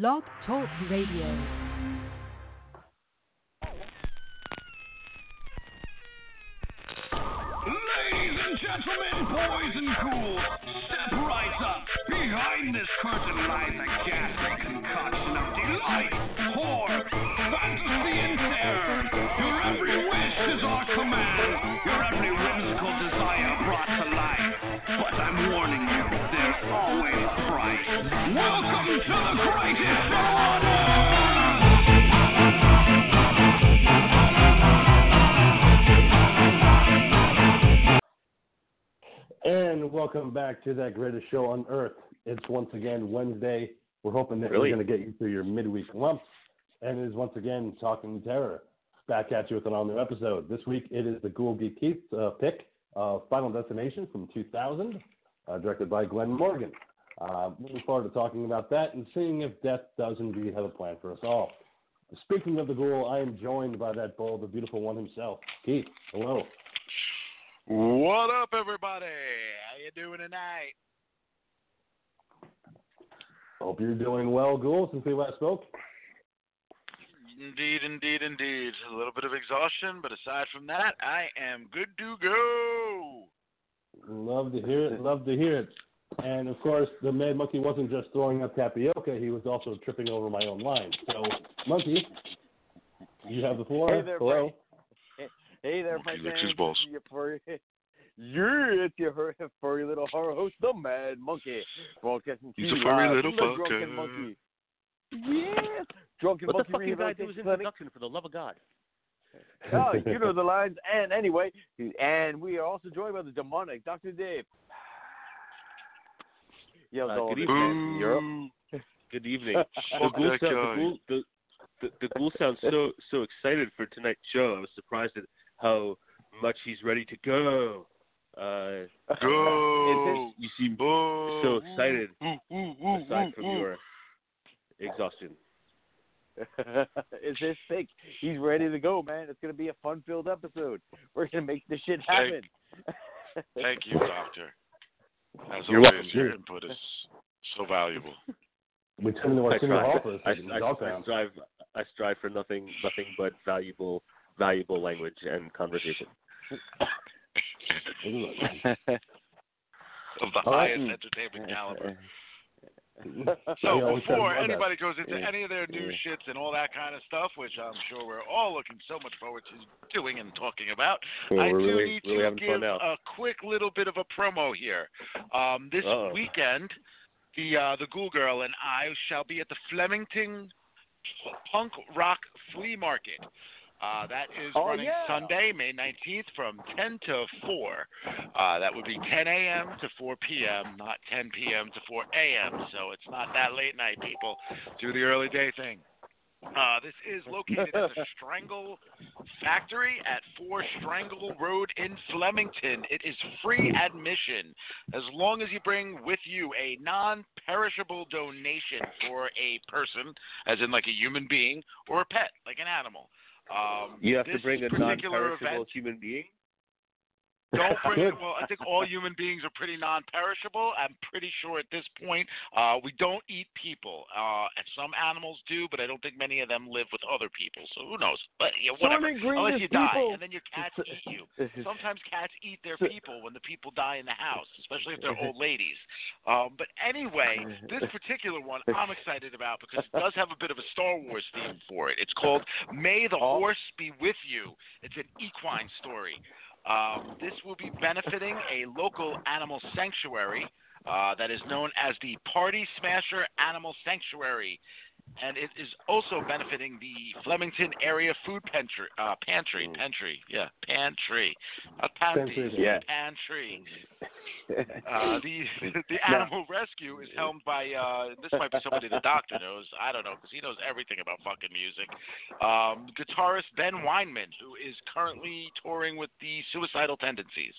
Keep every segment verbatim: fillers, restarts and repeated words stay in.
Blog Talk Radio. Gentlemen, boys, and cool, step right up. Behind this curtain lies a ghastly concoction of delight, horror, fantasy, and terror. Your every wish is our command, your every whimsical desire brought to life. But I'm warning you, there's always a price. Welcome to the greatest show on earth! And welcome back to that greatest show on earth. It's once again Wednesday. We're hoping that really? we're going to get you through your midweek lumps. And it is once again Talking Terror. Back at you with an all-new episode. This week it is the Ghoul Geek Keith uh, pick of Final Destination from two thousand, uh, directed by Glenn Morgan. Uh, looking forward to talking about that and seeing if death does indeed have a plan for us all. Speaking of the Ghoul, I am joined by that bull, the beautiful one himself. Keith, hello. What up, everybody? How you doing tonight? Hope you're doing well, Ghoul, since we last spoke. Indeed, indeed, indeed. A little bit of exhaustion, but aside from that, I am good to go. Love to hear it. Love to hear it. And, of course, the Mad Monkey wasn't just throwing up tapioca. He was also tripping over my own line. So, Monkey, you have the floor. Hey there, hello. Buddy. Hey there, my friends. You're it's your furry little horror host, the Mad Monkey. Broadcasting He's a furry little fucker. Drunken Monkey. Yes. Drunken what Monkey. What the fuck you guys do his introduction, for the love of God? Oh, you know the lines. And anyway, and we are also joined by the demonic Doctor Dave. Yo, uh, good evening, Europe. Good evening. The ghoul the ghoul sounds so so excited for tonight's show. I was surprised at how much he's ready to go. Uh, go! You seem so excited, aside from your exhaustion. It's his thing. He's ready to go, man. It's going to be a fun-filled episode. We're going to make this shit happen. Thank, thank you, Doctor. As You're always, welcome. Your input is so valuable. We turn to our senior office. I, I, I strive. I strive for nothing, nothing but valuable. valuable language and conversation. of the All highest right. entertainment caliber. So before anybody goes into yeah. any of their new yeah. shits and all that kind of stuff, which I'm sure we're all looking so much forward to doing and talking about, well, I do really, need really to give a quick little bit of a promo here. Um, this Uh-oh. weekend, the, uh, the Ghoul Girl and I shall be at the Flemington Punk Rock Flea Market. Uh, that is oh, running yeah. Sunday, May nineteenth, from ten to four. Uh, that would be ten a.m. to four p.m., not ten p.m. to four a.m., so it's not that late night, people. Do the early day thing. Uh, this is located at the Strangle Factory at four Strangle Road in Flemington. It is free admission as long as you bring with you a non-perishable donation for a person, as in like a human being, or a pet, like an animal. Um, you have to bring a non-perishable event, human being? Don't bring it. Well, I think all human beings are pretty non-perishable. I'm pretty sure at this point uh, we don't eat people. Uh, some animals do, but I don't think many of them live with other people. So who knows? But yeah, whatever. Unless you die, people. And then your cats eat you. Sometimes cats eat their people when the people die in the house, especially if they're old ladies. Um, but anyway, this particular one I'm excited about because it does have a bit of a Star Wars theme for it. It's called May the Horse Be With You. It's an equine story. Um, this will be benefiting a local animal sanctuary uh, that is known as the Party Smasher Animal Sanctuary, and it is also benefiting the Flemington Area Food Pantry, uh, pantry, pantry, yeah, pantry, a pantry, yeah. pantry. Uh, the the animal no. rescue is helmed by uh, this might be somebody the doctor knows. I don't know because he knows everything about fucking music. Um, guitarist Ben Weinman, who is currently touring with the Suicidal Tendencies.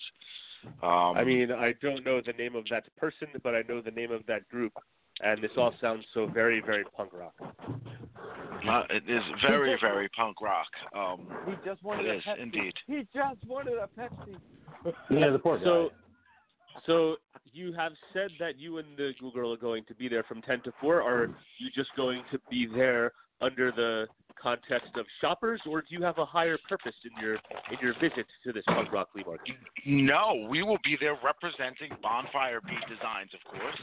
Um, I mean, I don't know the name of that person, but I know the name of that group. And this all sounds so very, very punk rock. Uh, it is very, very punk rock. Um, he just wanted it a Pepsi. Is, indeed. He just wanted a Pepsi. Yeah, the poor guy. So, So you have said that you and the Google Girl are going to be there from ten to four. Are you just going to be there under the context of shoppers, or do you have a higher purpose in your in your visit to this punk rock flea market? No, we will be there representing Bonfire Beat Designs, of course.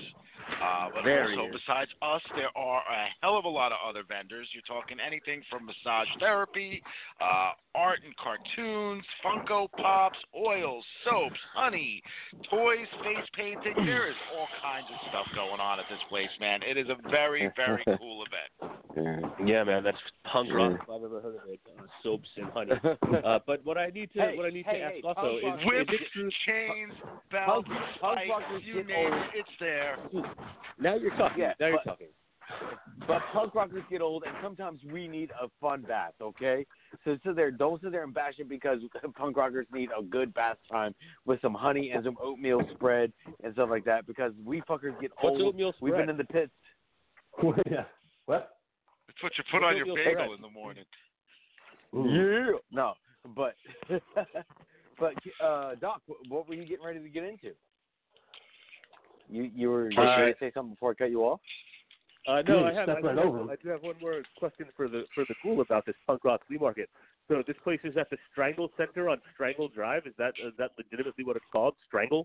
Uh, but there also, besides us, there are a hell of a lot of other vendors. You're talking anything from massage therapy, uh, art and cartoons, Funko Pops, oils, soaps, honey, toys, face painting. There is all kinds of stuff going on at this place, man. It is a very, very cool event. Yeah, man, that's punk rock. If I've ever heard of it, uh, soaps and honey. Uh, but what I need to hey, what I need hey, to ask hey, also is, whips, is it chains, belts, you name it, it's there. Now you're talking. Yeah, now you're but, talking. But punk rockers get old, and sometimes we need a fun bath. Okay, so sit there, don't sit there and bash it, because punk rockers need a good bath time with some honey and some oatmeal spread and stuff like that. Because we fuckers get What's old. Oatmeal We've spread? been in the pits. yeah. What? It's what you put on your bagel in the morning. Ooh. Yeah. No, but but uh, Doc, what were you getting ready to get into? You you were uh, ready to say something before I cut you off? Uh, no, Dude, I have. I, right I, I do have one more question for the for the ghoul about this punk rock flea market. So this place is at the Strangle Center on Strangle Drive. Is that is that legitimately what it's called? Strangle?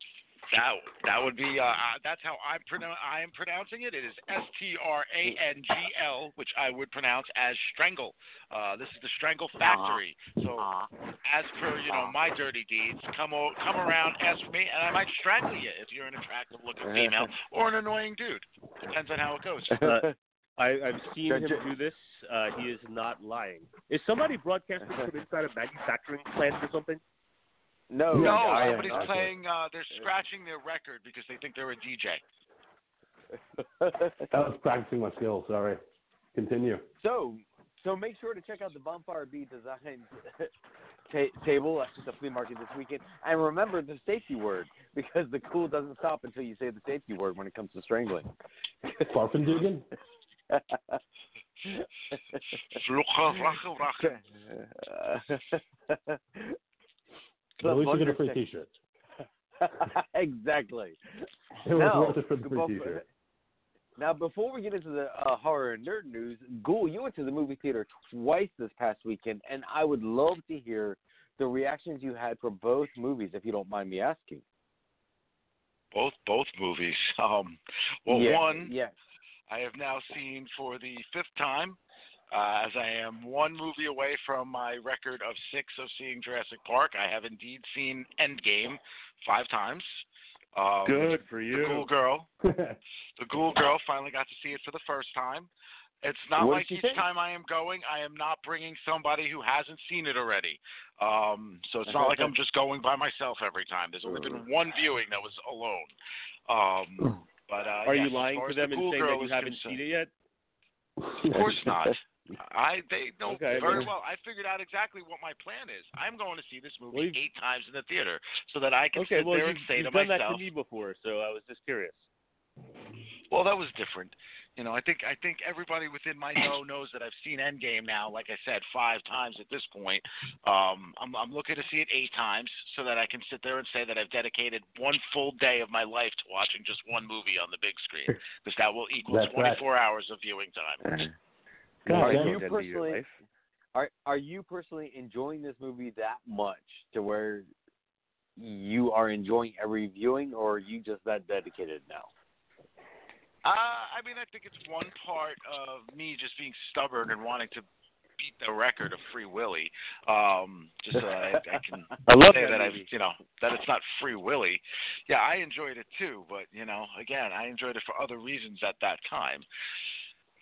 That that would be. Uh, that's how I'm pronoun- I am pronouncing it. It is S T R A N G L, which I would pronounce as Strangle. Uh, this is the Strangle Factory. So as per you know my dirty deeds, come o- come around, ask for me, and I might strangle you if you're an attractive looking female or an annoying dude. Depends on how it goes. Uh, I, I've seen him do this. Uh, he is not lying. Is somebody broadcasting from inside a manufacturing plant or something? No. No, I somebody's playing. Uh, they're scratching their record because they think they're a D J. That was practicing my skill. Sorry. Continue. So, so make sure to check out the Bonfire Bee Design t- table at the flea market this weekend, and remember the safety word, because the cool doesn't stop until you say the safety word when it comes to strangling. Farfendugan. At least you get a free t-shirt. Exactly. It was now, worth it for the free t-shirt. Now, before we get into the uh, horror and nerd news, Ghoul, you went to the movie theater twice this past weekend, and I would love to hear the reactions you had for both movies, if you don't mind me asking. Both both movies. Um, well, yeah, one... Yeah. I have now seen for the fifth time, uh, as I am one movie away from my record of six of seeing Jurassic Park. I have indeed seen Endgame five times. Um, Good for you. The Ghoul Girl. The Ghoul Girl finally got to see it for the first time. It's not what like each think? time I am going, I am not bringing somebody who hasn't seen it already. Um, so it's not like I'm just going by myself every time. There's only been one viewing that was alone. Um But, uh, Are yes, you lying to them the and saying that you haven't concerned. seen it yet? Of course not. I they know okay, very well. I figured out exactly what my plan is. I'm going to see this movie well, eight times in the theater so that I can okay, sit well, there and say to myself. You've done that to me before, so I was just curious. Well, that was different. You know, I think I think everybody within my know knows that I've seen Endgame now, like I said, five times at this point. Um, I'm, I'm looking to see it eight times so that I can sit there and say that I've dedicated one full day of my life to watching just one movie on the big screen, because that will equal That's twenty-four right. hours of viewing time. God, are, you personally, are, are you personally enjoying this movie that much to where you are enjoying every viewing, or are you just that dedicated now? Uh, I mean, I think it's one part of me just being stubborn and wanting to beat the record of Free Willy. Um, just so I, I can I love say that, that I've, you know, that it's not Free Willy. Yeah, I enjoyed it too, but, you know, again, I enjoyed it for other reasons at that time.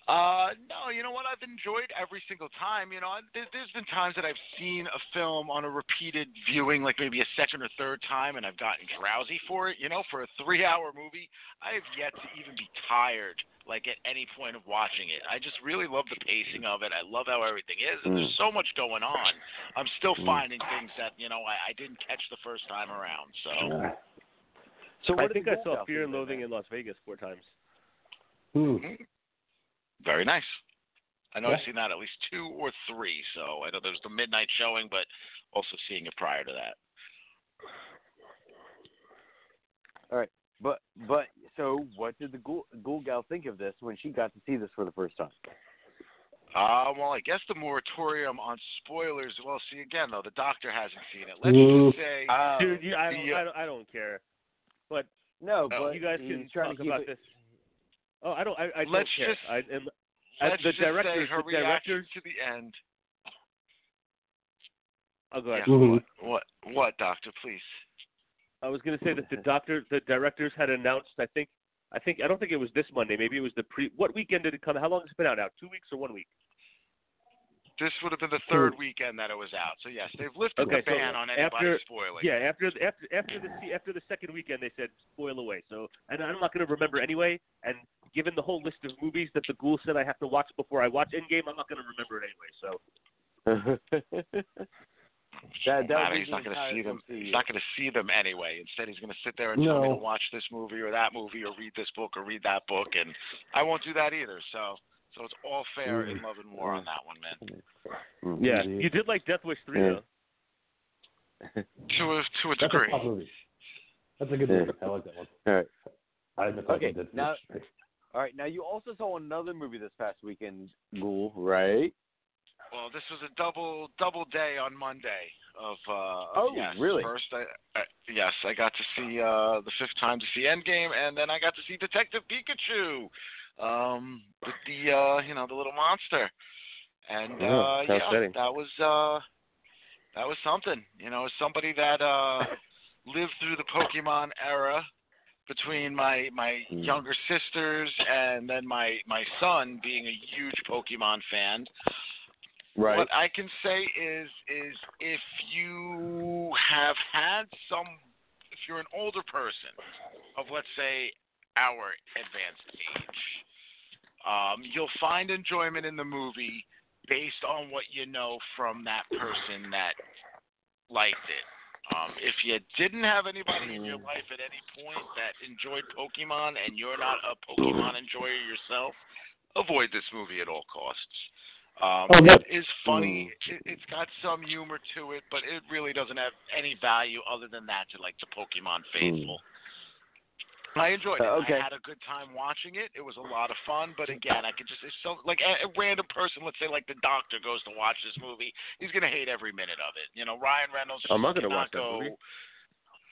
Uh, no, you know what? I've enjoyed every single time. You know, I, there, there's been times that I've seen a film on a repeated viewing, like maybe a second or third time, and I've gotten drowsy for it. You know, for a three-hour movie, I have yet to even be tired, like at any point of watching it. I just really love the pacing of it. I love how everything is, and there's so much going on. I'm still finding things that, you know, I, I didn't catch the first time around. So, so what I think I saw Fear and Loathing in Las Vegas four times. Hmm. Very nice. I know yeah. I've seen that at least two or three. So I know there's the midnight showing, but also seeing it prior to that. All right. But but so what did the ghoul, ghoul gal think of this when she got to see this for the first time? Uh, well, I guess the moratorium on spoilers. Well, see, again, though, the doctor hasn't seen it. Let's Ooh. just say... Uh, Dude, you, I, don't, the, I, don't, I don't care. But no, uh, but you guys can talk about it. this. Oh, I don't I, I let's don't just, care. I, am, let's the just say her the reaction to the end. Oh, go ahead. Yeah, mm-hmm. what, what, what, doctor, please? I was going to say that the doctor, the directors had announced, I think, I think, I don't think it was this Monday. Maybe it was the pre, what weekend did it come? How long has it been out now? Two weeks or one week? This would have been the third weekend that it was out. So yes, they've lifted okay, the ban so on anybody after, spoiling. Yeah, after after after the after the second weekend, they said spoil away. So, and I'm not going to remember anyway. And given the whole list of movies that the ghoul said I have to watch before I watch Endgame, I'm not going to remember it anyway. So. that, that he's not going to see them. He's not going to see them anyway. Instead, he's going to sit there and no. tell me to watch this movie or that movie or read this book or read that book, and I won't do that either. So. So it's all fair in love and war on that one, man. Yeah, you did like Death Wish three, yeah. though. To a, to a degree. That's a, movie. That's a good movie. Yeah. I like that one. All right. I just okay, like Death now, Wish. All right, now you also saw another movie this past weekend, Ghoul, right? Well, this was a double double day on Monday. Of uh, oh, yes. really? First, I, I, yes, I got to see uh, the fifth time to see Endgame, and then I got to see Detective Pikachu. Um, with the uh, you know the little monster, and uh, oh, yeah, that was uh, that was something. You know, as somebody that uh, lived through the Pokemon era, between my my mm. younger sisters and then my my son being a huge Pokemon fan. Right. What I can say is is if you have had some, if you're an older person of let's say our advanced age, um, you'll find enjoyment in the movie based on what you know from that person that liked it. Um, if you didn't have anybody in your life at any point that enjoyed Pokemon and you're not a Pokemon enjoyer yourself, avoid this movie at all costs. Um, oh, it is funny. It, it's got some humor to it, but it really doesn't have any value other than that to like the Pokemon faithful. I enjoyed it. Uh, okay. I had a good time watching it. It was a lot of fun, but again, I could just it's so like a, a random person, let's say like the doctor goes to watch this movie, he's gonna hate every minute of it. You know, Ryan Reynolds. I'm not gonna watch that go, movie.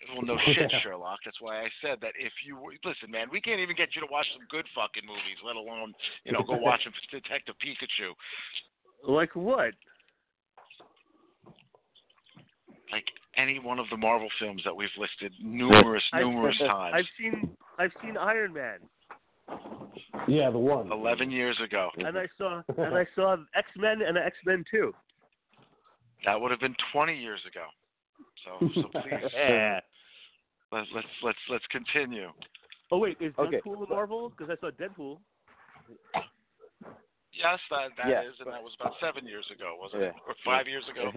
Well, no shit, Sherlock. That's why I said that if you – listen, man, we can't even get you to watch some good fucking movies, let alone, you know, go watch Detective Pikachu. Like what? Like any one of the Marvel films that we've listed numerous, numerous I've, times. I've seen I've seen Iron Man. Yeah, the one. Eleven years ago. And I saw and I saw X-Men and X-Men two. That would have been twenty years ago. So, so please. yeah. Let's let's let's let's continue. Oh wait, is Deadpool okay. a Marvel? Because I saw Deadpool. Yes, that that yeah, is, and but, that was about seven years ago, wasn't yeah. it? Or five years ago.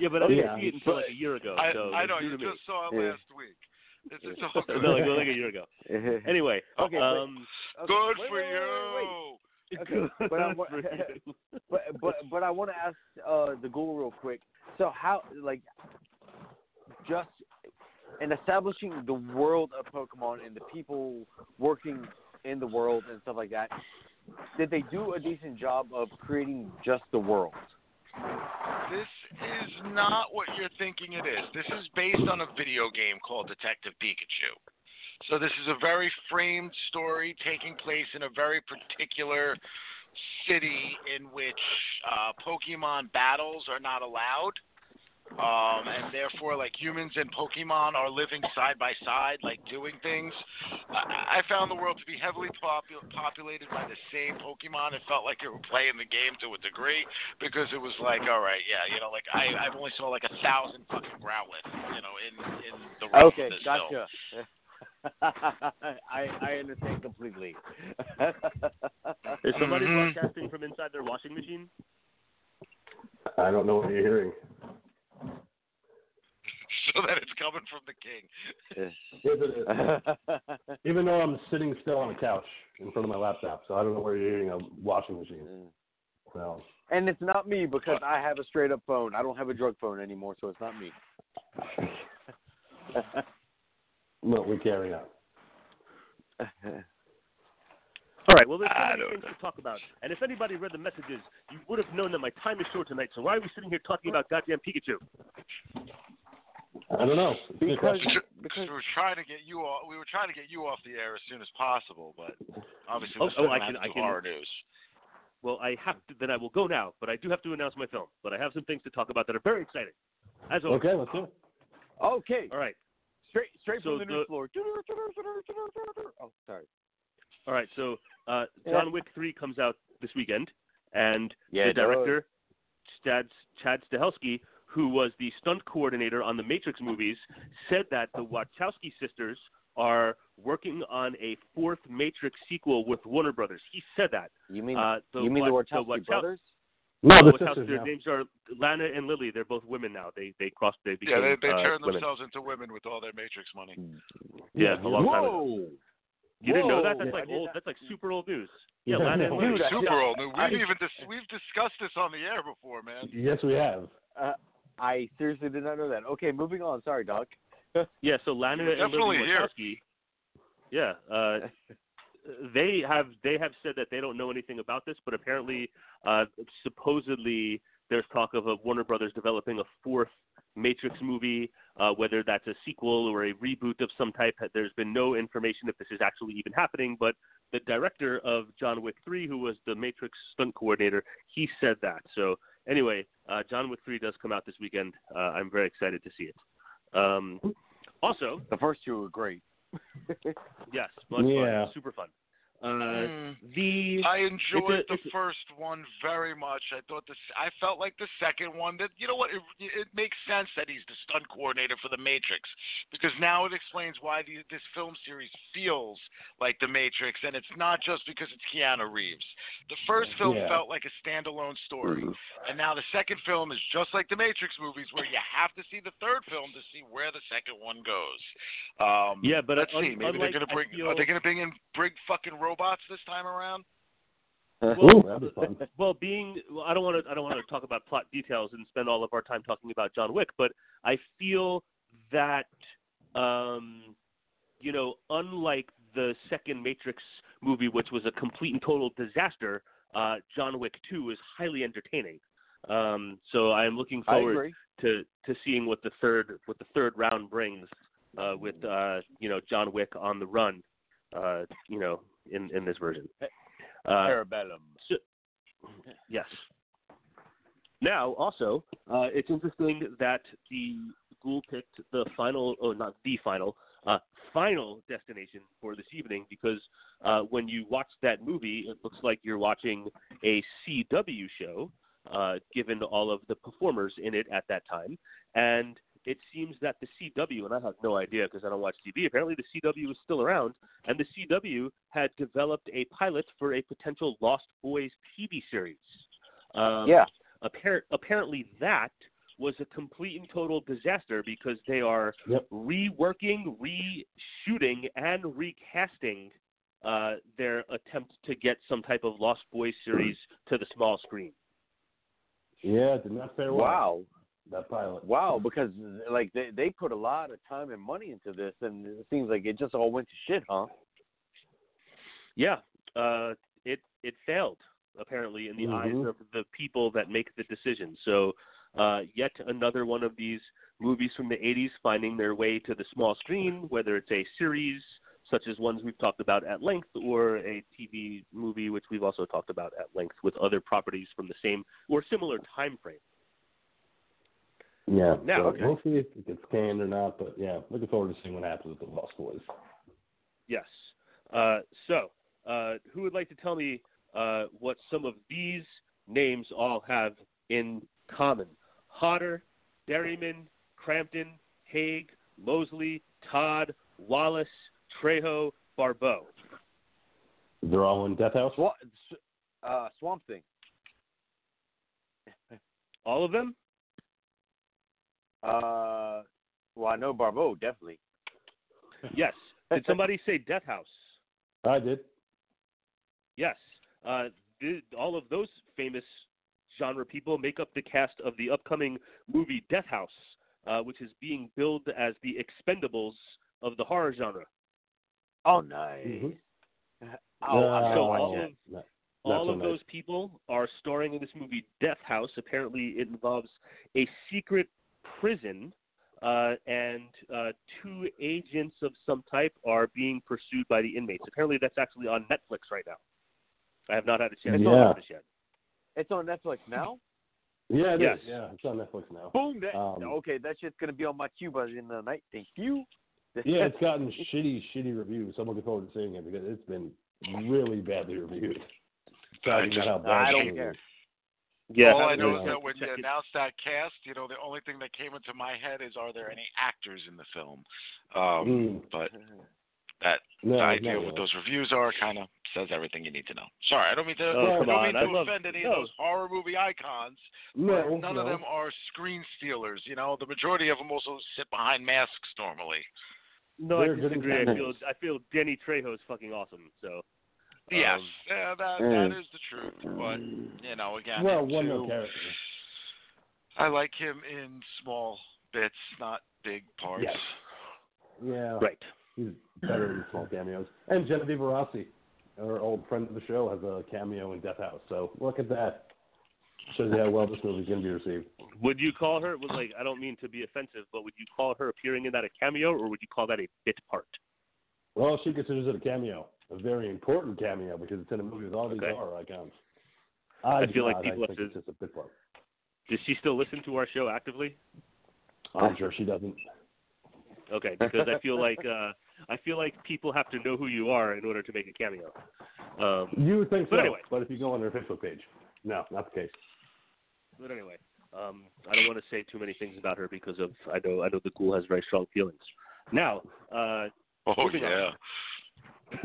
yeah, but I didn't yeah. see it until like a year ago. I, so I know you just saw it last yeah. week. It's, it's all good. no, like, like a year ago. Anyway, okay, um, okay. good wait, for wait, you. Wait, wait, wait. Okay, but, I, but but but I want to ask uh, the ghoul real quick. So how, like, just in establishing the world of Pokemon and the people working in the world and stuff like that, did they do a decent job of creating just the world? This is not what you're thinking it is. This is based on a video game called Detective Pikachu. So this is a very framed story taking place in a very particular city in which uh, Pokemon battles are not allowed. Um, and therefore, like, humans and Pokemon are living side by side, like, doing things. I, I found the world to be heavily popu- populated by the same Pokemon. It felt like you were playing the game to a degree because it was like, all right, yeah, you know, like, I, I've only saw, like, a thousand fucking Growlithe, you know, in, in the world okay, of this gotcha. film. Okay, gotcha. I, I understand completely. Is somebody mm-hmm. broadcasting from inside their washing machine? I don't know what you're hearing. So that it's coming from the king. Yes, it is. Even though I'm sitting still on a couch in front of my laptop, so I don't know where you're hearing a washing machine. So. And it's not me because I have a straight up phone. I don't have a drug phone anymore, so it's not me. what we carry out. All right, well, there's so many things know. to talk about. And if anybody read the messages, you would have known that my time is short tonight, so why are we sitting here talking about goddamn Pikachu? I don't know. Because, because we were trying to get you off, we were trying to get you off the air as soon as possible, but obviously oh, oh, I can, I can, our news. Well, I have to, then I will go now, but I do have to announce my film. But I have some things to talk about that are very exciting. As always. Okay, let's do it. Okay. All right. Straight, straight so from the, the news floor. Oh, sorry. All right, so uh, John Wick three comes out this weekend, and yeah, the director, Chad, Chad Stahelski, who was the stunt coordinator on the Matrix movies, said that the Wachowski sisters are working on a fourth Matrix sequel with Warner Brothers. He said that. You mean, uh, the, you mean the Wachowski, Wachowski brothers? No, the Wachowski, sisters, their no. names are Lana and Lily. They're both women now. They they crossed. They became, yeah, they, they uh, turned women. themselves into women with all their Matrix money. Yeah, a long Whoa. time ago. You Whoa. didn't know that? That's like old. That's like super old news. Yeah, Lana and Lily. Dude, super I, old news. We've I, even dis- we've discussed this on the air before, man. Yes, we have. Uh, I seriously did not know that. Okay, moving on. Sorry, Doc. Yeah, so Lana and Lily Wachowski. Yeah, uh, they have they have said that they don't know anything about this, but apparently, uh, supposedly, there's talk of a Warner Brothers developing a fourth Matrix movie, uh, whether that's a sequel or a reboot of some type. There's been no information if this is actually even happening, but the director of John Wick three, who was the Matrix stunt coordinator, he said that. So anyway, uh, John Wick three does come out this weekend. Uh, I'm very excited to see it. Um, also, the first two were great. Yes, much yeah. fun, super fun. Uh, mm. the I enjoyed a, the first one very much. I thought this. I felt like the second one. That you know what, it, it makes sense that he's the stunt coordinator for the Matrix, because now it explains why the, this film series feels like the Matrix, and it's not just because it's Keanu Reeves. The first film yeah. felt like a standalone story, mm. and now the second film is just like the Matrix movies, where you have to see the third film to see where the second one goes. Um, yeah, but let's un- see. Maybe they're going to bring. Feel... Are they going to bring in bring fucking Ro- robots this time around? Well, that'd be fun. well being well, I don't want to I don't want to talk about plot details and spend all of our time talking about John Wick, but I feel that um, you know, unlike the second Matrix movie, which was a complete and total disaster, uh, John Wick two is highly entertaining. Um, so I'm looking forward to, to seeing what the third what the third round brings uh, with uh, you know, John Wick on the run. Uh, you know, in, in this version. Uh, Parabellum. So, yes. Now, also, uh, it's interesting that the Ghoul picked the final, oh, not the final, uh, final destination for this evening, because uh, when you watch that movie, it looks like you're watching a C W show, uh, given all of the performers in it at that time. And it seems that the C W, and I have no idea because I don't watch T V, apparently the C W is still around, and the C W had developed a pilot for a potential Lost Boys T V series. Um, yeah. Appar- apparently that was a complete and total disaster, because they are yep. reworking, reshooting, and recasting uh, their attempt to get some type of Lost Boys series to the small screen. Yeah, it did not fare well. Wow. That pilot. Wow, because like they, they put a lot of time and money into this, and it seems like it just all went to shit, huh? Yeah, uh, it it failed apparently in the mm-hmm. eyes of the people that make the decision. So, uh, yet another one of these movies from the eighties finding their way to the small screen, whether it's a series such as ones we've talked about at length, or a T V movie which we've also talked about at length with other properties from the same or similar time frame. Yeah, now, so okay. We'll see if it gets canned or not, but yeah, looking forward to seeing what happens with the Lost Boys. Yes. Uh, so, uh, who would like to tell me uh, what some of these names all have in common? Hodder, Berryman, Crampton, Haig, Mosley, Todd, Wallace, Trejo, Barbeau. They're all in Death House? Well, uh, Swamp Thing. All of them? Uh, well, I know Barbeau, definitely. Yes. Did somebody say Death House? I did. Yes. Uh, th- all of those famous genre people make up the cast of the upcoming movie Death House, uh, which is being billed as the Expendables of the horror genre. Oh, nice. Mm-hmm. Oh, no, so all of, no, all of nice. those people are starring in this movie, Death House. Apparently, it involves a secret prison, uh, and uh, two agents of some type are being pursued by the inmates. Apparently, that's actually on Netflix right now. I have not had it yet. It's yeah. not on yet. It's on Netflix now? Yeah, it yes. is. Yeah, it's on Netflix now. Boom. That, um, okay, that shit's going to be on my queue by the end of the night. Thank you. Yeah, it's gotten shitty, shitty reviews. So I'm looking forward to seeing it because it's been really badly reviewed. I, just, I don't care. Yeah, all I know is that when you announced that cast, you know, the only thing that came into my head is, are there any actors in the film? Um, mm. But that no, the idea of what those reviews are kind of says everything you need to know. Sorry, I don't mean to, oh, I don't mean to offend love, any no. of those horror movie icons. No, none no. of them are screen stealers. You know, the majority of them also sit behind masks normally. No, They're I disagree. I feel, I feel Danny Trejo is fucking awesome, so... Yes, um, yeah, that, that is the truth, but, you know, again... Well, one no character. I like him in small bits, not big parts. Yes. Yeah. Right. He's better in small cameos. And Genevieve Rossi, our old friend of the show, has a cameo in Death House, so look at that. Shows you how well this movie's going to be received. Would you call her, like, I don't mean to be offensive, but would you call her appearing in that a cameo, or would you call that a bit part? Well, she considers it a cameo, a very important cameo, because it's in a movie with all these okay. horror icons. I, I feel like people I think to, it's just a bit part. Does she still listen to our show actively? I'm sure she doesn't. Okay, because I feel like uh, I feel like people have to know who you are in order to make a cameo. Um, you would think but so, anyway. But if you go on her Facebook page, no, not the case. But anyway, um, I don't want to say too many things about her because of I know I know the ghoul has very strong feelings. Now, uh, oh yeah.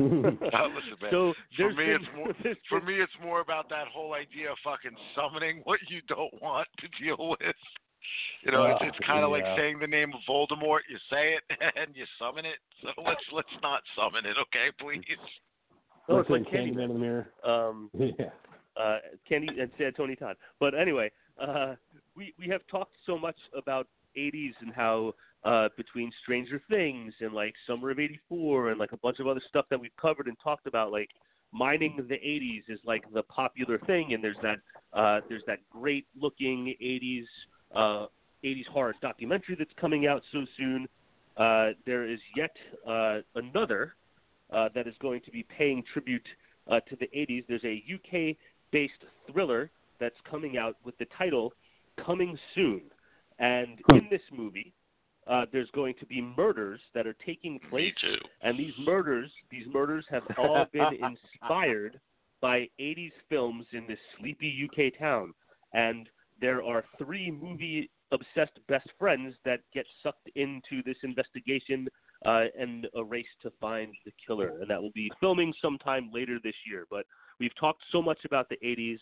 uh, listen, man. So for me, been, it's more for me it's more about that whole idea of fucking summoning what you don't want to deal with. You know, uh, it's, it's kind of yeah. like saying the name of Voldemort. You say it and you summon it. So let's let's not summon it, okay, please. Oh, it's like Candyman in the mirror. Um, yeah. Uh, Candy and uh, Tony Todd. But anyway, uh, we we have talked so much about eighties and how uh, between Stranger Things and like Summer of eighty-four and like a bunch of other stuff that we've covered and talked about, like mining the eighties is like the popular thing, and there's that uh, there's that great looking eighties uh, eighties horror documentary that's coming out so soon. Uh, there is yet uh, another uh, that is going to be paying tribute uh, to the eighties. There's a U K based thriller that's coming out with the title Coming Soon. And in this movie, uh, there's going to be murders that are taking place. And these murders, these murders have all been inspired by eighties films in this sleepy U K town. And there are three movie-obsessed best friends that get sucked into this investigation uh, and a race to find the killer. And that will be filming sometime later this year. But we've talked so much about the eighties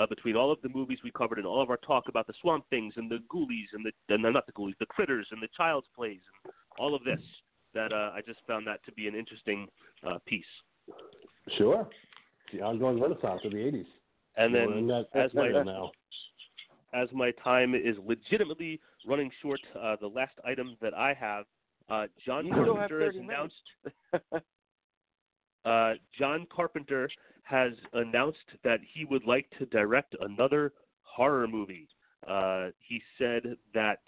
uh, between all of the movies we covered and all of our talk about the Swamp Things and the Ghoulies and the and not the Ghoulies, the Critters and the Child's Plays and all of this that uh, I just found that to be an interesting uh, piece. Sure. The ongoing renaissance of the eighties. And then well, not, as, my, now. as my time is legitimately running short, uh, the last item that I have, uh, John you Carpenter has announced... Uh, John Carpenter has announced that he would like to direct another horror movie. Uh, he said that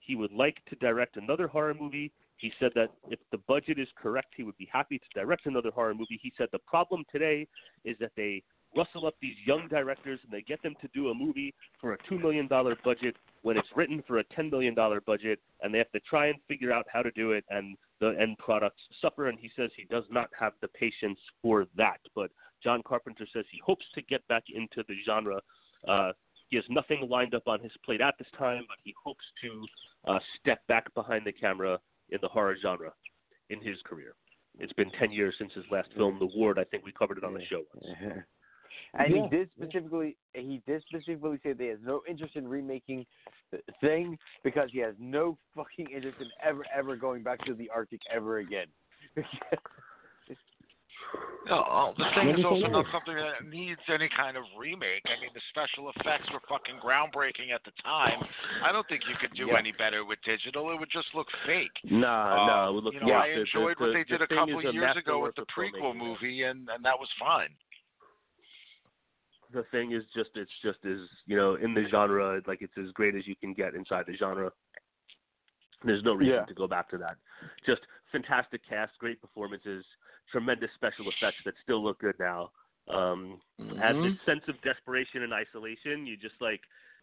he would like to direct another horror movie. He said that if the budget is correct, he would be happy to direct another horror movie. He said the problem today is that they rustle up these young directors and they get them to do a movie for a two million dollars budget when it's written for a ten million dollars budget, and they have to try and figure out how to do it, and the end products suffer, and he says he does not have the patience for that. But John Carpenter says he hopes to get back into the genre. Uh, he has nothing lined up on his plate at this time, but he hopes to uh, step back behind the camera in the horror genre in his career. It's been ten years since his last film, The Ward. I think we covered it on the show once. And yeah. he did specifically he did specifically say that he has no interest in remaking the thing because he has no fucking interest in ever, ever going back to the Arctic ever again. Oh, The Thing is also not something that needs any kind of remake. I mean, the special effects were fucking groundbreaking at the time. I don't think you could do yeah. any better with digital. It would just look fake. Nah, uh, no, it would look fake. You know, yeah, I enjoyed the, the, what they the did a couple of years ago with the prequel movie, and, and that was fine. The Thing is just, it's just as, you know, in the genre, like it's as great as you can get inside the genre. There's no reason yeah. to go back to that. Just fantastic cast, great performances, tremendous special effects that still look good now. Um, mm-hmm. As this sense of desperation and isolation, you just like,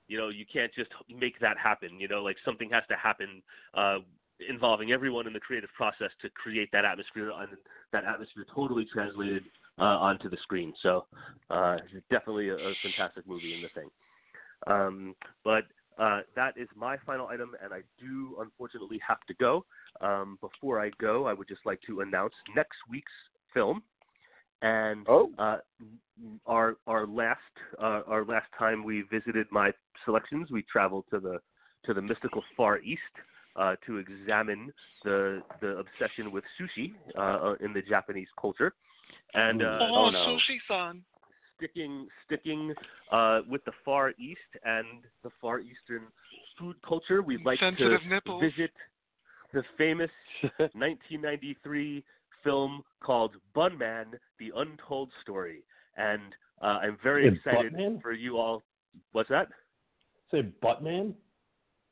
you know, you can't just make that happen. You know, like something has to happen uh, involving everyone in the creative process to create that atmosphere, and that atmosphere totally translated uh, onto the screen. So uh, definitely a, a fantastic movie in The Thing. Um, but... Uh, that is my final item, and I do unfortunately have to go. Um, before I go, I would just like to announce next week's film, and oh. uh, our our last uh, our last time we visited my selections, we traveled to the to the mystical Far East uh, to examine the the obsession with sushi uh, in the Japanese culture, and uh, oh, oh no. sushi-san. Sticking, sticking uh, with the Far East and the Far Eastern food culture, we'd like Sensitive to nipples. visit the famous nineteen ninety-three film called Bunman, The Untold Story. And uh, I'm very Say excited Buttman? for you all. What's that? Say Buttman?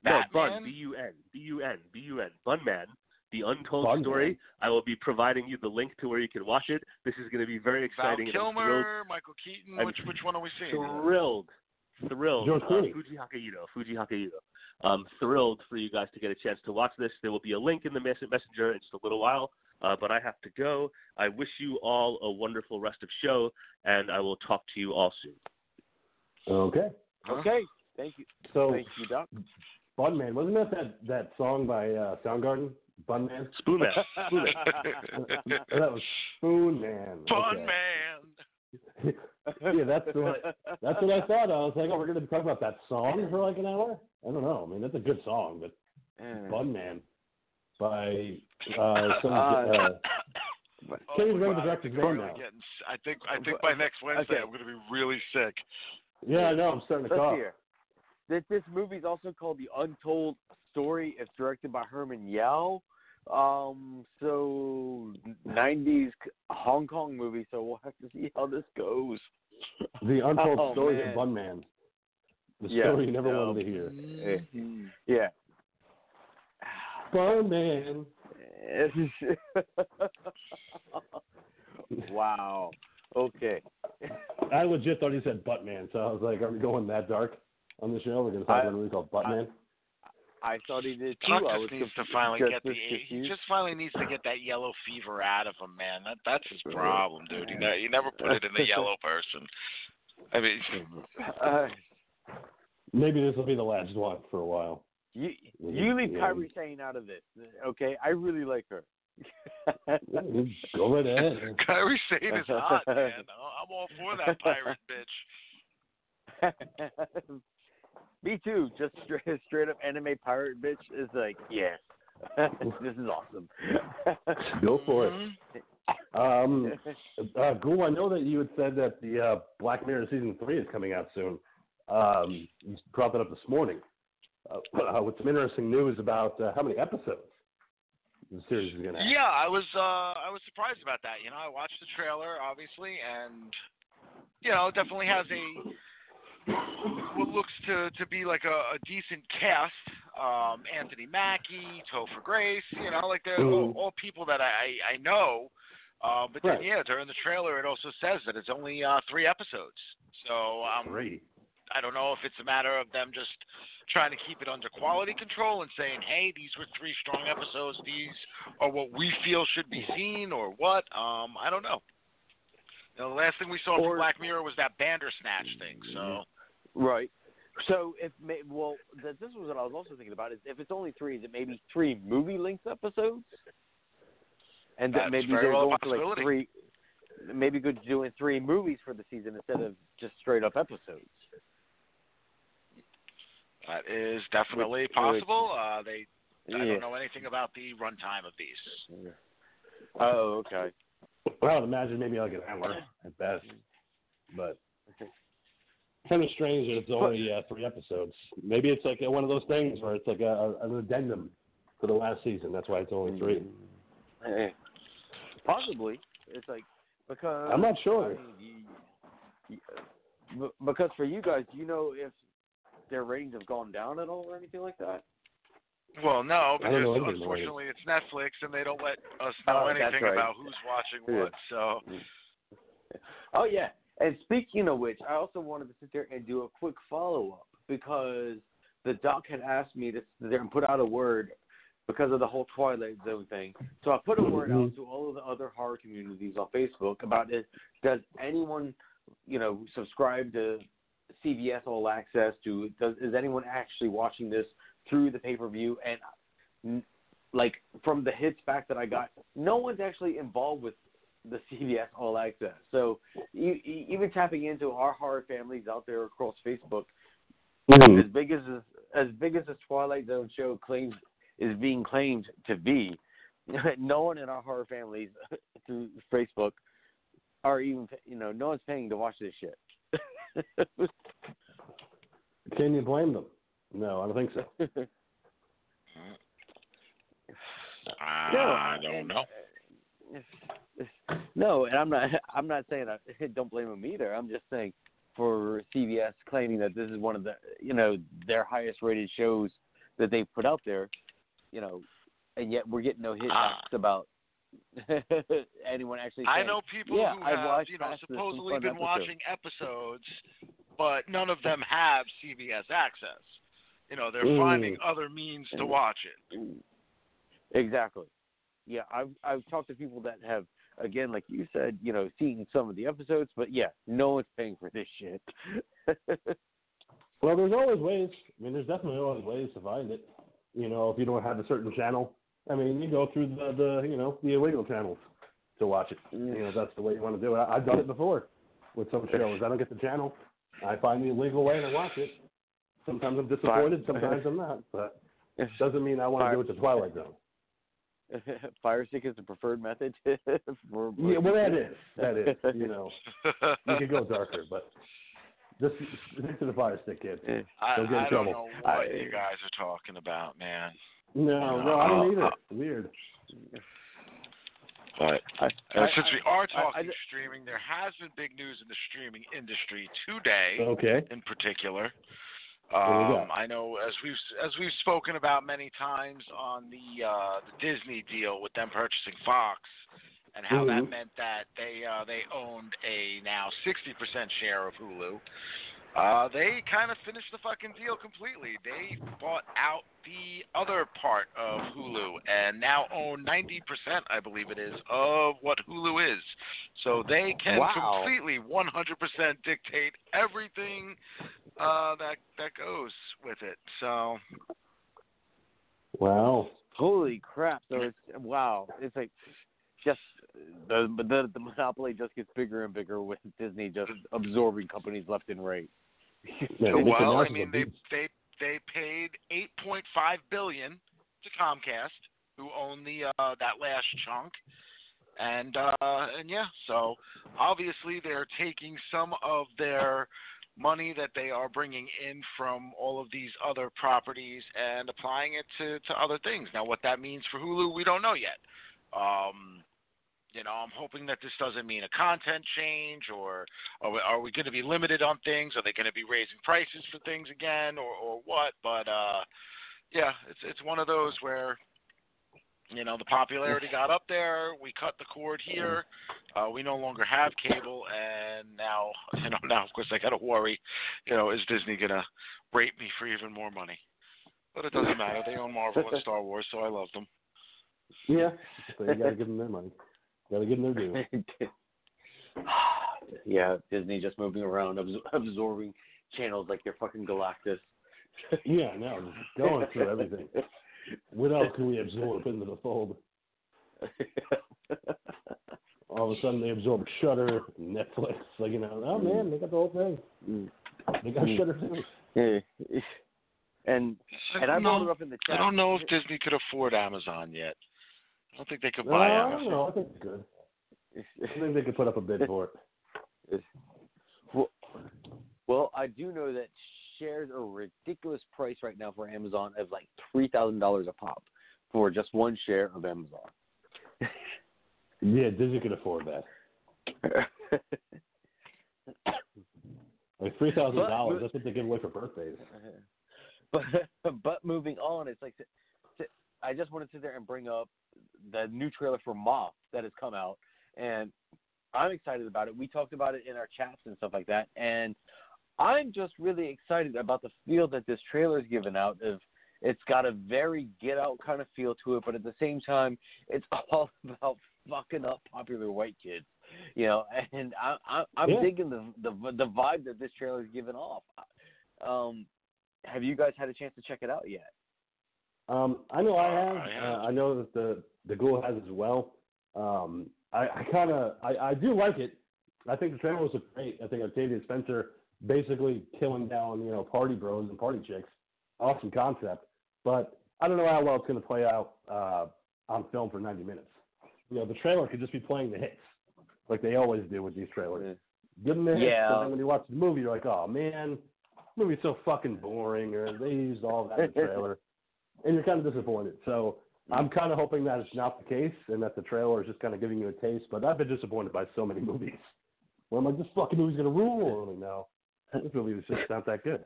No, Bun, B U N, B U N, B U N, Bunman. The Untold Bunman. Story. I will be providing you the link to where you can watch it. This is going to be very exciting. Val Kilmer, Michael Keaton. I'm which which one are we seeing? Thrilled, thrilled. Uh, Fuji Hakaido, Fuji Hakaido. Um, thrilled for you guys to get a chance to watch this. There will be a link in the messenger in just a little while. Uh, but I have to go. I wish you all a wonderful rest of show, and I will talk to you all soon. Okay. Huh? Okay. Thank you. So, thank you, Doc. Bunman, wasn't that that, that song by uh, Soundgarden? Bunman? Spoonman. Spoonman. That was Spoonman. Bunman. Okay. Yeah, that's what, that's what I thought. I was like, oh, we're going to talk about that song for like an hour? I don't know. I mean, that's a good song, but mm. Bunman by uh, some... Uh, oh, can't even remember the director's name now. Getting, I, think, I think by next Wednesday okay. I'm going to be really sick. Yeah, I know. I'm starting to Let's cough. This, this movie is also called The Untold Story. It's directed by Herman Yau. Um, so, nineties Hong Kong movie, so we'll have to see how this goes. The Untold oh, Story man. of Bunman. The yeah, story you never no. wanted to hear. Mm-hmm. Yeah. Bunman. Wow. Okay. I legit thought he said Buttman, so I was like, are we going that dark? On the show, we're going to talk about a movie called Buttman. I, I thought he did too. Chuck just needs to finally get the he just finally needs to get that yellow fever out of him, man. That that's his problem, dude. You know, you never put it in the yellow person. I mean, uh, maybe this will be the last one for a while. You you leave yeah. Kyrie Sane out of this, okay? I really like her. Go right ahead. Kyrie Sane is hot, man. I'm all for that pirate bitch. Me too. Just straight, straight up anime pirate bitch is like, yeah, this is awesome. Go for it. Um, uh, Ghoul, I know that you had said that the uh, Black Mirror season three is coming out soon. Um, you brought that up this morning uh, uh, with some interesting news about uh, how many episodes the series is going to have. Yeah, I was uh, I was surprised about that. You know, I watched the trailer obviously, and you know, it definitely has a what looks to, to be like a, a decent cast. Um, Anthony Mackie, Topher Grace, you know, like they're all, all people that I, I know. Uh, but right. then, yeah, during the trailer, it also says that it's only uh, three episodes. So um, three. I don't know if it's a matter of them just trying to keep it under quality control and saying, hey, these were three strong episodes. These are what we feel should be seen or what. Um, I don't know. You know. The last thing we saw or, from Black Mirror was that Bandersnatch thing, so... Right. So, if well, this is what I was also thinking about, is if it's only three, is it maybe three movie-length episodes? And that maybe they're going to like three, maybe good doing three movies for the season instead of just straight-up episodes. That is definitely Which, possible. Uh, they, I yeah. don't know anything about the runtime of these. Oh, okay. Well, I would imagine maybe like an hour at best. But it's kind of strange that it's only uh, three episodes. Maybe it's like one of those things where it's like a, an addendum for the last season. That's why it's only three. Hey, possibly. It's like because I'm not sure. I mean, you, you, because for you guys, do you know if their ratings have gone down at all or anything like that? Well, no, because unfortunately it's Netflix and they don't let us know oh, anything right. about who's watching yeah. what. So, oh yeah. And speaking of which, I also wanted to sit there and do a quick follow-up because the doc had asked me to sit there and put out a word because of the whole Twilight Zone thing. So I put a word out to all of the other horror communities on Facebook about it. Does anyone, you know, subscribe to C B S All Access? To does is anyone actually watching this through the pay-per-view? And like from the hits back that I got, no one's actually involved with the C B S All Access. So you, you, even tapping into our horror families out there across Facebook, mm-hmm. as big as as big as the Twilight Zone show claims is being claimed to be, no one in our horror families through Facebook are even, you know, no one's paying to watch this shit. Can you blame them? No, I don't think so. I don't know. No, and I'm not. I'm not saying I don't blame them either. I'm just saying for C B S claiming that this is one of the, you know, their highest rated shows that they've put out there, you know, and yet we're getting no hit ah. about anyone actually saying, I know people yeah, who have, you know, supposedly been episode. watching episodes, but none of them have C B S access. You know, they're mm. finding other means to watch it. Exactly. Yeah, I've I've talked to people that have, again, like you said, you know, seen some of the episodes, but yeah, no one's paying for this shit. Well, there's always ways. I mean, there's definitely always ways to find it. You know, if you don't have a certain channel, I mean, you go through the, the you know, the illegal channels to watch it. You know, that's the way you want to do it. I, I've done it before with some shows. I don't get the channel. I find the illegal way to watch it. Sometimes I'm disappointed, sometimes I'm not, but it doesn't mean I want to do it to Twilight Zone. Fire stick is the preferred method. for, yeah, well, that is that is. You know, you could go darker, but just stick to the fire stick, kid. I, don't get in I trouble. Don't know what I, you guys are talking about, man. No, no, I don't either. It's weird. But I, I, uh, since we are talking I, I, I, streaming, there has been big news in the streaming industry today. Okay. In particular. Um, I know as we've as we've spoken about many times on the, uh, the Disney deal with them purchasing Fox and how mm-hmm. that meant that they uh, they owned a now sixty percent share of Hulu. Uh, they kind of finished the fucking deal completely. They bought out the other part of Hulu and now own ninety percent, I believe it is, of what Hulu is. So they can wow. completely one hundred percent dictate everything uh, that that goes with it. So, wow. Holy crap. So it's, wow. It's like just the, the, the monopoly just gets bigger and bigger with Disney just absorbing companies left and right. Yeah, well, I mean, they they they paid eight point five billion dollars to Comcast, who owned the uh, that last chunk, and uh, and yeah, so obviously they're taking some of their money that they are bringing in from all of these other properties and applying it to, to other things. Now, what that means for Hulu, we don't know yet. Um, you know, I'm hoping that this doesn't mean a content change, or are we, are we going to be limited on things? Are they going to be raising prices for things again, or, or what? But uh, yeah, it's it's one of those where, you know, the popularity got up there. We cut the cord here. Uh, we no longer have cable, and now, you know, now of course I got to worry. You know, is Disney going to rape me for even more money? But it doesn't matter. They own Marvel and Star Wars, so I love them. Yeah, so you got to give them their money. Got to give them their due. Yeah, Disney just moving around, absor- absorbing channels like they're fucking Galactus. Yeah, no, going through everything. What else can we absorb into the fold? All of a sudden, they absorb Shudder, Netflix. Like, you know, oh man, they got the whole thing. They got Shudder too. And, and I know, up in the chat. I don't know if Disney could afford Amazon yet. I don't think they could buy no, Amazon. I don't know. I think they could. I think they could put up a bid for it. Well, well, I do know that shares are a ridiculous price right now for Amazon of like three thousand dollars a pop for just one share of Amazon. Yeah, Disney can afford that. Like three thousand dollars, that's what they give away for birthdays. But but moving on, it's like to, to, I just want to sit there and bring up the new trailer for Ma that has come out, and I'm excited about it. We talked about it in our chats and stuff like that, and I'm just really excited about the feel that this trailer's given out. Of it's got a very Get Out kind of feel to it, but at the same time, it's all about fucking up popular white kids, you know. And I, I, I'm yeah. digging the, the the vibe that this trailer's given off. Um, have you guys had a chance to check it out yet? Um, I know I have. I, have. Uh, I know that the the Google has as well. Um, I, I kind of I, I do like it. I think the trailer was great. I think Octavia Spencer basically killing down, you know, party bros and party chicks. Awesome concept, but I don't know how well it's going to play out uh, on film for ninety minutes. You know, the trailer could just be playing the hits, like they always do with these trailers. Give them the hits, yeah. and then when you watch the movie, you're like, oh, man, the movie's so fucking boring, or they used all that in the trailer, and you're kind of disappointed. So I'm kind of hoping that it's not the case, and that the trailer is just kind of giving you a taste, but I've been disappointed by so many movies. Where I'm like, this fucking movie's going to rule. I'm like, no, this movie was just not that good.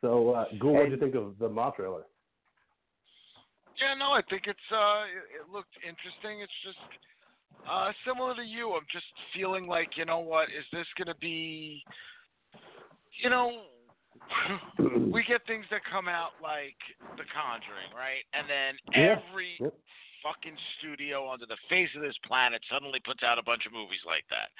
So, uh, Ghoul, what did you think of the Ma trailer? Yeah, no, I think it's uh, it, it looked interesting. It's just uh, similar to you. I'm just feeling like, you know what, is this going to be, you know, we get things that come out like The Conjuring, right? And then yeah. every yep. fucking studio under the face of this planet suddenly puts out a bunch of movies like that.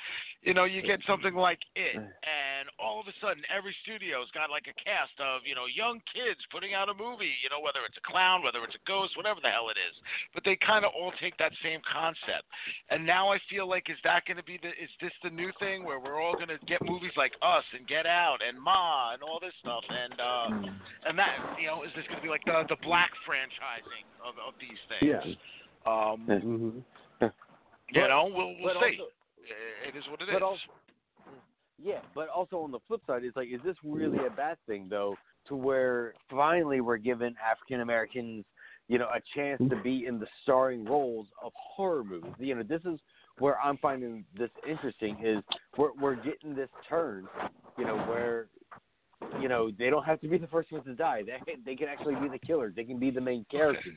You know, you get something like It, and all of a sudden every studio's got like a cast of, you know, young kids putting out a movie, you know, whether it's a clown, whether it's a ghost, whatever the hell it is. But they kind of all take that same concept. And now I feel like, is that going to be the, is this the new thing where we're all going to get movies like Us and Get Out and Ma and all this stuff? And, uh, and that, you know, is this going to be like the, the black franchising of, of these things? Yeah. Um, mm-hmm. but, you know, we'll, we'll see. Also, it is what it is. Also, yeah, but also on the flip side, it's like, is this really a bad thing, though, to where finally we're giving African Americans, you know, a chance to be in the starring roles of horror movies? You know, this is where I'm finding this interesting, is we're, we're getting this turn, you know, where, you know, they don't have to be the first ones to die. They they can actually be the killers. They can be the main characters.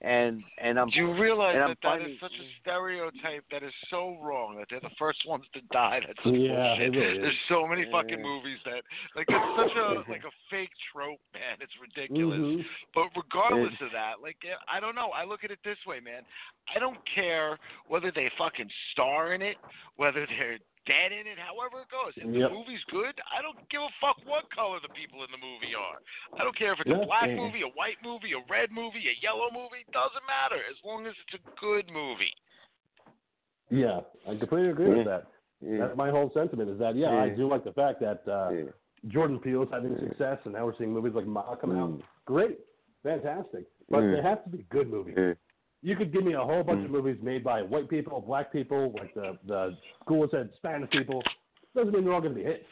And and I'm. Do you realize that finding, that is such a stereotype that is so wrong, that they're the first ones to die? That's yeah, bullshit. There's so many yeah. fucking movies that like that's such a like a fake trope, man. It's ridiculous. Mm-hmm. But regardless of that, like I don't know. I look at it this way, man. I don't care whether they fucking star in it, whether they're dead in it, however it goes. If yep. the movie's good, I don't give a fuck what color the people in the movie are. I don't care if it's yeah. a black movie, a white movie, a red movie, a yellow movie. Doesn't matter as long as it's a good movie. Yeah, I completely agree yeah. with that. Yeah. That's my whole sentiment, is that yeah, yeah, I do like the fact that uh, yeah. Jordan Peele's having yeah. success, and now we're seeing movies like Ma come mm. out. Great, fantastic, but mm. they have to be good movies. Yeah. You could give me a whole bunch mm. of movies made by white people, black people, like the the school said, Spanish people. Doesn't mean they're all going to be hits.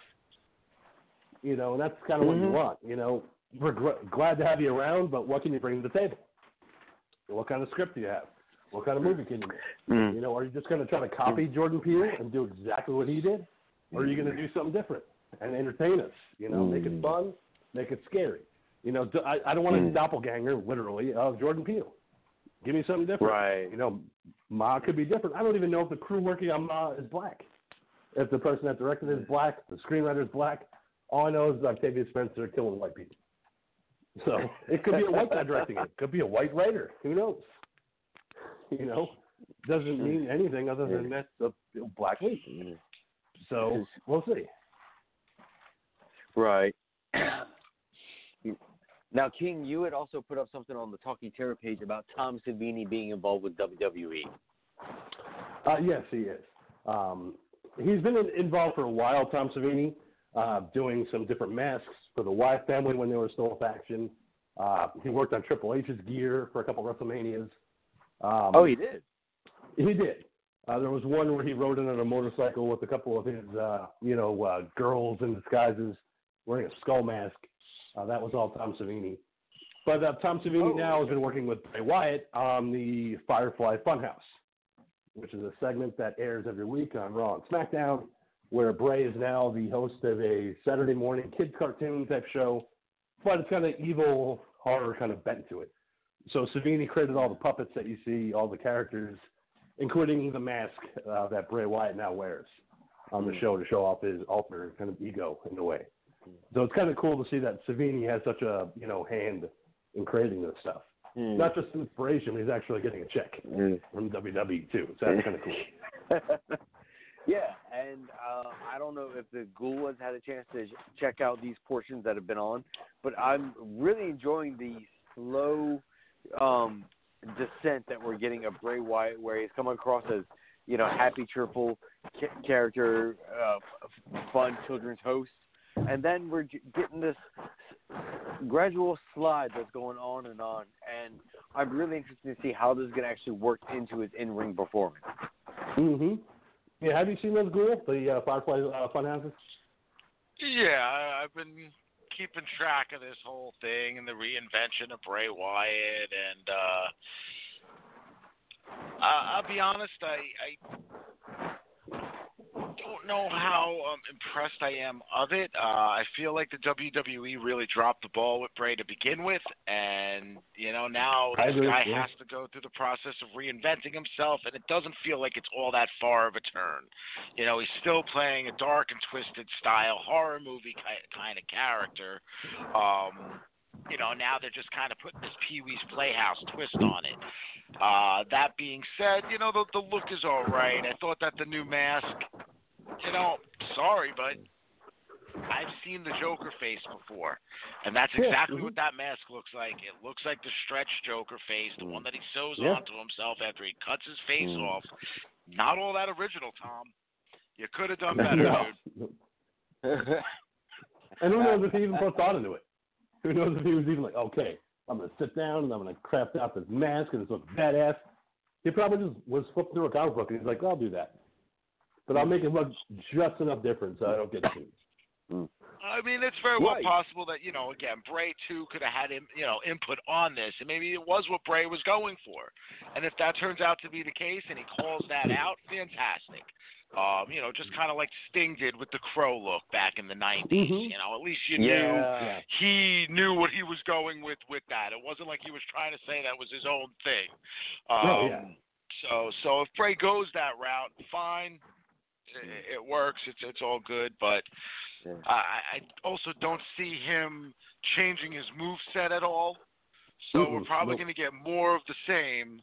You know, and that's kind of mm-hmm. what you want. You know, we're gr- glad to have you around, but what can you bring to the table? What kind of script do you have? What kind of movie can you make? Mm. You know, are you just going to try to copy Jordan Peele and do exactly what he did? Or are you going to do something different and entertain us? You know, mm. make it fun, make it scary. You know, I, I don't want a mm. doppelganger, literally, of Jordan Peele. Give me something different. Right. You know, Ma could be different. I don't even know if the crew working on Ma is black. If the person that directed it is black, the screenwriter is black. All I know is Octavia Spencer killing white people. So it could be a white guy directing it. It could be a white writer. Who knows? You know, doesn't mean anything other than that's a black lady. So we'll see. Right. Now, King, you had also put up something on the Talking Terror page about Tom Savini being involved with W W E. Uh, yes, he is. Um, he's been involved for a while, Tom Savini, uh, doing some different masks for the Wyatt family when they were still a faction. Uh, he worked on Triple H's gear for a couple of WrestleManias. Um, oh, he did? He did. Uh, there was one where he rode in on a motorcycle with a couple of his, uh, you know, uh, girls in disguises wearing a skull mask. Uh, that was all Tom Savini. But uh, Tom Savini oh, now has been working with Bray Wyatt on the Firefly Funhouse, which is a segment that airs every week on Raw and SmackDown, where Bray is now the host of a Saturday morning kid cartoon type show, but it's kind of evil horror kind of bent to it. So Savini created all the puppets that you see, all the characters, including the mask uh, that Bray Wyatt now wears on the show to show off his alter kind of ego in a way. So it's kind of cool to see that Savini has such a, you know, hand in creating this stuff. Mm. Not just inspiration, he's actually getting a check mm. from W W E too. So that's kind of cool. Yeah, and uh, I don't know if the Ghoul has had a chance to check out these portions that have been on, but I'm really enjoying the slow um, descent that we're getting of Bray Wyatt, where he's come across as, you know, happy, cheerful ca- character, uh, fun children's host. And then we're getting this gradual slide that's going on and on. And I'm really interested to see how this is going to actually work into his in-ring performance. Mm-hmm. Yeah, have you seen those, Google, the uh, Firefly uh, Funhouses? Yeah, I've been keeping track of this whole thing and the reinvention of Bray Wyatt. And uh, I'll be honest, I... I don't know how um, impressed I am of it. Uh, I feel like the W W E really dropped the ball with Bray to begin with, and you know now this I guy has to go through the process of reinventing himself, and it doesn't feel like it's all that far of a turn. You know, he's still playing a dark and twisted style horror movie kind of character. Um, you know, now they're just kind of putting this Pee Wee's Playhouse twist on it. Uh, that being said, you know, the, the look is all right. I thought that the new mask, you know, sorry, but I've seen the Joker face before, and that's exactly yeah. what that mask looks like. It looks like the stretched Joker face, the one that he sews yeah. onto himself after he cuts his face mm. off. Not all that original, Tom. You could have done better, no. dude. And who knows if he even put thought into it? Who knows if he was even like, okay, I'm going to sit down and I'm going to craft out this mask and it's looks badass. He probably just was flipping through a comic book and he's like, I'll do that. But I'll make it look just enough different so I don't get sued. I mean, it's very well right. possible that, you know, again, Bray, too, could have had, him, you know, input on this. And maybe it was what Bray was going for. And if that turns out to be the case and he calls that out, fantastic. Um, you know, just kind of like Sting did with the Crow look back in the nineties. Mm-hmm. You know, at least you knew yeah. he knew what he was going with with that. It wasn't like he was trying to say that was his own thing. Um, oh, yeah. So, so if Bray goes that route, fine. It works. It's it's all good, but I, I also don't see him changing his moveset at all. So mm-hmm. we're probably nope. going to get more of the same,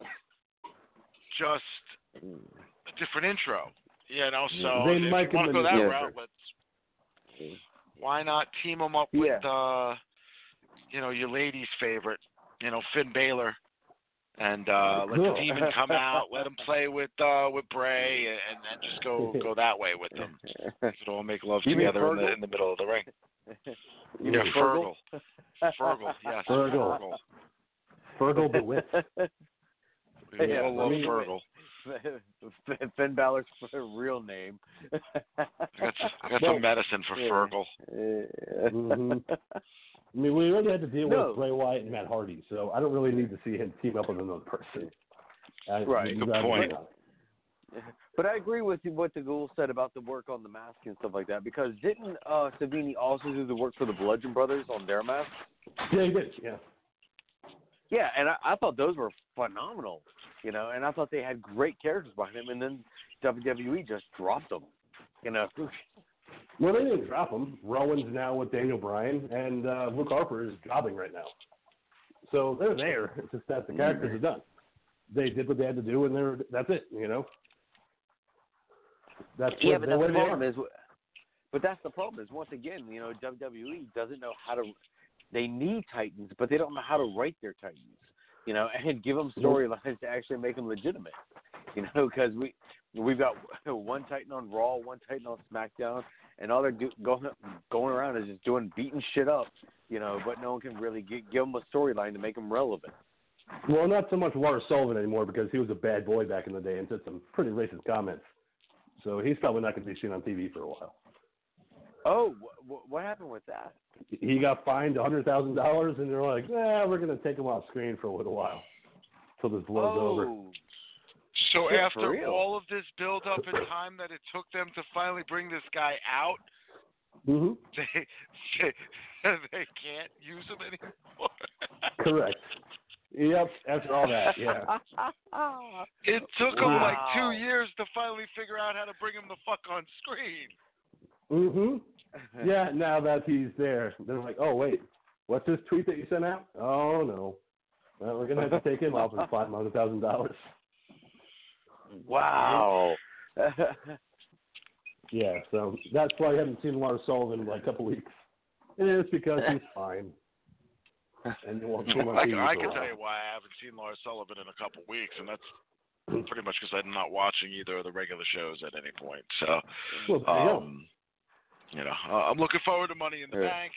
just a different intro. You know, so they if might you want to go that yeah. route, let's. Why not team him up with, yeah. uh, you know, your lady's favorite, you know, Finn Balor. And uh, let cool. the demon come out. Let him play with uh, with Bray, and, and just go, go that way with them. It'll all make love you together in the, in the middle of the ring. You yeah, Fergal, Fergal, yes, Fergal, Fergal, Fergal the Witch. We yeah, all love me, Fergal. Finn Balor's real name. That's that's no. a medicine for yeah. Fergal. Yeah. Mm-hmm. I mean, we already had to deal no. with Bray Wyatt and Matt Hardy, so I don't really need to see him team up with another person. I, right, good point. But I agree with what the Ghoul said about the work on the mask and stuff like that, because didn't uh, Savini also do the work for the Bludgeon Brothers on their mask? Yeah, he did, yeah. Yeah, and I, I thought those were phenomenal, you know, and I thought they had great characters behind them, and then W W E just dropped them, you know. Well, they didn't drop him. Rowan's now with Daniel Bryan, and uh, Luke Harper is jobbing right now. So they're there. It's just that the characters are done. They did what they had to do, and they're that's it. You know. That's yeah, but that's the problem is. But that's the problem is once again, you know, W W E doesn't know how to. They need Titans, but they don't know how to write their Titans. You know, and give them storylines to actually make them legitimate. You know, because we we've got one Titan on Raw, one Titan on SmackDown. And all they're do, going going around is just doing beating shit up, you know. But no one can really get, give them a storyline to make them relevant. Well, not so much Water Sullivan anymore because he was a bad boy back in the day and said some pretty racist comments. So he's probably not going to be seen on T V for a while. Oh, wh- what happened with that? He got fined one hundred thousand dollars, and they're like, eh, we're going to take him off screen for a little while until this blows oh. over. So it's after all of this build-up and time that it took them to finally bring this guy out, mm-hmm. they, they they can't use him anymore. Correct. Yep, after all that, yeah. It took wow. them like two years to finally figure out how to bring him the fuck on screen. Mm-hmm. Yeah, now that he's there, they're like, oh, wait, what's this tweet that you sent out? Oh, no. Well, we're going to have to take him off and find him on one hundred thousand dollars. Wow. Yeah, so that's why I haven't seen Lars Sullivan in like a couple weeks. And it's because he's fine. And you won't see him on T V. I, I can tell you why I haven't seen Lars Sullivan in a couple weeks, and that's pretty much because I'm not watching either of the regular shows at any point. So, well, um, you know, uh, I'm looking forward to Money in the yeah. Bank.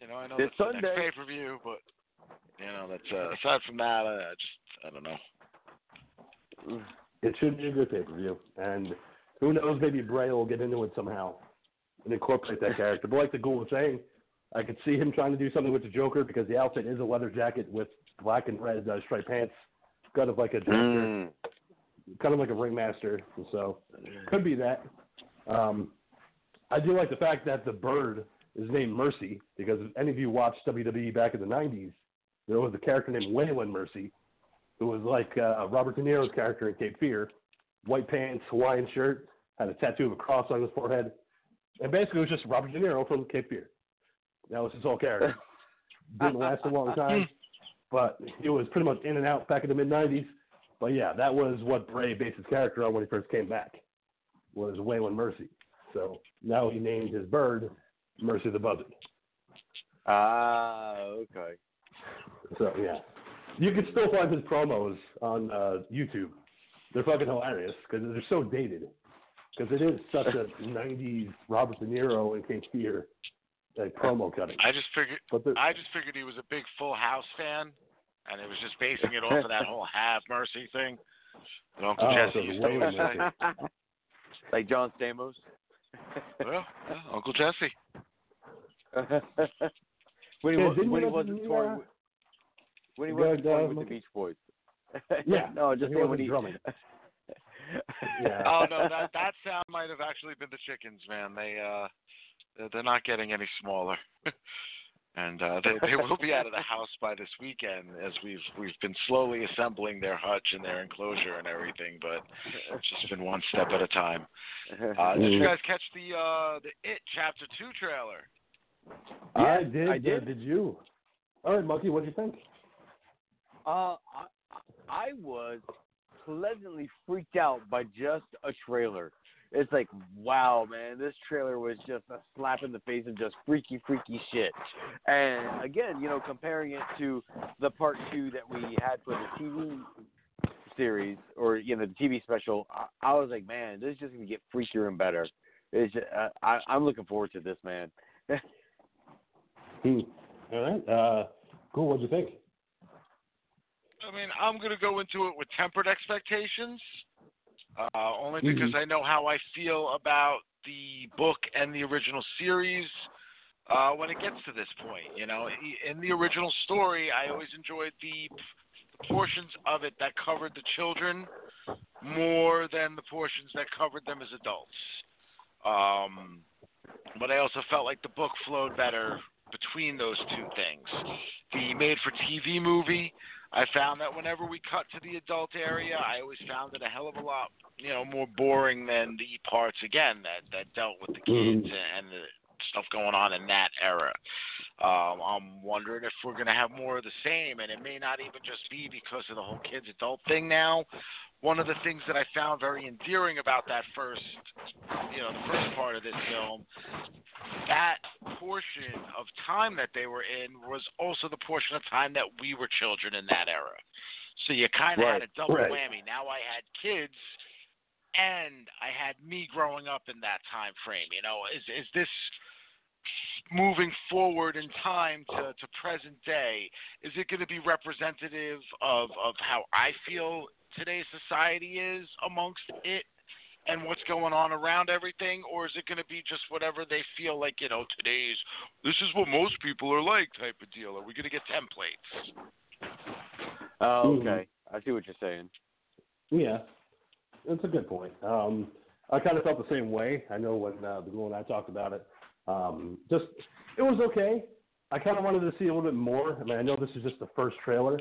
You know, I know it's that's Sunday. The next pay-per-view, but you know, that's uh, aside from that, I uh, just I don't know. It should be a good pay-per-view, and who knows, maybe Bray will get into it somehow and incorporate that character. But like the Ghoul was saying, I could see him trying to do something with the Joker because the outfit is a leather jacket with black and red uh, striped pants. Kind of like a mm. kind of like a ringmaster, so could be that. Um, I do like the fact that the bird is named Mercy because if any of you watched W W E back in the nineties, there was a character named Waylon Mercy who was like uh, Robert De Niro's character in Cape Fear, white pants, Hawaiian shirt, had a tattoo of a cross on his forehead, and basically it was just Robert De Niro from Cape Fear. That was his whole character. Didn't last a long time. But it was pretty much in and out back in the mid-nineties. But, yeah, that was what Bray based his character on when he first came back, was Waylon Mercy. So now he named his bird Mercy the Buzzard. Ah, uh, okay. So, yeah. You can still find his promos on uh, YouTube. They're fucking hilarious because they're so dated. Because it is such a nineties Robert De Niro and Cape Fear. Like promo cutting. I just figured. The, I just figured he was a big Full House fan, and it was just basing it off of that whole "Have Mercy" thing. And Uncle oh, Jesse so used to say, like John Stamos. Well, yeah, Uncle Jesse. when he, yeah, was, when he wasn't he, touring, uh, when he wasn't touring with the Beach Boys. Yeah, no, just he when he. Drumming. Yeah. Oh no, that that sound might have actually been the Chickens, man. They. uh They're not getting any smaller, and uh, they, they will be out of the house by this weekend. As we've we've been slowly assembling their hutch and their enclosure and everything, but it's just been one step at a time. Uh, did you guys catch the uh, the It Chapter Two trailer? Yeah, I did. I did. Uh, did you? All right, Monkey, what did you think? Uh, I, I was pleasantly freaked out by just a trailer. It's like, wow, man, this trailer was just a slap in the face of just freaky, freaky shit. And, again, you know, comparing it to the part two that we had for the T V series or, you know, the T V special, I, I was like, man, this is just going to get freakier and better. It's just, uh, I, I'm looking forward to this, man. All right. Uh, cool. What'd you think? I mean, I'm going to go into it with tempered expectations. Uh, only because mm-hmm. I know how I feel about the book and the original series uh, when it gets to this point. You know, in the original story, I always enjoyed the, the portions of it that covered the children more than the portions that covered them as adults. Um, but I also felt like the book flowed better between those two things. The made-for-T V movie, I found that whenever we cut to the adult area, I always found it a hell of a lot, you know, more boring than the parts again that, that dealt with the kids and the stuff going on in that era. Um, I'm wondering if we're going to have more of the same, and it may not even just be because of the whole kids adult thing now. One of the things that I found very endearing about that first, you know, the first part of this film, that portion of time that they were in was also the portion of time that we were children in that era. So you kind of right. had a double right. whammy. Now I had kids, and I had me growing up in that time frame. You know, is is this moving forward in time to, to present day, is it going to be representative of, of how I feel today's society is amongst it and what's going on around everything? Or is it going to be just whatever they feel like, you know, today's, this is what most people are like type of deal? Are we going to get templates? Oh, okay. I see what you're saying. Yeah. That's a good point. Um, I kind of felt the same way. I know when uh, Bill and I talked about it. Um, just it was okay. I kind of wanted to see a little bit more. I mean, I know this is just the first trailer,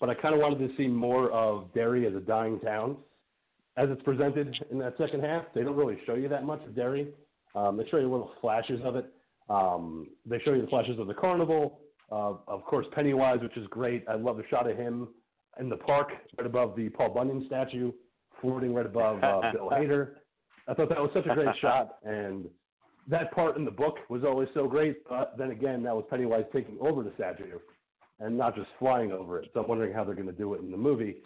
but I kind of wanted to see more of Derry as a dying town, as it's presented in that second half. They don't really show you that much of Derry. Um, they show you little flashes of it. Um, they show you the flashes of the carnival. Uh, of course, Pennywise, which is great. I love the shot of him in the park, right above the Paul Bunyan statue, floating right above uh, Bill Hader. I thought that was such a great shot, and that part in the book was always so great. But then again, that was Pennywise taking over the statue and not just flying over it. So I'm wondering how they're going to do it in the movie.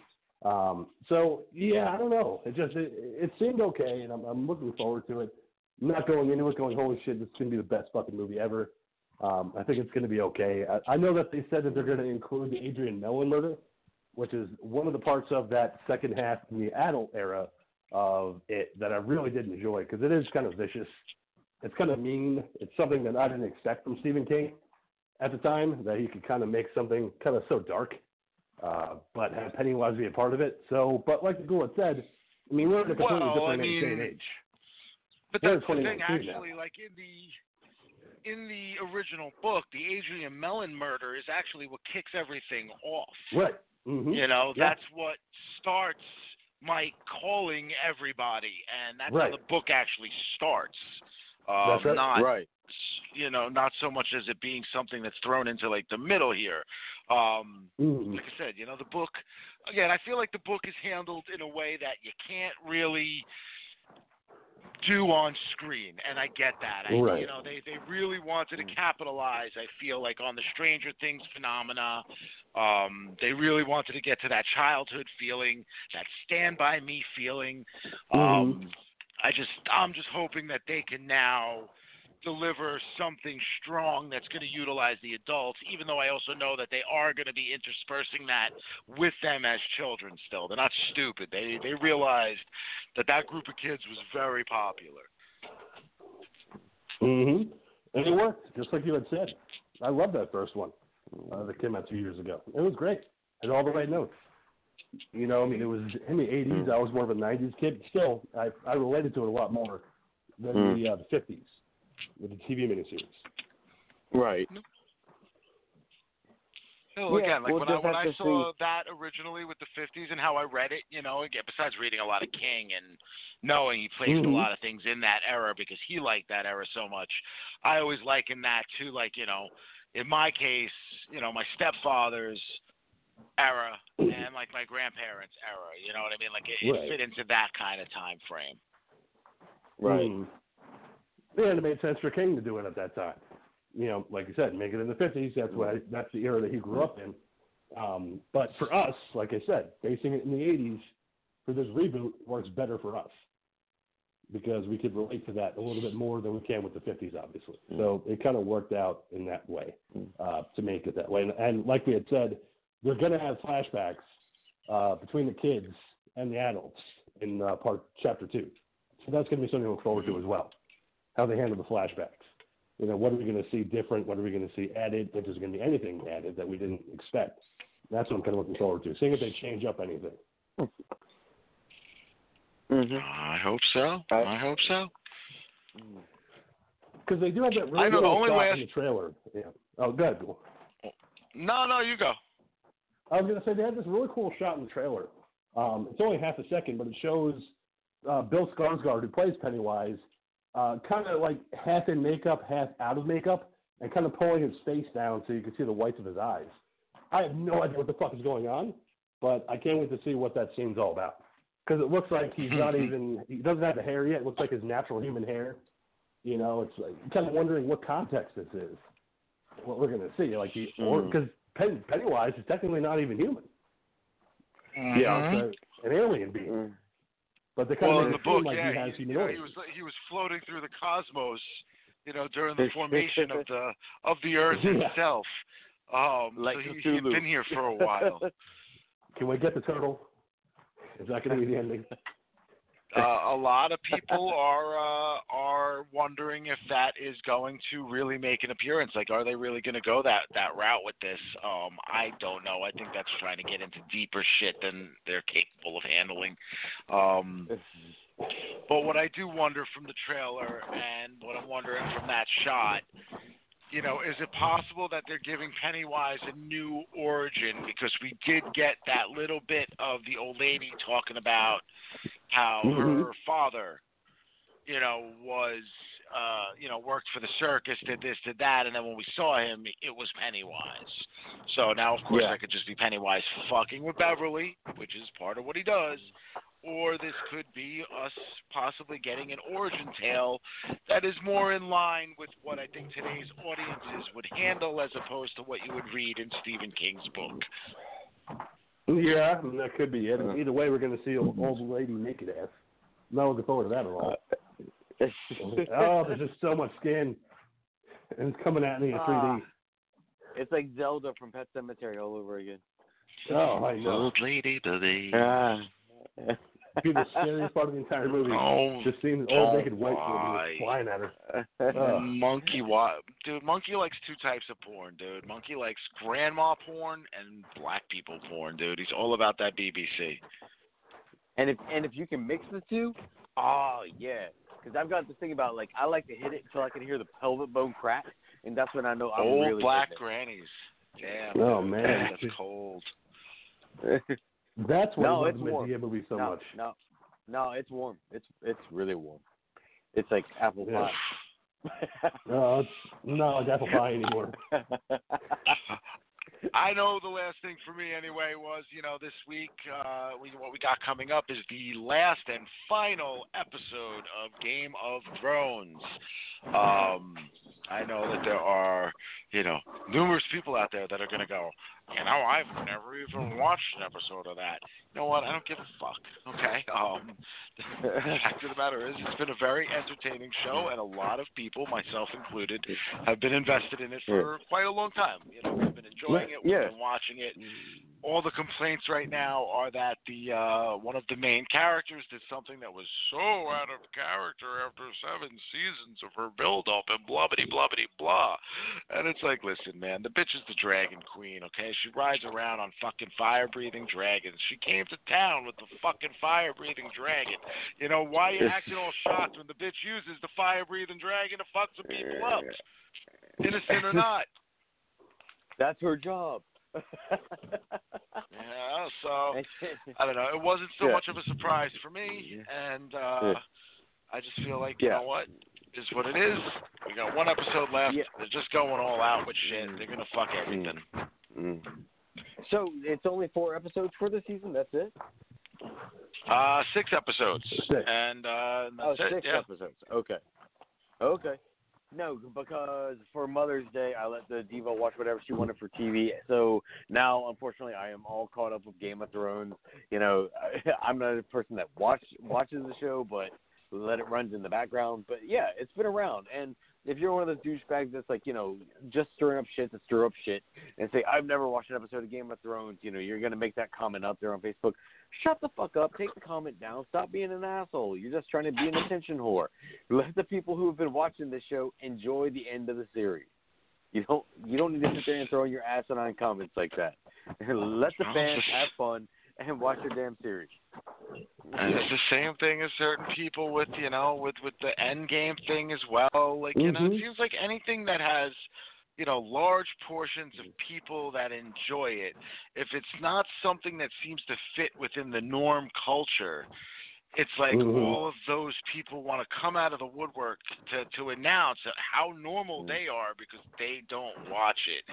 Um, so, yeah, I don't know. It just it, it seemed okay, and I'm, I'm looking forward to it. I'm not going into it going, holy shit, this is going to be the best fucking movie ever. Um, I think it's going to be okay. I, I know that they said that they're going to include the Adrian Mellon murder, which is one of the parts of that second half in the adult era of it that I really did enjoy, because it is kind of vicious. It's kind of mean. It's something that I didn't expect from Stephen King at the time, that he could kind of make something kind of so dark, uh, but have Pennywise be a part of it. So, but like the Ghoul said, I mean, we're in a completely well, different I mean, day and age. But that's the thing, actually, now. like in the... In the original book, the Adrian Mellon murder is actually what kicks everything off. Right. Mm-hmm. You know, yeah. That's what starts Mike calling everybody, and that's right. How the book actually starts. Um, that's right. Not, right. You know, not so much as it being something that's thrown into, like, the middle here. Um, mm-hmm. Like I said, you know, the book, again, I feel like the book is handled in a way that you can't really – do on screen, and I get that. I, right. You know, they, they really wanted to capitalize, I feel like, on the Stranger Things phenomena. Um, they really wanted to get to that childhood feeling, that Stand By Me feeling. Um, mm-hmm. I just, I'm just hoping that they can now deliver something strong that's going to utilize the adults, even though I also know that they are going to be interspersing that with them as children still. They're not stupid. They they realized that that group of kids was very popular. Mm-hmm. And it worked, just like you had said. I love that first one uh, that came out two years ago. It was great. It had all the right notes. You know, I mean, it was in the eighties. I was more of a nineties kid. Still, I, I related to it a lot more than mm. the, uh, the fifties. With the T V miniseries. Right. No, again, like yeah, we'll when I, when I saw see. that originally with the fifties and how I read it, you know, again, besides reading a lot of King and knowing he placed mm-hmm. a lot of things in that era because he liked that era so much, I always liken that to, like, you know, in my case, you know, my stepfather's era and, like, my grandparents' era, you know what I mean? Like, it, right. it fit into that kind of time frame. Right. Mm. Yeah, it made sense for King to do it at that time. You know, like you said, make it in the fifties. That's why that's the era that he grew up in. Um, but for us, like I said, basing it in the eighties for this reboot works better for us because we could relate to that a little bit more than we can with the fifties, obviously. Mm. So it kind of worked out in that way uh, to make it that way. And, and like we had said, we're going to have flashbacks uh, between the kids and the adults in uh, part chapter two. So that's going to be something to look forward to as well. How they handle the flashbacks. You know, what are we going to see different? What are we going to see added? If there's going to be anything added that we didn't expect. That's what I'm kind of looking forward to. Seeing if they change up anything. Mm-hmm. I hope so. I, I hope so. Because they do have that really cool shot in the trailer. Yeah. Oh, go ahead. No, no, you go. I was going to say, they had this really cool shot in the trailer. Um, it's only half a second, but it shows uh, Bill Skarsgård, who plays Pennywise, Uh, kind of like half in makeup, half out of makeup, and kind of pulling his face down so you can see the whites of his eyes. I have no idea what the fuck is going on, but I can't wait to see what that scene's all about. Because it looks like he's not even, he doesn't have the hair yet. It looks like his natural human hair. You know, it's like, I'm kind of wondering what context this is, what we're going to see. Like, because Penny, Pennywise is technically not even human. Mm-hmm. Yeah, it's a, an alien being. Mm-hmm. But the well, in the book, like yeah, he, has he, you know, he was he was floating through the cosmos you know, during the formation of the of the earth itself. Um, like so he, he's been here for a while. Can we get the turtle? Is that going to be the ending? Uh, a lot of people are uh, are wondering if that is going to really make an appearance. Like, are they really going to go that, that route with this? Um, I don't know. I think that's trying to get into deeper shit than they're capable of handling. Um, but what I do wonder from the trailer and what I'm wondering from that shot, you know, is it possible that they're giving Pennywise a new origin? Because we did get that little bit of the old lady talking about how mm-hmm. her father, you know, was, uh, you know, worked for the circus, did this, did that, and then when we saw him, it was Pennywise. So now, of course, yeah. that could just be Pennywise fucking with Beverly, which is part of what he does, or this could be us possibly getting an origin tale that is more in line with what I think today's audiences would handle as opposed to what you would read in Stephen King's book. Yeah, I mean, that could be it. Either way, we're going to see an old lady naked ass. Not looking forward to that at all. Oh, there's just so much skin. And it's coming at me in three D. Uh, it's like Zelda from Pet Sematary all over again. Oh, I know. Old lady, baby. Uh, be the scariest part of the entire movie. Oh, just seeing an old naked white woman flying at her. Uh, monkey, wa- dude. Monkey likes two types of porn, dude. Monkey likes grandma porn and black people porn, dude. He's all about that B B C. And if and if you can mix the two, oh yeah. Because I've got this thing about like I like to hit it until I can hear the pelvic bone crack, and that's when I know I'm old really black grannies. Damn. Oh man, man that's cold. That's why no, it's warm. The movie so no, much. No, no, it's warm. It's it's really warm. It's like apple yeah. pie. no, it's no, it's apple pie anymore. I know the last thing for me anyway was, you know, this week uh, we, what we got coming up is the last and final episode of Game of Thrones. Um, I know that there are, you know, numerous people out there that are going to go, you know, I've never even watched an episode of that. You know what? I don't give a fuck. Okay. Um, the fact of the matter is, it's been a very entertaining show, and a lot of people, myself included, have been invested in it for quite a long time. You know, we've been enjoying it. We've yeah. been watching it. All the complaints right now are that the uh, one of the main characters did something that was so out of character after seven seasons of her build-up and blubbity blubbity blah. And it's like, listen, man, the bitch is the dragon queen, okay? She rides around on fucking fire-breathing dragons. She came to town with the fucking fire-breathing dragon. You know, why are you acting all shocked when the bitch uses the fire-breathing dragon to fuck some people up? Innocent or not. That's her job. Yeah, so, I don't know. It wasn't so yeah. much of a surprise for me, and uh, yeah. I just feel like, you yeah. know what? It is what it is. We got one episode left. Yeah. They're just going all out with shit. They're going to fuck everything. Mm. Mm. So it's only four episodes for the season. That's it. Uh, six episodes. Six. And uh, that's oh, six it, yeah. episodes. Okay. Okay. No, because for Mother's Day, I let the diva watch whatever she wanted for T V. So now, unfortunately, I am all caught up with Game of Thrones. You know, I'm not a person that watch watches the show, but let it run in the background. But yeah, it's been around. And if you're one of those douchebags that's like, you know, just stirring up shit to stir up shit and say, I've never watched an episode of Game of Thrones, you know, you're going to make that comment out there on Facebook. Shut the fuck up. Take the comment down. Stop being an asshole. You're just trying to be an attention whore. Let the people who have been watching this show enjoy the end of the series. You don't you don't need to sit there and throw your ass on comments like that. Let the fans have fun and watch your damn series. And it's the same thing as certain people with, you know, with, with the end game thing as well. Like, you mm-hmm. know, it seems like anything that has, you know, large portions of people that enjoy it, if it's not something that seems to fit within the norm culture, it's like mm-hmm. all of those people want to come out of the woodwork to, to announce how normal they are because they don't watch it.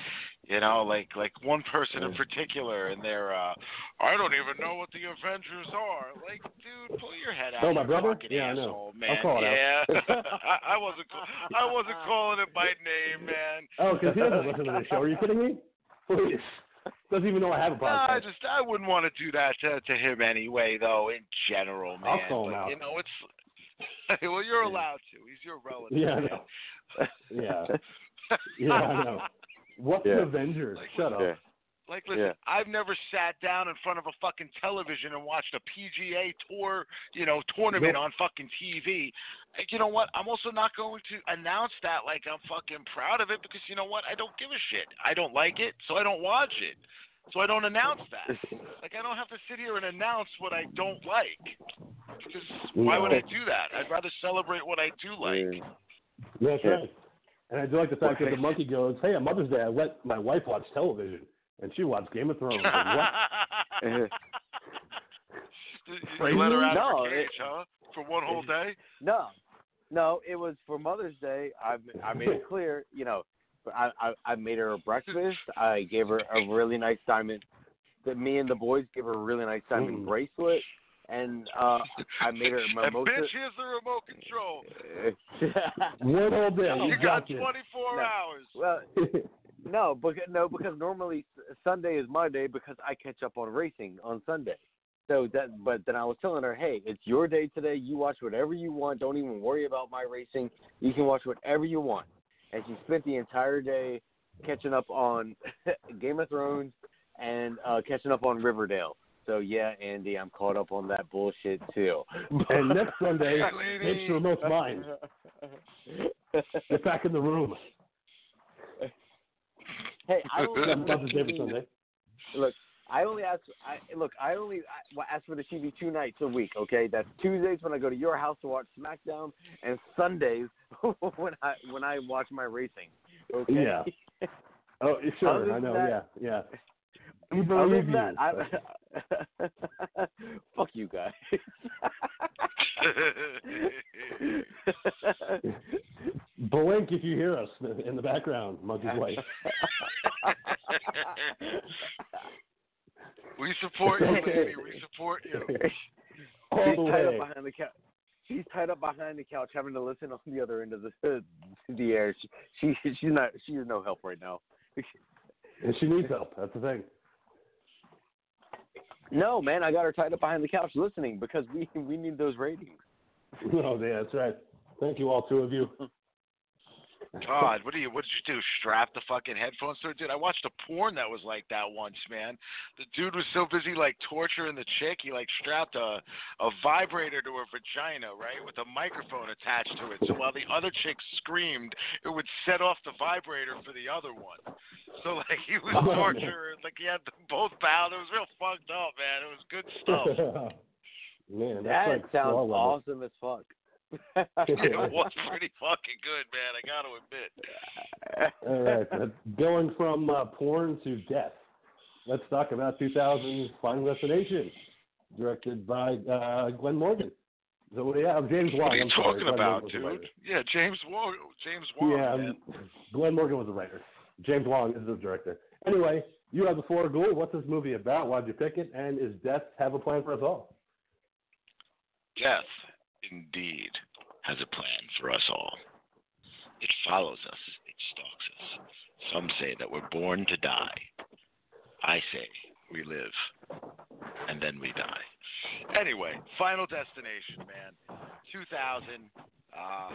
You know, like like one person in particular, and they're, uh, I don't even know what the Avengers are. Like, dude, pull your head out. Oh, my brother? Yeah, I know. Man. I'll call it yeah. out. I, I, wasn't, I wasn't calling it by name, man. Oh, because he doesn't listen to the show. Are you kidding me? Please. Doesn't even know I have a podcast. No, I just I wouldn't want to do that to, to him anyway, though. In general, man. I'll call him but, out. You know, it's Well, you're allowed to. He's your relative. Yeah, no. yeah, yeah. I know. What's yeah. an Avengers? Like, Shut yeah. up. Like, listen, yeah. I've never sat down in front of a fucking television and watched a P G A tour, you know, tournament yep. on fucking T V. And you know what? I'm also not going to announce that like I'm fucking proud of it because, you know what? I don't give a shit. I don't like it, so I don't watch it. So I don't announce that. Like, I don't have to sit here and announce what I don't like. Because why would I do that? I'd rather celebrate what I do like. Yeah. That's right. And I do like the fact okay. that the monkey goes, hey, on Mother's Day, I let my wife watch television. And she watched Game of Thrones. Like, what? You let her out no, of her cage, it, huh? For one whole day? No. No, it was for Mother's Day. I I made it clear, you know, I, I, I made her a breakfast. I gave her a really nice diamond. That me and the boys gave her a really nice diamond mm. bracelet. And uh, I made her a mimosa. And bitch, here's the remote control. One whole day. You got twenty-four no. hours. Well... No, because no, because normally Sunday is my day because I catch up on racing on Sunday. So that, but then I was telling her, hey, it's your day today. You watch whatever you want. Don't even worry about my racing. You can watch whatever you want. And she spent the entire day catching up on Game of Thrones and uh, catching up on Riverdale. So yeah, Andy, I'm caught up on that bullshit too. And next Sunday, it's your most mine. Get back in the room. Hey, I only look. I only ask. I, look, I only I, ask for the T V two nights a week. Okay, that's Tuesdays when I go to your house to watch SmackDown, and Sundays when I when I watch my racing. Okay. Yeah. Oh, sure. I know. That, yeah. Yeah. We believe you. That, I, fuck you guys. Blink if you hear us in the background, Monkey's wife. We support you, baby. We support you. All the way. Behind the couch. She's tied up behind the couch, having to listen on the other end of the the air. She, she she's not she's no help right now. And she needs help. That's the thing. No, man, I got her tied up behind the couch listening because we we need those ratings. Oh yeah, that's right. Thank you, all two of you. God, what do you? What did you do? Strap the fucking headphones to it, dude. I watched a porn that was like that once, man. The dude was so busy like torturing the chick, he like strapped a a vibrator to her vagina, right, with a microphone attached to it. So while the other chick screamed, it would set off the vibrator for the other one. So like he was tortured, like he had them both bound. It was real fucked up, man. It was good stuff. Man, that like sounds awesome as fuck. It was pretty fucking good, man. I got to admit. All right, so going from uh, porn to death, let's talk about two thousand's Final Destination, directed by uh, Glenn Morgan. So yeah, James Wong. What are you I'm talking sorry. about, dude? Yeah, James Wong. James Wong. Yeah, man. Glenn Morgan was the writer. James Wong is the director. Anyway, you have the floor, Ghoul. What's this movie about? Why'd you pick it? And is death have a plan for us all? Death. Indeed, has a plan for us all. It follows us. It stalks us. Some say that we're born to die. I say we live, and then we die. Anyway, Final Destination, man. two thousand, uh,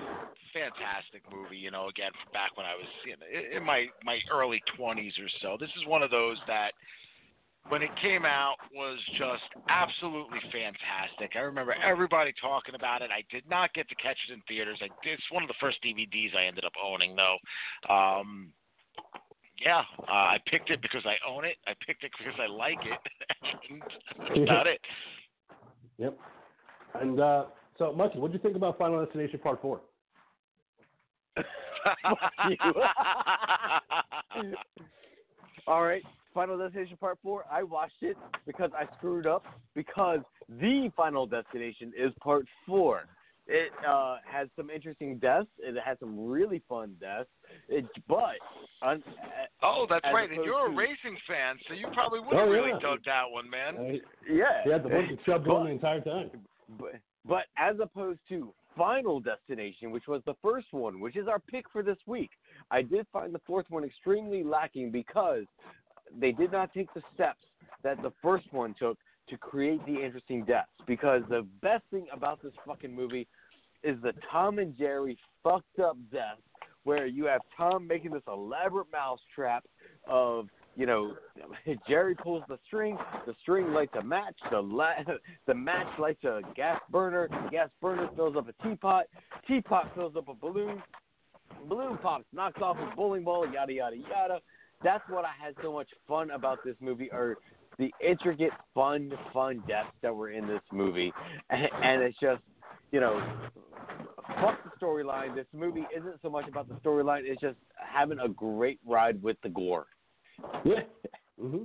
fantastic movie. You know, again, from back when I was you know, in my, my early twenties or so. This is one of those that, when it came out, was just absolutely fantastic. I remember everybody talking about it. I did not get to catch it in theaters. I did, it's one of the first D V Ds I ended up owning, though. Um, yeah, uh, I picked it because I own it. I picked it because I like it. That's about it. Yep. And uh, so, Monkey, what did you think about Final Destination Part four? All right. Final Destination Part four, I watched it because I screwed up because the Final Destination is Part four. It uh, has some interesting deaths. It has some really fun deaths. It, but un- Oh, that's right. And you're to- a racing fan, so you probably would have oh, really yeah. dug that one, man. Uh, yeah. You had the bunch of chub going the entire time. But, but as opposed to Final Destination, which was the first one, which is our pick for this week, I did find the fourth one extremely lacking because they did not take the steps that the first one took to create the interesting deaths, because the best thing about this fucking movie is the Tom and Jerry fucked up death where you have Tom making this elaborate mousetrap of, you know, Jerry pulls the string, the string lights a match, the la- the match lights a gas burner, the gas burner fills up a teapot, teapot fills up a balloon, balloon pops, knocks off a bowling ball, yada, yada, yada. That's what I had so much fun about this movie, or the intricate, fun, fun deaths that were in this movie. And, and it's just, you know, fuck the storyline. This movie isn't so much about the storyline. It's just having a great ride with the gore. Yeah. Mm-hmm.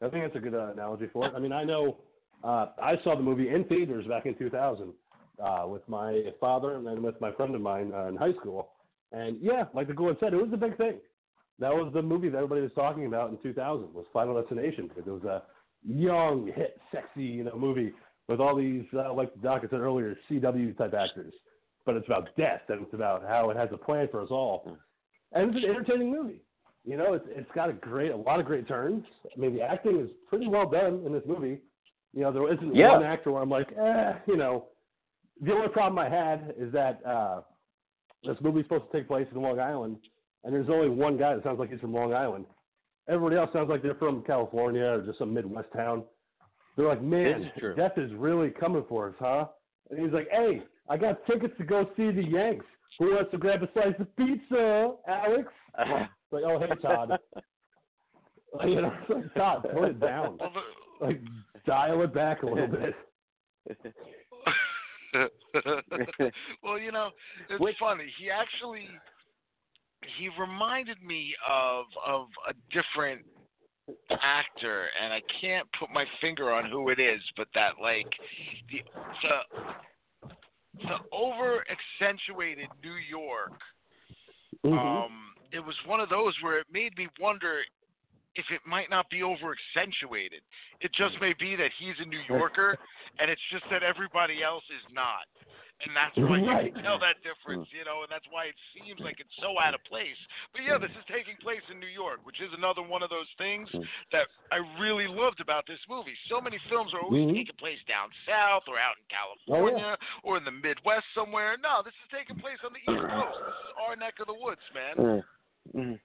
I think that's a good uh, analogy for it. I mean, I know uh, I saw the movie in theaters back in two thousand uh, with my father and then with my friend of mine uh, in high school. And, yeah, like the Gordon said, it was the big thing. That was the movie that everybody was talking about in two thousand was Final Destination. It was a young, hit, sexy, you know, movie with all these, uh, like Doc said earlier, C W-type actors. But it's about death, and it's about how it has a plan for us all. And it's an entertaining movie. You know, it's it's got a great, a lot of great turns. I mean, the acting is pretty well done in this movie. You know, there isn't yeah. one actor where I'm like, eh, you know. The only problem I had is that uh, this movie's supposed to take place in Long Island, and there's only one guy that sounds like he's from Long Island. Everybody else sounds like they're from California or just some Midwest town. They're like, man, is death is really coming for us, huh? And he's like, hey, I got tickets to go see the Yanks. Who wants to grab a slice of pizza, Alex? It's like, oh, hey, Todd. Like, you know, it's like, Todd, put it down. Like, dial it back a little bit. Well, you know, it's Which, funny. He actually... He reminded me of of a different actor, and I can't put my finger on who it is, but that like the the, the over accentuated New York. Mm-hmm. Um, it was one of those where it made me wonder if it might not be over accentuated. It just may be that he's a New Yorker, and it's just that everybody else is not. And that's why right. you can tell that difference, you know, and that's why it seems like it's so out of place. But, yeah, this is taking place in New York, which is another one of those things that I really loved about this movie. So many films are always mm-hmm. taking place down south or out in California oh, yeah. or in the Midwest somewhere. No, this is taking place on the East Coast. This is our neck of the woods, man. Mm-hmm.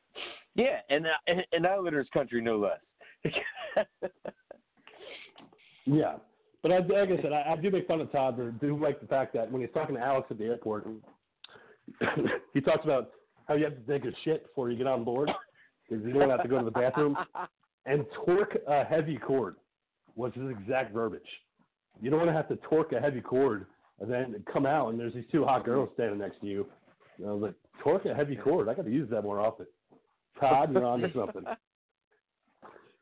Yeah, and uh, and Islanders country, no less. Yeah. But I, like I said, I, I do make fun of Todd, but I do like the fact that when he's talking to Alex at the airport, he talks about how you have to take a shit before you get on board because you don't have to go to the bathroom. And torque a heavy cord was his exact verbiage. You don't want to have to torque a heavy cord and then come out and there's these two hot girls standing next to you. And I was like, torque a heavy cord. I got to use that more often. Todd, you're on to something.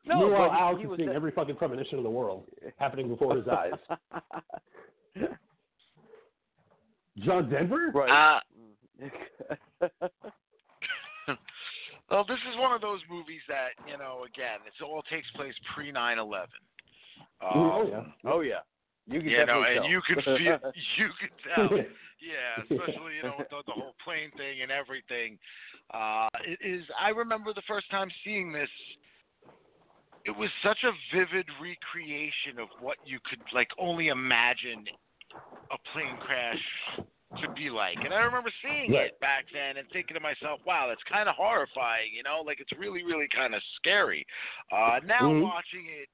No, meanwhile, Alex is seeing that... every fucking premonition in the world happening before his eyes. John Denver? Right. Uh, well, this is one of those movies that, you know, again, it all takes place pre nine eleven. Um, oh, yeah. Oh, yeah. You can you know, and tell. you can feel, you can tell, yeah, especially you know with the, the whole plane thing and everything. Uh, it is. I remember the first time seeing this. It was such a vivid recreation of what you could like only imagine a plane crash could be like. And I remember seeing right. it back then and thinking to myself, wow, that's kind of horrifying, you know, like it's really, really kind of scary. Uh, now mm-hmm. watching it,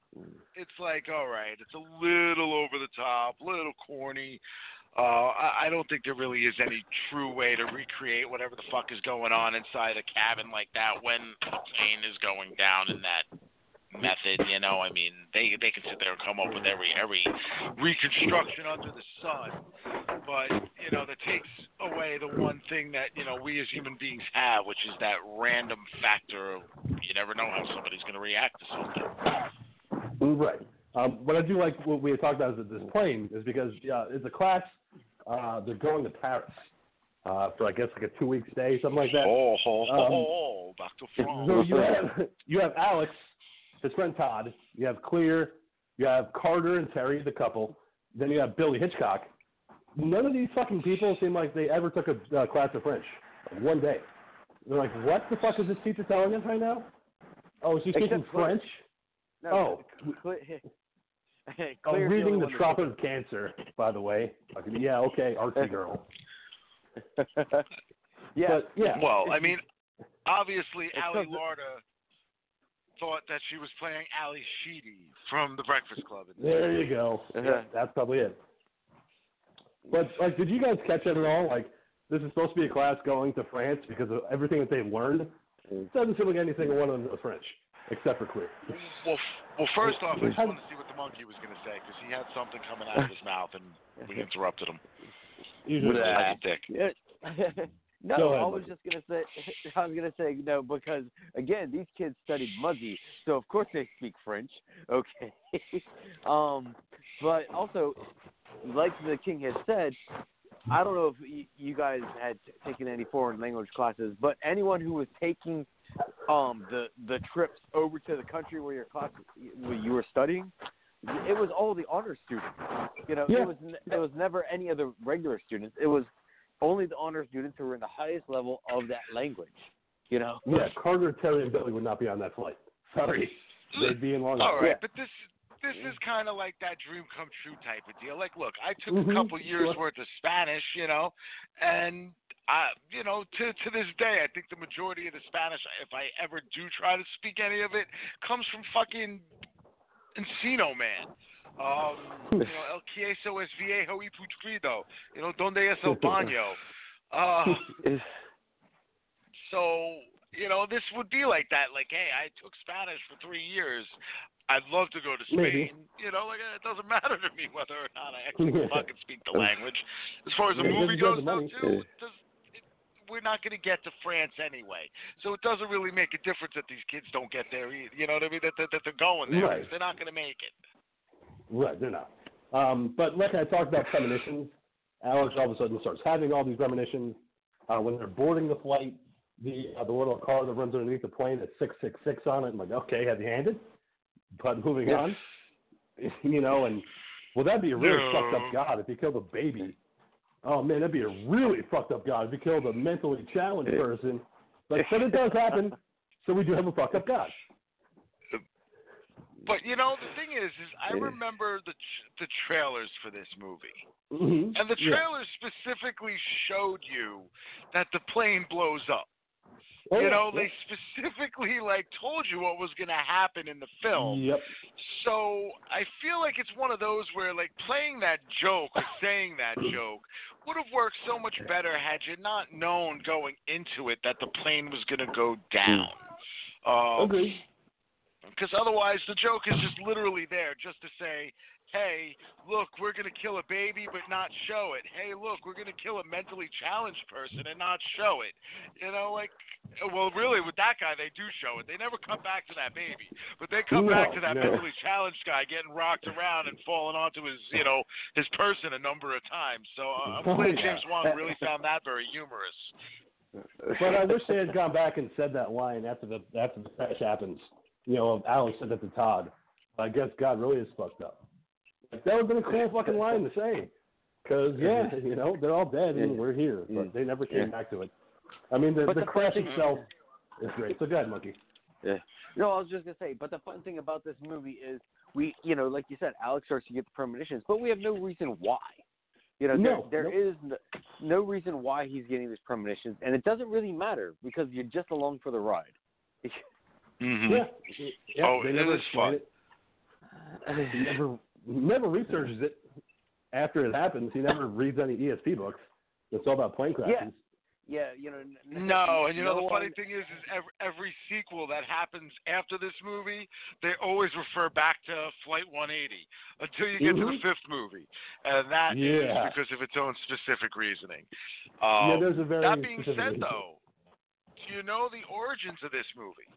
it's like, all right, it's a little over the top, a little corny. Uh, I, I don't think there really is any true way to recreate whatever the fuck is going on inside a cabin like that when the plane is going down in that method, you know, I mean, they they can sit there and come up with every every reconstruction under the sun, but you know that takes away the one thing that you know we as human beings have, which is that random factor of you never know how somebody's going to react to something. Right. Um, but I do like what we had talked about is that this plane is because uh, it's a class. Uh, they're going to Paris uh, for I guess like a two week stay, something like that. Oh, oh, um, oh back to France. So you have you have Alex. His friend Todd, you have Clear, you have Carter and Terry, the couple, then you have Billy Hitchcock. None of these fucking people seem like they ever took a uh, class of French one day. They're like, what the fuck is this teacher telling us right now? Oh, she's teaching French? No, oh. I'm reading The Tropic of Cancer, by the way. Like, yeah, okay, artsy girl. yeah, but, yeah. Well, I mean, obviously, Ali Larter thought that she was playing Ali Sheedy from The Breakfast Club. There you go. Yeah, that's probably it. But like, did you guys catch it at all? Like, this is supposed to be a class going to France because of everything that they've learned. It doesn't seem like anything one of them was French, except for queer. Well, well, first off, I just wanted to see what the monkey was going to say because he had something coming out of his mouth and we interrupted him. With a dick. No, Go ahead, I was buddy. just gonna say. I was gonna say no because again, these kids studied Muzzy, so of course they speak French. Okay, um, but also, like the king has said, I don't know if you guys had taken any foreign language classes, but anyone who was taking um the the trips over to the country where your class where you were studying, it was all the honor students. You know, yeah. it was it was never any of the regular students. It was only the honor students who were in the highest level of that language, you know? Yeah, Carter, Terry, and Billy would not be on that flight. Sorry. They'd be in Long Island. All right, yeah. but this this is kind of like that dream come true type of deal. Like, look, I took mm-hmm. a couple years sure. worth of Spanish, you know, and, I, you know, to to this day, I think the majority of the Spanish, if I ever do try to speak any of it, comes from fucking Encino Man. Um, you know, El Queso es Viejo y Putrido. You know, Donde es el baño? Uh, so, you know, this would be like that. Like, hey, I took Spanish for three years. I'd love to go to Spain. Maybe. You know, like, it doesn't matter to me whether or not I actually fucking speak the language. As far as the movie goes, though, too, it does, it, we're not going to get to France anyway. So it doesn't really make a difference that these kids don't get there either. You know what I mean? That, that, that they're going there. Right. They're not going to make it. Right, they're not. Um, but like I talked about premonitions, Alex all of a sudden starts having all these premonitions. Uh, when they're boarding the flight, the uh, the little car that runs underneath the plane has six six six on it. I'm like, okay, heavy-handed, but moving yeah. on. You know, and, well, that'd be a really no. fucked up God if he killed a baby. Oh, man, that'd be a really fucked up God if he killed a mentally challenged person. But like, it does happen, so we do have a fucked up God. But, you know, the thing is, is I remember the the trailers for this movie. Mm-hmm. And the trailers yeah. specifically showed you that the plane blows up. Oh, you know, yeah. they specifically, like, told you what was going to happen in the film. Yep. So I feel like it's one of those where, like, playing that joke or saying that joke would have worked so much better had you not known going into it that the plane was going to go down. Um, okay. Because otherwise, the joke is just literally there just to say, hey, look, we're going to kill a baby but not show it. Hey, look, we're going to kill a mentally challenged person and not show it. You know, like, well, really, with that guy, they do show it. They never come back to that baby. But they come no, back to that no. mentally challenged guy getting rocked around and falling onto his, you know, his person a number of times. So uh, I'm glad James Wong really found that very humorous. But I wish they had gone back and said that line after the after the crash happens. You know, Alex said that to Todd. I guess God really is fucked up. Like, that would have been a cool fucking line to say. Because, yeah, you know, they're all dead and we're here. But they never came yeah. back to it. I mean, the, the, the crash thing, itself is great. So go ahead, Monkey. Yeah. No, I was just going to say, but the fun thing about this movie is we, you know, like you said, Alex starts to get the premonitions, but we have no reason why. You know, no, there, there no. is no, no reason why he's getting these premonitions. And it doesn't really matter because you're just along for the ride. Mm-hmm. Yeah. yeah. Oh, it is fun. It. He never, never researches it after it happens. He never reads any E S P books. It's all about plane crashes. Yeah. Yeah, you know. N- no, and you know no the funny one... thing is, is every, every sequel that happens after this movie, they always refer back to Flight one eighty until you get mm-hmm. to the fifth movie, and that yeah. is because of its own specific reasoning. Um, yeah, there's a very. That being said, reason. though, do you know the origins of this movie?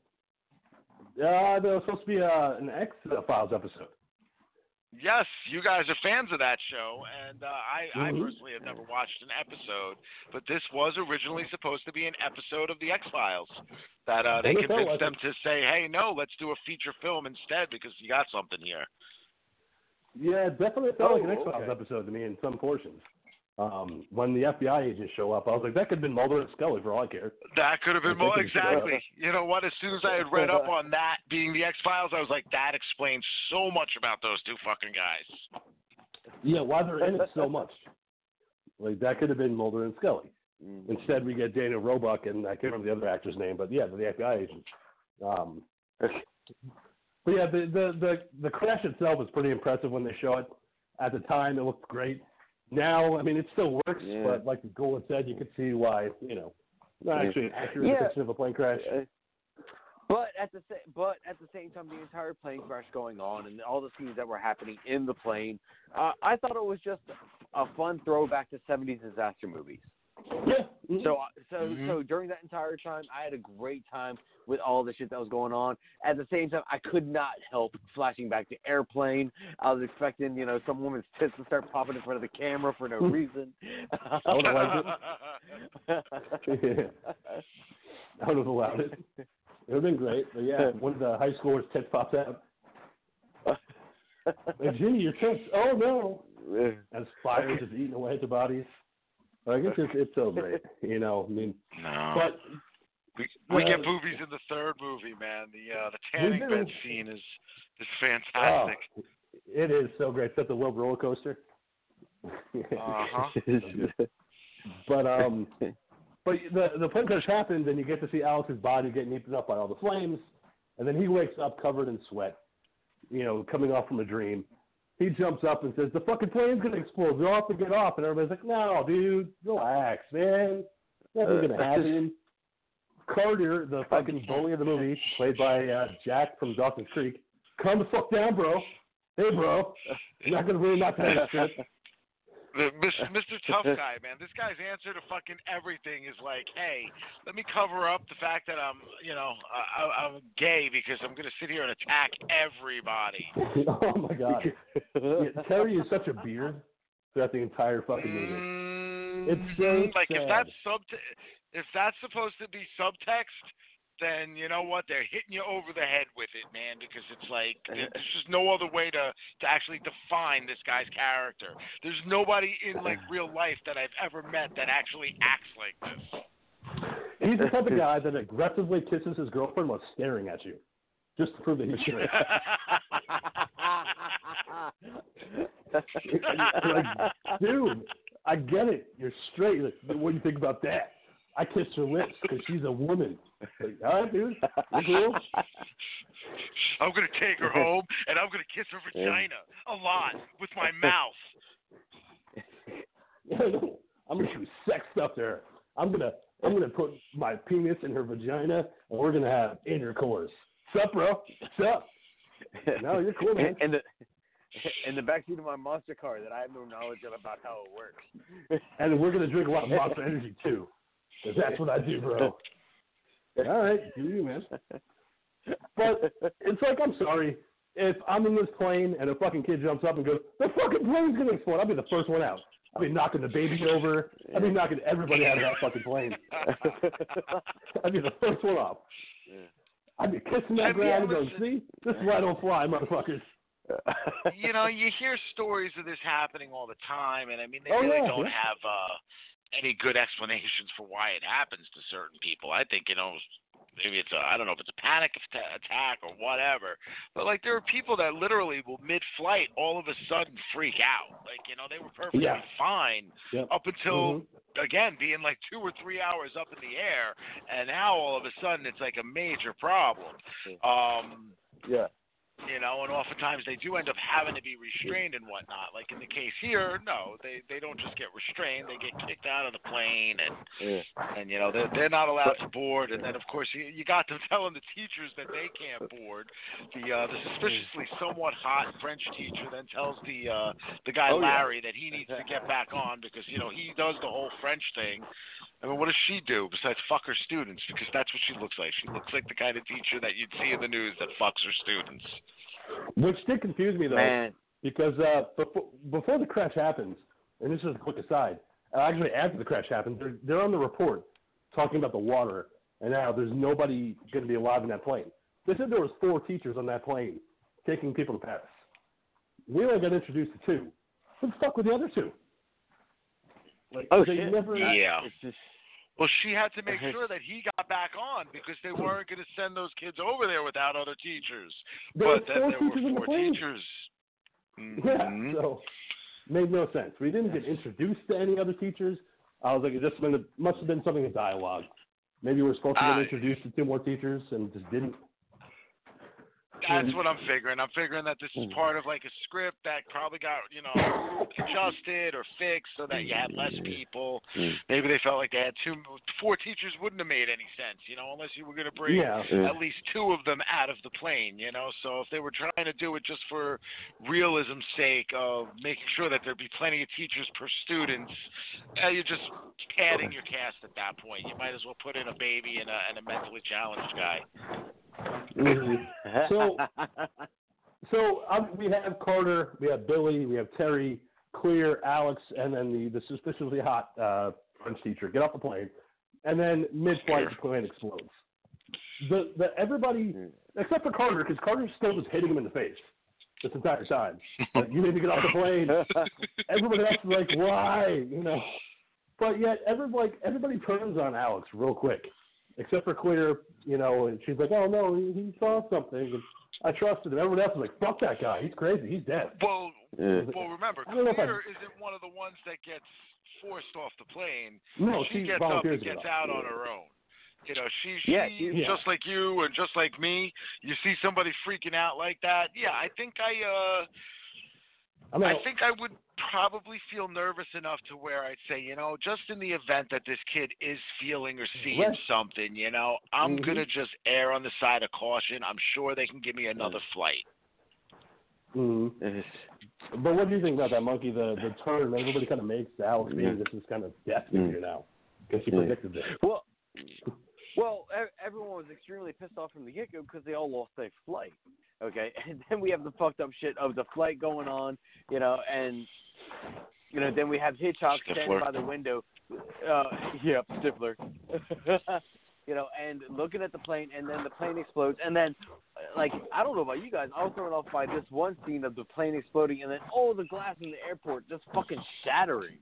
Uh, there was supposed to be uh, an X-Files episode. Yes, you guys are fans of that show, and uh, I, mm-hmm. I personally have never watched an episode, but this was originally supposed to be an episode of the X-Files that uh, they convinced them to say, hey, no, let's do a feature film instead because you got something here. Yeah, definitely felt oh, like an X-Files okay. episode to me in some portions. Um, when the F B I agents show up, I was like, that could have been Mulder and Scully for all I care. That could have been Mulder, exactly. You know what? As soon as I had read up on that being the X-Files, I was like, that explains so much about those two fucking guys. Yeah, why they're in it so much. Like, that could have been Mulder and Scully. Mm-hmm. Instead, we get Daniel Roebuck, and I can't remember the other actor's name, but yeah, the F B I agent. Um, but yeah, the, the, the, the crash itself is pretty impressive when they show it. At the time, it looked great. Now, I mean, it still works, yeah. but like Golan said, you could see why, you know, not actually an accurate yeah. depiction of a plane crash. But at the sa- but at the same time, the entire plane crash going on and all the scenes that were happening in the plane, uh, I thought it was just a fun throwback to seventies disaster movies. Yeah. Mm-hmm. So so mm-hmm. so during that entire time, I had a great time with all the shit that was going on. At the same time, I could not help flashing back to Airplane. I was expecting, you know, some woman's tits to start popping in front of the camera for no reason. I would have liked it. yeah. I would have allowed it. It would have been great. But yeah, one of the high schoolers' tits pops out. Like, Ginny, your tits. Oh, no. As fire is just eating away at the bodies. I guess it's, it's so great, you know. I mean, no. but we, we uh, get boobies in the third movie, man. The uh, the tanning bed scene is is fantastic. Oh, it is so great. It's such a little roller coaster. Uh huh. but um, but the the plane crash happens, and you get to see Alex's body getting eaten up by all the flames, and then he wakes up covered in sweat, you know, coming off from a dream. He jumps up and says, the fucking plane's going to explode. We all have to get off. And everybody's like, no, dude, relax, man. Nothing's going to happen. Carter, the fucking bully of the movie, played by uh, Jack from Dawson's Creek, calm the fuck down, bro. Hey, bro. I'm not going to ruin my time. Mister Tough Guy, man. This guy's answer to fucking everything is like, hey, let me cover up the fact that I'm, you know, I, I'm gay because I'm going to sit here and attack everybody. Oh, my God. Yeah, Terry is such a beard throughout the entire fucking movie. It's so Like, sad. If that's subte- if that's supposed to be subtext, then you know what? They're hitting you over the head with it, man, because it's like there's just no other way to, to actually define this guy's character. There's nobody in like real life that I've ever met that actually acts like this. He's the type of guy that aggressively kisses his girlfriend while staring at you, just to prove that he's straight. Like, dude, I get it. You're straight. Like, what do you think about that? I kissed her lips because she's a woman. Like, all right, dude. You're cool. I'm going to take her home, and I'm going to kiss her vagina a lot with my mouth. I'm going to do sex stuff to her. I'm going to I'm gonna put my penis in her vagina, and we're going to have intercourse. Sup, bro? Sup? No, you're cool, man. And the, in the backseat of my monster car that I have no knowledge of about how it works. And we're going to drink a lot of monster energy, too. Because that's what I do, bro. All right, do you, man. But it's like, I'm sorry. If I'm in this plane and a fucking kid jumps up and goes, the fucking plane's going to explode, I'll be the first one out. I'll be knocking the baby over. I'll be knocking everybody out of that fucking plane. I'll be the first one off. I'll be kissing that ground and going, see? This is why I don't fly, motherfuckers. You know, you hear stories of this happening all the time, and I mean, they oh, really yeah, don't yeah. have... Uh, any good explanations for why it happens to certain people. I think, you know, maybe it's a, I don't know if it's a panic attack or whatever, but like there are people that literally will mid-flight all of a sudden freak out. Like, you know, they were perfectly yeah. fine yep. up until, mm-hmm. again, being like two or three hours up in the air, and now all of a sudden it's like a major problem. Um, yeah. You know, and oftentimes they do end up having to be restrained and whatnot. Like in the case here, no, they, they don't just get restrained; they get kicked out of the plane, and yeah. and you know they're they're not allowed to board. And then of course you, you got them telling the teachers that they can't board. The uh, the suspiciously somewhat hot French teacher then tells the uh, the guy oh, Larry yeah. that he needs to get back on because you know he does the whole French thing. I mean, what does she do besides fuck her students? Because that's what she looks like. She looks like the kind of teacher that you'd see in the news that fucks her students. Which did confuse me, though, Man. because uh, before, before the crash happens, and this is a quick aside, uh, actually after the crash happens, they're, they're on the report talking about the water, and now there's nobody going to be alive in that plane. They said there was four teachers on that plane taking people to Paris. We only got introduced to two. Who the fuck were the other two? Like, oh, shit. Never, yeah. It's just, well, she had to make sure that he got back on because they weren't going to send those kids over there without other teachers. But then there were four teachers. Mm-hmm. Yeah, so made no sense. We didn't get introduced to any other teachers. I was like, it just been, must have been something in dialogue. Maybe we were supposed to get uh, introduced to two more teachers and just didn't. That's what I'm figuring. I'm figuring that this is part of like a script that probably got, you know, adjusted or fixed so that you had less people. Maybe they felt like they had two, four teachers wouldn't have made any sense, you know, unless you were going to bring yeah. at least two of them out of the plane, you know. So if they were trying to do it just for realism's sake of making sure that there'd be plenty of teachers per students, uh, you're just adding your cast at that point. You might as well put in a baby and a, and a mentally challenged guy. so, so um, we have Carter, we have Billy, we have Terry, Clear, Alex, and then the, the suspiciously hot uh, French teacher get off the plane, and then mid-flight the plane explodes. The the everybody except for Carter, because Carter still was hitting him in the face this entire time. Like, you need to get off the plane. Everybody else is like, why? You know, but yet every like everybody turns on Alex real quick. Except for Clear, you know, and she's like, oh, no, he, he saw something. And I trusted him. Everyone else is like, fuck that guy. He's crazy. He's dead. Well, yeah. well remember, Clear I... isn't one of the ones that gets forced off the plane. No, she, she gets up and gets out on her own. You know, she, she yeah, yeah. just like you and just like me, you see somebody freaking out like that. Yeah, I think I, uh... I, mean, I think I would probably feel nervous enough to where I'd say, you know, just in the event that this kid is feeling or seeing yes. something, you know, I'm mm-hmm. going to just err on the side of caution. I'm sure they can give me another flight. Mm-hmm. But what do you think about that, Monkey? The, the turn everybody kind of makes out being mm-hmm. this is kind of death mm-hmm. here now because she predicted this. Well, well, everyone was extremely pissed off from the get-go because they all lost their flight. Okay, and then we have the fucked up shit of the flight going on, you know, and, you know, then we have Hitchcock Stifler. Standing by the window. Uh, yeah, Stifler. You know, and looking at the plane, and then the plane explodes, and then, like, I don't know about you guys, I was thrown off by this one scene of the plane exploding, and then all the glass in the airport just fucking shattering.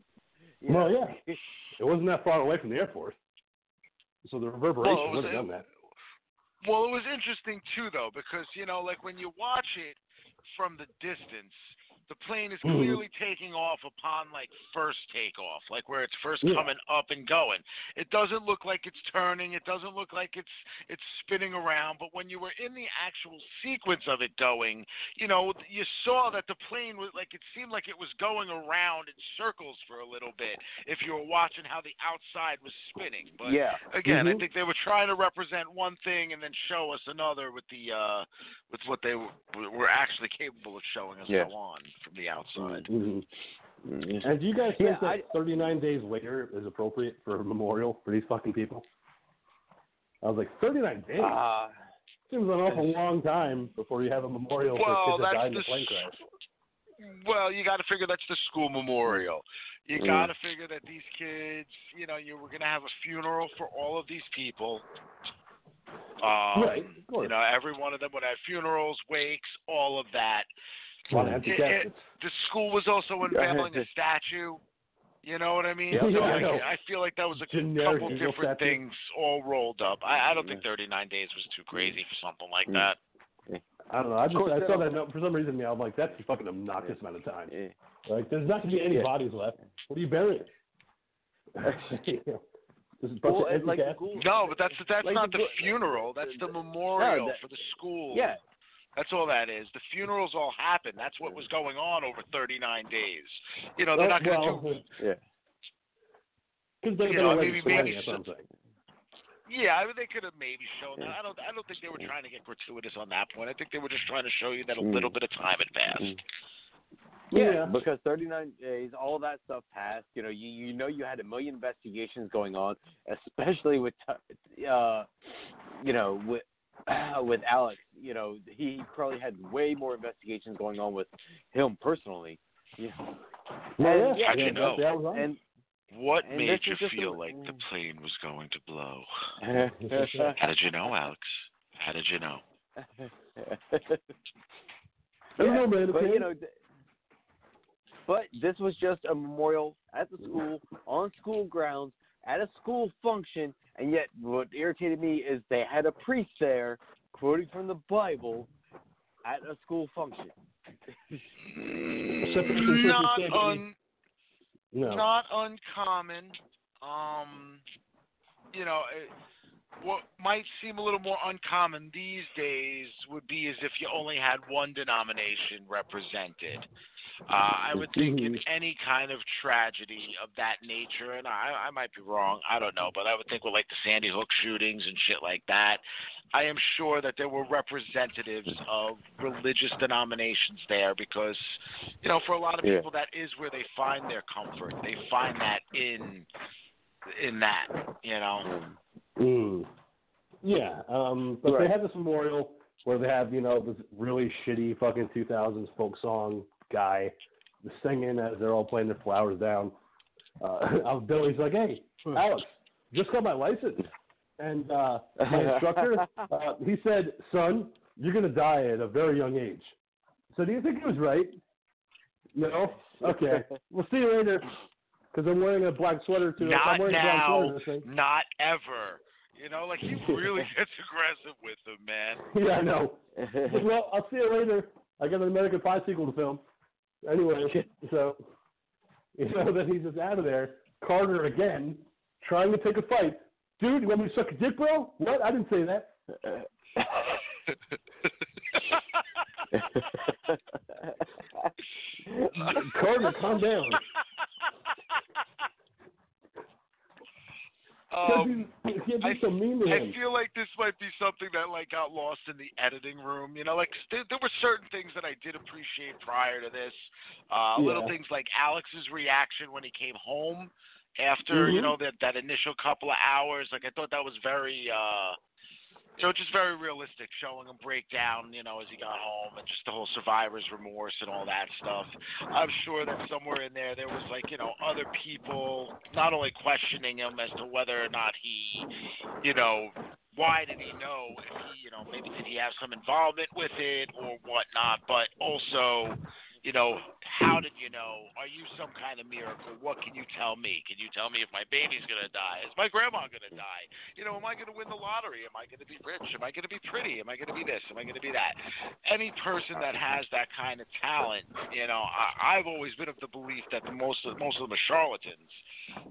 You well, know? Yeah. It wasn't that far away from the airport, so the reverberation well, would have done that. Well, it was interesting, too, though, because, you know, like when you watch it from the distance, the plane is clearly mm-hmm. taking off upon, like, first takeoff, like where it's first yeah. coming up and going. It doesn't look like it's turning. It doesn't look like it's it's spinning around. But when you were in the actual sequence of it going, you know, you saw that the plane was, like, it seemed like it was going around in circles for a little bit if you were watching how the outside was spinning. But, yeah. again, mm-hmm. I think they were trying to represent one thing and then show us another with the uh, with what they w- were actually capable of showing us yeah. so on. From the outside. Mm-hmm. Mm-hmm. And do you guys think yeah, that I, thirty-nine days later is appropriate for a memorial for these fucking people? I was like, thirty-nine days? Uh, Seems an awful long time before you have a memorial well, for kids that died in the plane crash. Well, you got to figure that's the school memorial. You mm. got to figure that these kids, you know, you were going to have a funeral for all of these people. Um, right, of course. You know, every one of them would have funerals, wakes, all of that. It, it, the school was also unveiling a statue. You know what I mean? Yeah, so yeah, like, I, I feel like that was a Generic couple different statue. Things all rolled up. I, I don't think thirty-nine days was too crazy for something like that. I don't know. I, just, I saw that note. For some reason, yeah, I'm like, that's a fucking obnoxious amount of time. Like, there's not going to be any bodies left. What are you burying? Well, like no, but that's that's like not the, the funeral. That's the memorial no, that, for the school. Yeah. That's all that is. The funerals all happen. That's what was going on over thirty-nine days. You know, they're not going to well, do... Yeah. Because they know, maybe, maybe so, yeah, I mean, they could have maybe shown that. I don't I don't think they were trying to get gratuitous on that point. I think they were just trying to show you that a little bit of time had passed. Yeah, yeah, because thirty-nine days, all that stuff passed. You know, you, you know you had a million investigations going on, especially with, uh, you know, with... Uh, with Alex, you know, he probably had way more investigations going on with him personally. Yeah. Well, and, yeah, I yeah, can know. That was and, what and made you feel a, like the plane was going to blow? How did you know, Alex? How did you know? yeah, but, you know, but this was just a memorial at the school, on school grounds, at a school function, and yet what irritated me is they had a priest there quoting from the Bible at a school function. not, un- no. not uncommon. um, you know, it, what might seem a little more uncommon these days would be as if you only had one denomination represented. Uh, I would think in any kind of tragedy of that nature, and I, I might be wrong, I don't know, but I would think with like the Sandy Hook shootings and shit like that, I am sure that there were representatives of religious denominations there because, you know, for a lot of people, yeah. that is where they find their comfort. They find that in in that, you know. Mm. Yeah, um, but right. they have this memorial where they have, you know, this really shitty fucking two thousands folk song guy singing as they're all playing their flowers down. Uh, Billy's like, hey, Alex, just got my license. And uh, my instructor, uh, he said, son, you're going to die at a very young age. So do you think he was right? No? Okay. We'll see you later. Because I'm wearing a black sweater too. Not I'm now. Sweater, not ever. You know, like he really gets aggressive with them, man. Yeah, I know. Well, I'll see you later. I got an American Pie sequel to film. Anyway, so, you know, then he's just out of there. Carter, again, trying to pick a fight. Dude, you want me to suck a dick, bro? What? I didn't say that. Carter, calm down. Um, you can't be I, so mean to him. I feel like this might be something that like got lost in the editing room. You know, like there, there were certain things that I did appreciate prior to this. Uh, yeah. Little things like Alex's reaction when he came home after mm-hmm. you know that that initial couple of hours. Like I thought that was very, uh, you know, just very realistic, showing him break down. You know, as he got home and just the whole survivor's remorse and all that stuff. I'm sure that somewhere in there there was like you know other people not only questioning him as to whether or not he, you know, why did he know? If he, you know, maybe did he have some involvement with it or whatnot? But also, you know, how did you know? Are you some kind of miracle? What can you tell me? Can you tell me if my baby's going to die? Is my grandma going to die? You know, am I going to win the lottery? Am I going to be rich? Am I going to be pretty? Am I going to be this? Am I going to be that? Any person that has that kind of talent, you know, I, I've always been of the belief that the most of, most of them are charlatans.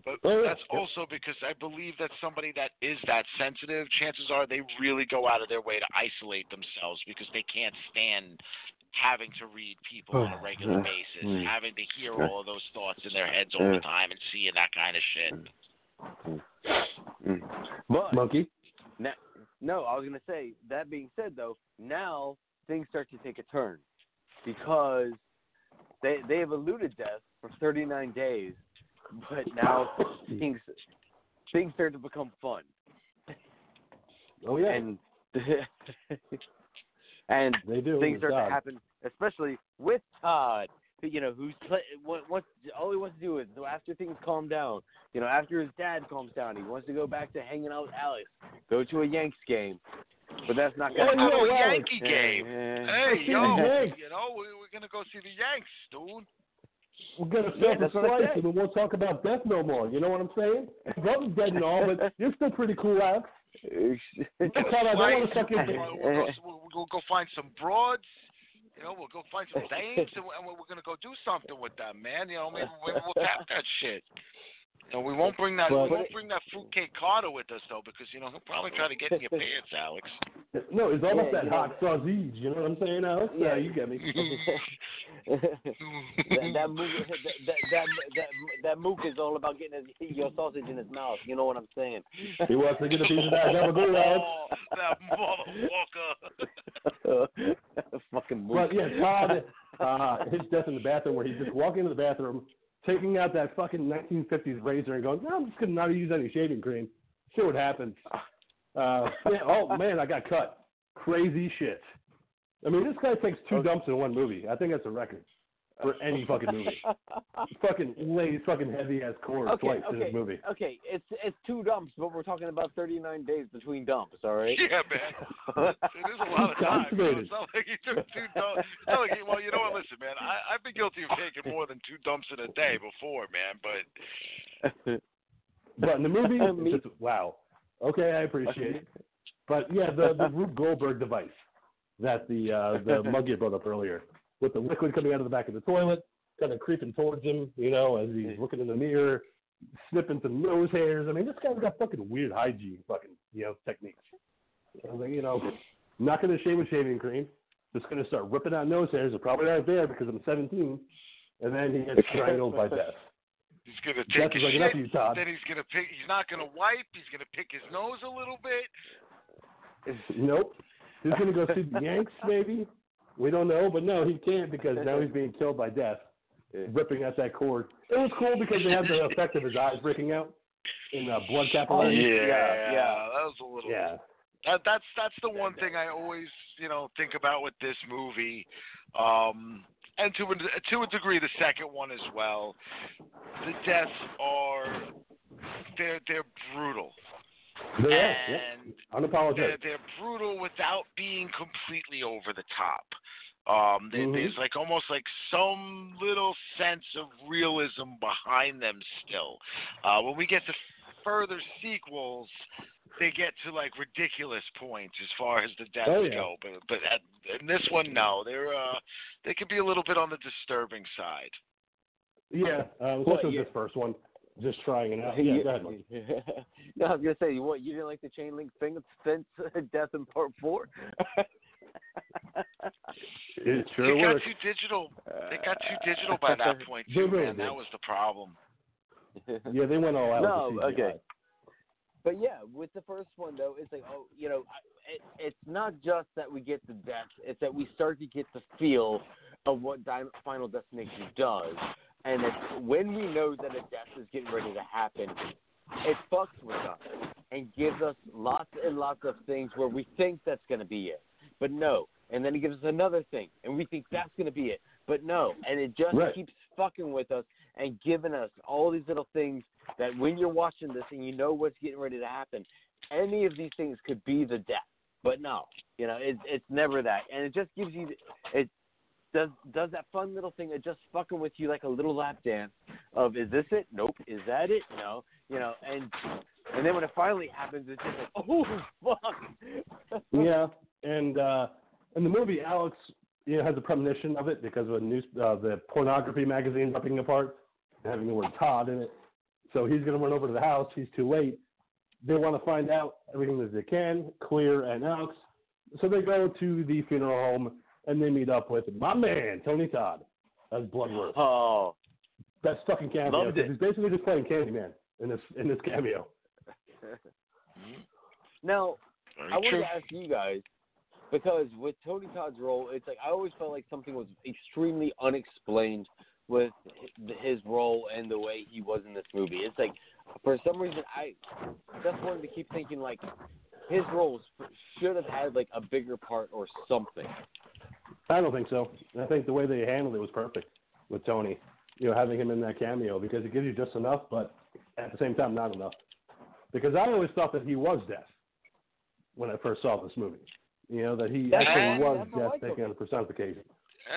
But that's also because I believe that somebody that is that sensitive, chances are they really go out of their way to isolate themselves because they can't stand having to read people on a regular basis, mm. having to hear all of those thoughts in their heads all the time and seeing that kind of shit. But, Monkey? Now, no, I was going to say, that being said, though, now things start to take a turn because they they have eluded death for thirty-nine days, but now things, things start to become fun. Oh, yeah. And... And they do, things start Todd. to happen, especially with Todd, you know, who's play, what, what, all he wants to do is, so after things calm down, you know, after his dad calms down, he wants to go back to hanging out with Alex, go to a Yanks game, but that's not going to happen. Go to a Yankee game. Hey, hey yo, you know, we, we're going to go see the Yanks, dude. We're going to yeah, that's life, and we won't talk about death no more, you know what I'm saying? Brother's dead and all, but you're still pretty cool, Alex. We'll go find some broads, you know. We'll go find some dames, and we're, and we're gonna go do something with that, man. You know, maybe we'll cap that shit. You know, we won't bring that. But, we won't bring that fruitcake Carter with us though, because you know he'll probably try to get in your pants, Alex. No, it's almost yeah, that hot know. sausage. You know what I'm saying, Alex? Yeah, yeah you get me. that, that, mook, that, that, that, that, that mook is all about getting his, your sausage in his mouth. You know what I'm saying? He wants to get a piece of that. Have a good Alex. Oh, that motherfucker. Fucking mook. But yeah, Todd, uh, his death in the bathroom, where he's just walking into the bathroom, taking out that fucking nineteen fifties razor and going, no, I'm just going to not use any shaving cream. See what happens. Uh, man, oh, man, I got cut. Crazy shit. I mean, this guy takes two dumps in one movie. I think that's a record for any fucking movie. Fucking lays fucking heavy-ass core okay, flights okay, in this movie. Okay, it's it's two dumps, but we're talking about thirty-nine days between dumps, all right? Yeah, man. It is a lot of time. You know? It's not like you took two dumps. It's not like, well, you know what? Listen, man, I, I've been guilty of taking more than two dumps in a day before, man, but... But in the movie, it's just, wow. Okay, I appreciate it. But, yeah, the, the Rube Goldberg device that the uh, the monkey brought up earlier, with the liquid coming out of the back of the toilet, kind of creeping towards him, you know, as he's looking in the mirror, snipping some nose hairs. I mean, this guy's got fucking weird hygiene, fucking, you know, techniques. I was like, you know, not going to shave with shaving cream. Just going to start ripping out nose hairs. They're probably not there because I'm seventeen. And then he gets strangled by death. He's going to take his like, shit. You, then he's going to pick. He's not going to wipe. He's going to pick his nose a little bit. Nope. He's going to go see the Yanks, maybe. We don't know, but no, he can't because now he's being killed by death. Yeah. Ripping out that cord. It was cool because they had the effect of his eyes breaking out in uh, blood capillaries. Yeah, yeah, yeah, that was a little. Yeah, that, that's that's the one thing I always you know think about with this movie, um, and to to a degree the second one as well. The deaths are they're they're brutal. They are, and yeah. Unapologetic. They're, they're brutal without being completely over the top. Um, there, mm-hmm. There's like almost like some little sense of realism behind them still. Uh, when we get to further sequels, they get to like ridiculous points as far as the deaths oh, yeah. go. But but at, in this one, no, they're uh, they could be a little bit on the disturbing side. Yeah, uh, what well, was yeah. this first one? Just trying it out. Yeah, yeah. yeah. No, I was gonna say, what you didn't like the chain link thing fence death in part four. It sure they got works. too digital. They got too digital by that point, too, man. That was the problem. Yeah, they went all out. No, okay. But yeah, with the first one though, it's like, oh, you know, it, it's not just that we get the death; it's that we start to get the feel of what Final Destination does, and it's when we know that a death is getting ready to happen, it fucks with us and gives us lots and lots of things where we think that's going to be it, but no. And then he gives us another thing, and we think that's going to be it. But no, and it just right. keeps fucking with us and giving us all these little things that when you're watching this and you know what's getting ready to happen, any of these things could be the death. But no, you know, it, it's never that. And it just gives you – it does does that fun little thing of just fucking with you like a little lap dance of is this it? Nope. Is that it? No. You know, and, and then when it finally happens, it's just like, oh, fuck. Yeah, and – uh in the movie, Alex, you know, has a premonition of it because of a news, uh, the pornography magazine ripping apart and having the word Todd in it. So he's going to run over to the house. He's too late. They want to find out everything that they can, Clear and Alex. So they go to the funeral home, and they meet up with my man, Tony Todd. That's Bloodworth. Oh. That's fucking cameo. Loved it. He's basically just playing Candyman in this, in this cameo. Now, I wanted to ask you guys, because with Tony Todd's role, it's like I always felt like something was extremely unexplained with his role and the way he was in this movie. It's like for some reason I just wanted to keep thinking like his roles should have had like a bigger part or something. I don't think so. I think the way they handled it was perfect with Tony, you know, having him in that cameo because it gives you just enough, but at the same time not enough. Because I always thought that he was death when I first saw this movie. You know, that he that's actually was death like taken on a personification.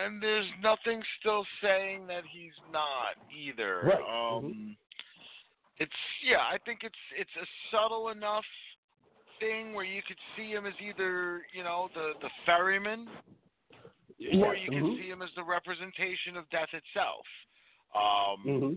And there's nothing still saying that he's not either. Right. Um, mm-hmm. It's, yeah, I think it's it's a subtle enough thing where you could see him as either, you know, the, the ferryman, yeah. or you mm-hmm. could see him as the representation of death itself. Um, mm-hmm.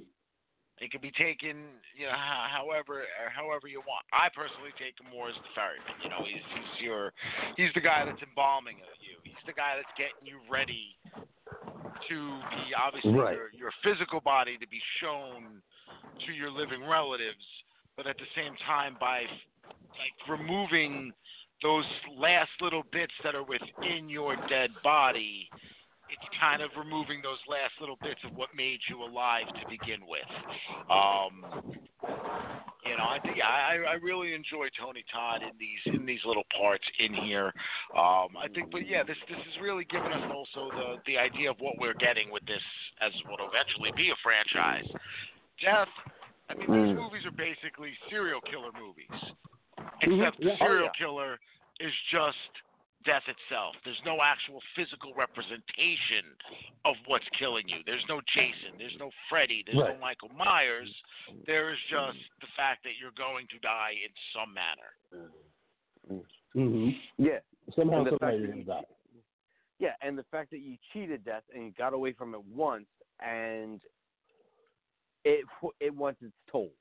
It could be taken, you know, however, however you want. I personally take him more as the ferryman. You know, he's he's your, he's the guy that's embalming you. He's the guy that's getting you ready to be obviously right. your, your physical body to be shown to your living relatives, but at the same time by like removing those last little bits that are within your dead body. It's kind of removing those last little bits of what made you alive to begin with. Um, you know, I think I, I really enjoy Tony Todd in these in these little parts in here. Um, I think, but yeah, this this is really giving us also the the idea of what we're getting with this as what will eventually be a franchise. Death. I mean, these movies are basically serial killer movies, except the serial killer is just death itself. There's no actual physical representation of what's killing you. There's no Jason. There's no Freddy. There's right. no Michael Myers. There is just the fact that you're going to die in some manner. Mm-hmm. Yeah. Somehow the fact that you, die. Yeah, and the fact that you cheated death and you got away from it once and it it once it's told.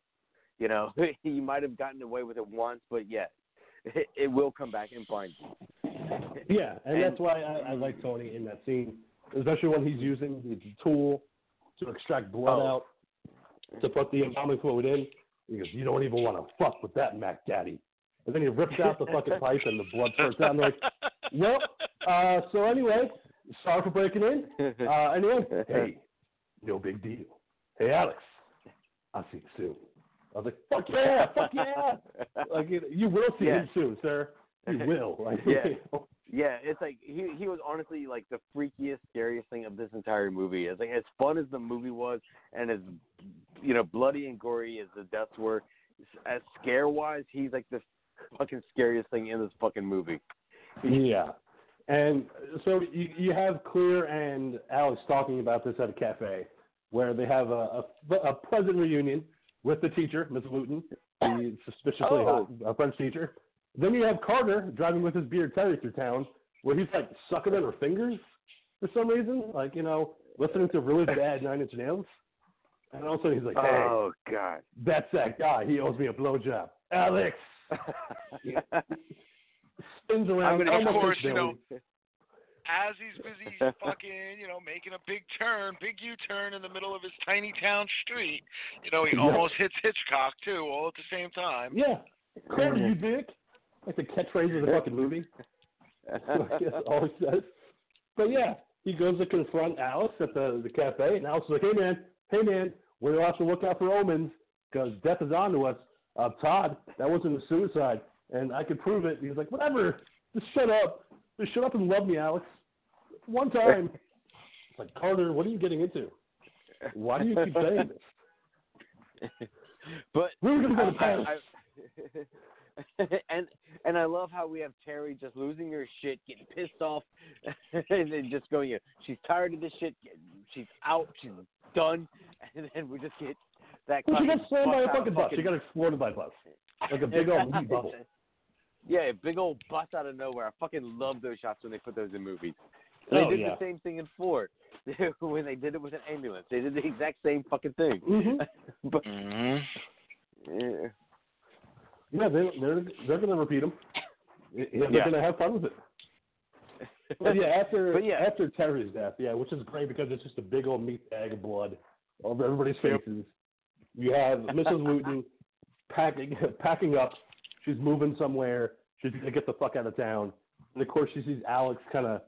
You know, he might have gotten away with it once, but yeah, it, it will come back and find you. Yeah, and, and that's why I, I like Tony in that scene, especially when he's using the tool to extract blood oh. out to put the embalming fluid in. He goes, "You don't even want to fuck with that, Mac Daddy." And then he rips out the fucking pipe and the blood spurts out. I'm like, nope. Uh, so anyway, sorry for breaking in. Uh, anyway, hey, no big deal. Hey, Alex, I'll see you soon. I was like, fuck yeah, fuck yeah. Like, you will see yeah. him soon, sir. You will. Like, yeah. You know? Yeah, it's like he he was honestly like the freakiest, scariest thing of this entire movie. It's like as fun as the movie was, and as you know, bloody and gory as the deaths were, as scare wise, he's like the fucking scariest thing in this fucking movie. Yeah, and so you you have Claire and Alex talking about this at a cafe, where they have a a, a pleasant reunion with the teacher, Miss Luton, the suspiciously oh. hot French teacher. Then you have Carter driving with his beard Terry through town, where he's like sucking on her fingers for some reason, like, you know, listening to really bad Nine Inch Nails. And all of a sudden he's like, hey, oh god, that's that guy. He owes me a blowjob, Alex. Spins around. I mean, of course, you know, as he's busy fucking, you know, making a big turn, big U-turn in the middle of his tiny town street, you know, he yeah. almost hits Hitchcock too, all at the same time. Yeah, Carter, you dick. Like the catchphrase of the fucking movie. That's what I guess all he says. But yeah, he goes to confront Alex at the, the cafe, and Alex is like, hey man, hey man, we're off to look out for omens, because death is on to us. Uh, Todd, that wasn't a suicide, and I could prove it. And he's like, whatever, just shut up. Just shut up and love me, Alex. One time. It's like, Carter, what are you getting into? Why do you keep saying this? But we were going to go to Paris. I, I, and and I love how we have Terry just losing her shit, getting pissed off, and then just going, she's tired of this shit, she's out, she's done, and then we just get that. Well, she got slammed by a fucking bus. Fucking... She got exploded by a bus, like a big old meat bubble. Yeah, a big old bus out of nowhere. I fucking love those shots when they put those in movies. They oh, did yeah. the same thing in Ford when they did it with an ambulance. They did the exact same fucking thing. Mm-hmm. But mm-hmm. yeah. Yeah, they, they're they're going to repeat them. Yeah, they're yeah. going to have fun with it. But yeah, after but yeah. after Terry's death, yeah, which is great because it's just a big old meat bag of blood over everybody's faces. You have Missus Wooten packing packing up. She's moving somewhere. She's going to get the fuck out of town. And of course, she sees Alex kind of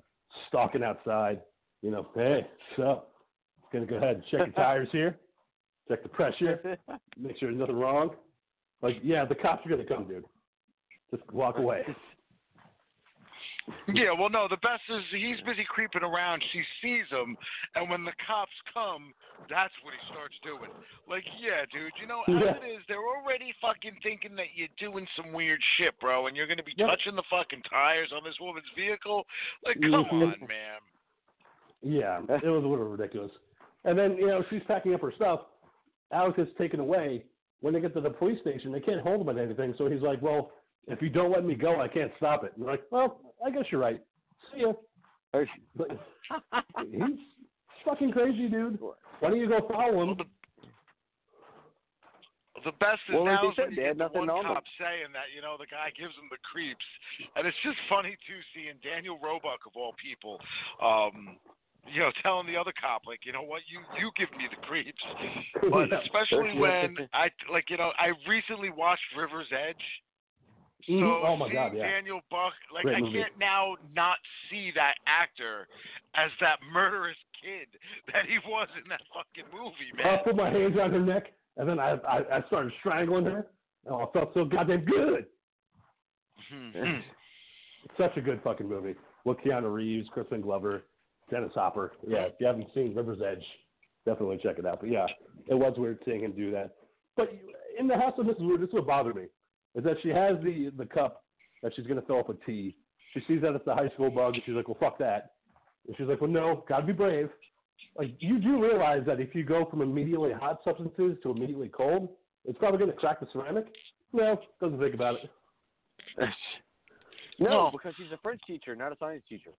stalking outside. You know, hey, so going to go ahead and check the tires here, check the pressure, make sure there's nothing wrong. Like, yeah, the cops are going to come, dude. Just walk away. Yeah, well, no, the best is he's busy creeping around. She sees him, and when the cops come, that's what he starts doing. Like, yeah, dude, you know, as yeah. it is, they're already fucking thinking that you're doing some weird shit, bro, and you're going to be yeah. touching the fucking tires on this woman's vehicle. Like, come on, man. Yeah, it was a little ridiculous. And then, you know, she's packing up her stuff. Alex is taken away. When they get to the police station, they can't hold him at anything. So he's like, well, if you don't let me go, I can't stop it. And they're like, well, I guess you're right. See ya. But he's fucking crazy, dude. Why don't you go follow him? The best is well, now is when you get the one cop saying that, you know, the guy gives him the creeps. And it's just funny, too, seeing Daniel Roebuck, of all people, um, you know, telling the other cop, like, you know what, you, you give me the creeps. But especially when I, like, you know, I recently watched River's Edge. So oh my God, yeah. Daniel Buck, like, Great I movie. Can't now not see that actor as that murderous kid that he was in that fucking movie, man. I put my hands on her neck, and then I I, I started strangling her. Oh, I felt so goddamn good. Mm-hmm. It's such a good fucking movie. With Keanu Reeves, Crispin Glover, Dennis Hopper. Yeah, if you haven't seen River's Edge, definitely check it out. But yeah, it was weird seeing him do that. But in the house of Missus Wood, this is what bothered me, is that she has the, the cup that she's going to fill up with tea. She sees that it's the high school bug, and she's like, well, fuck that. And she's like, well, no, got to be brave. Like, you do realize that if you go from immediately hot substances to immediately cold, it's probably going to crack the ceramic? No, doesn't think about it. No, because she's a French teacher, not a science teacher.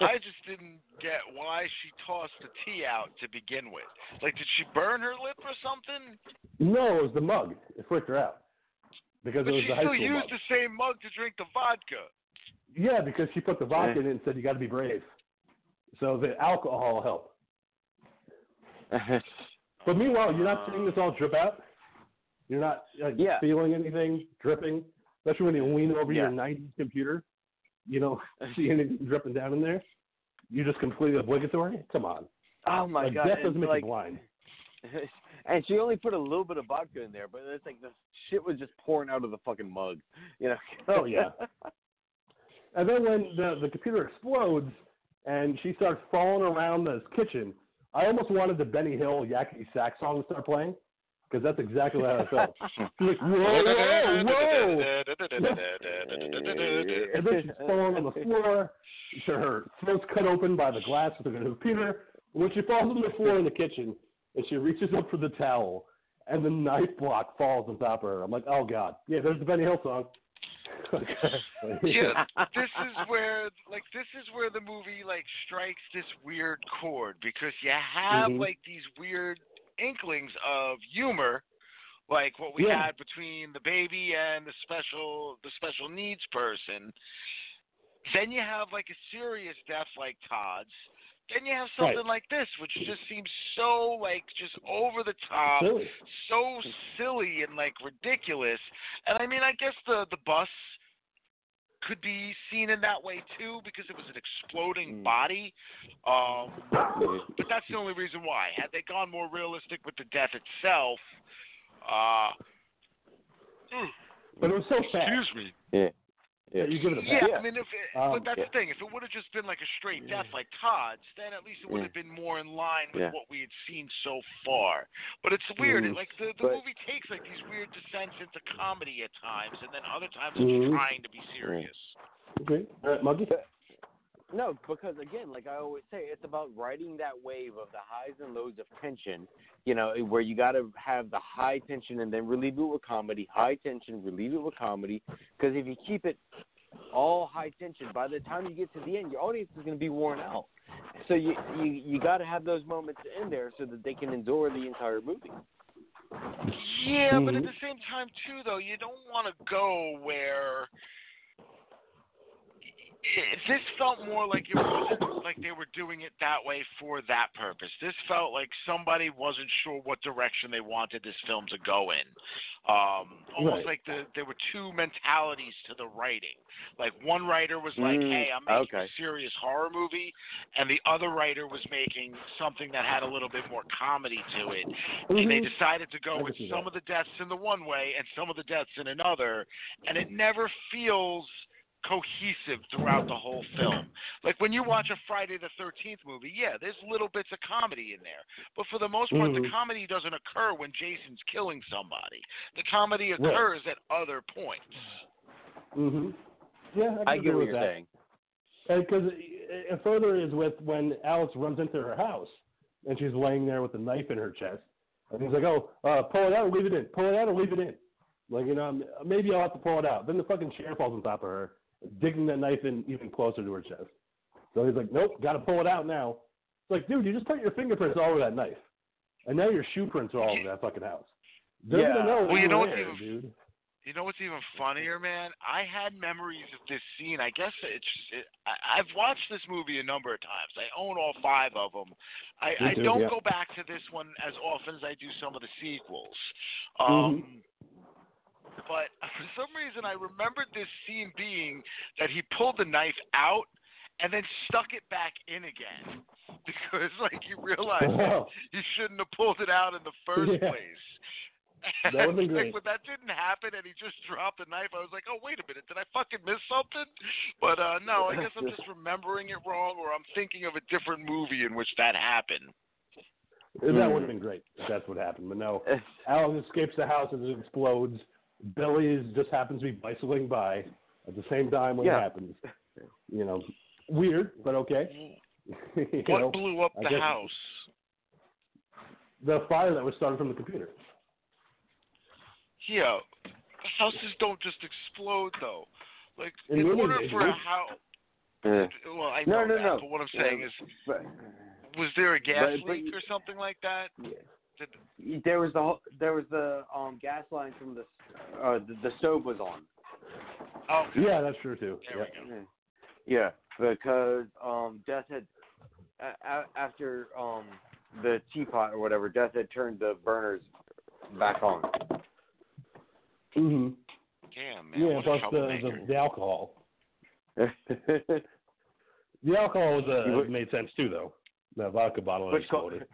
I just didn't get why she tossed the tea out to begin with. Like, did she burn her lip or something? No, it was the mug. It freaked her out. Because but it was the high school mug. She still used the same mug to drink the vodka. Yeah, because she put the vodka yeah. in it and said, you got to be brave. So the alcohol helped. But meanwhile, you're not seeing this all drip out. You're not like, yeah. feeling anything dripping, especially when you lean over yeah. your nineties computer. You don't see anything dripping down in there. You're just completely obligatory. Come on. Oh my like, god! Death doesn't make you blind. And she only put a little bit of vodka in there, but it's like the shit was just pouring out of the fucking mug. You know? Oh yeah. And then when the the computer explodes and she starts falling around this kitchen, I almost wanted the Benny Hill Yakety Sax song to start playing. Because that's exactly how I felt. She's like, whoa, whoa, whoa. And then she's falling on the floor. So her throat's cut open by the glass with the computer. When she falls on the floor in the kitchen, and she reaches up for the towel, and the knife block falls on top of her. I'm like, oh, God. Yeah, there's the Benny Hill song. Yeah, this is where like this is where the movie like strikes this weird chord. Because you have mm-hmm. like these weird inklings of humor, like what we yeah. had between the baby and the special the special needs person. Then you have like a serious death like Todd's. Then you have something right. like this, which just seems so like just over the top, silly. so silly and like ridiculous. And I mean, I guess the the bus could be seen in that way too, because it was an exploding body. Um, but that's the only reason why. Had they gone more realistic with the death itself, uh, but it was so fast. Excuse me. Yeah, yeah. You give it a yeah, yeah. I mean, if it, um, but that's yeah. the thing. If it would have just been like a straight death, like Todd's, then at least it would have yeah. been more in line with yeah. what we had seen so far. But it's weird. Mm-hmm. It, like the the but, movie takes like these weird descents into comedy at times, and then other times mm-hmm. it's trying to be serious. Okay, uh, Muggy? No, because again, like I always say, it's about riding that wave of the highs and lows of tension. You know, where you got to have the high tension and then relieve it with comedy. High tension, relieve it with comedy. Because if you keep it all high tension, by the time you get to the end, your audience is going to be worn out. So you you, you got to have those moments in there so that they can endure the entire movie. Yeah, mm-hmm. but at the same time too, though, you don't want to go where. It, this felt more like it wasn't like they were doing it that way for that purpose. This felt like somebody wasn't sure what direction they wanted this film to go in. Um, almost right. like the, there were two mentalities to the writing. Like one writer was like, mm, hey, I'm making okay. a serious horror movie. And the other writer was making something that had a little bit more comedy to it. Mm-hmm. And they decided to go with some that. of the deaths in the one way and some of the deaths in another. And it never feels cohesive throughout the whole film. Like when you watch a Friday the thirteenth movie, yeah, there's little bits of comedy in there, but for the most part mm-hmm. the comedy doesn't occur when Jason's killing somebody. The comedy occurs yeah. at other points. Mhm. Yeah, I, I get what you're that. saying. Because it further is with when Alice runs into her house and she's laying there with a knife in her chest, and he's like, oh, uh, pull it out and leave it in. Pull it out and leave it in. Like, you know, maybe I'll have to pull it out. Then the fucking chair falls on top of her, digging that knife in even closer to her chest. So he's like, nope, got to pull it out now. It's like, dude, you just put your fingerprints all over that knife. And now your shoe prints are all over that fucking house. They're yeah. Know well, you know, what's there, even, dude. you know what's even funnier, man? I had memories of this scene. I guess it's it, I, I've watched this movie a number of times. I own all five of them. I, I too, don't yeah. go back to this one as often as I do some of the sequels. Um mm-hmm. But for some reason, I remembered this scene being that he pulled the knife out and then stuck it back in again. Because, like, you realize wow. you shouldn't have pulled it out in the first yeah. place. That would have been great. Like, when that didn't happen and he just dropped the knife, I was like, oh, wait a minute. Did I fucking miss something? But, uh, no, I guess I'm just remembering it wrong, or I'm thinking of a different movie in which that happened. That would have been great if that's what happened. But, no, Alan escapes the house as it explodes. Billy is, just happens to be bicycling by at the same time when yeah. it happens. You know, weird, but okay. What know, blew up I the house? The fire that was started from the computer. Yeah. Houses don't just explode, though. Like, in, in order for a house... Uh, well, I know no, no, that, no. But what I'm saying yeah, is, but, was there a gas but, leak but, or something like that? Yeah. Did, there was the there was the um, gas line from the uh, the, the stove was on. Oh, okay. Yeah, that's true too. There yeah. we go. Yeah, because um, Death had a, after um, the teapot or whatever, Death had turned the burners back on. Mhm. Damn, man. Yeah, plus the, the the alcohol. The alcohol was, uh, would, made sense too, though. That vodka bottle exploded.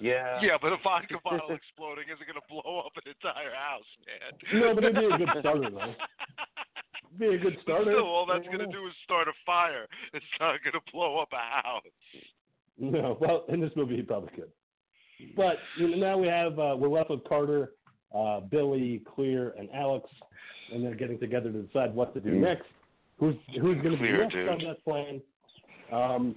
Yeah. Yeah, but a vodka bottle exploding isn't going to blow up an entire house, man. No, but it'd be a good starter, though. It'd be a good starter. Still, all that's going to do is start a fire. It's not going to blow up a house. No, well, in this movie, he probably could. But you know, now we have, uh, we're left with Carter, uh, Billy, Clear, and Alex, and they're getting together to decide what to do mm. next. Who's who's going to be next on that plane? Um,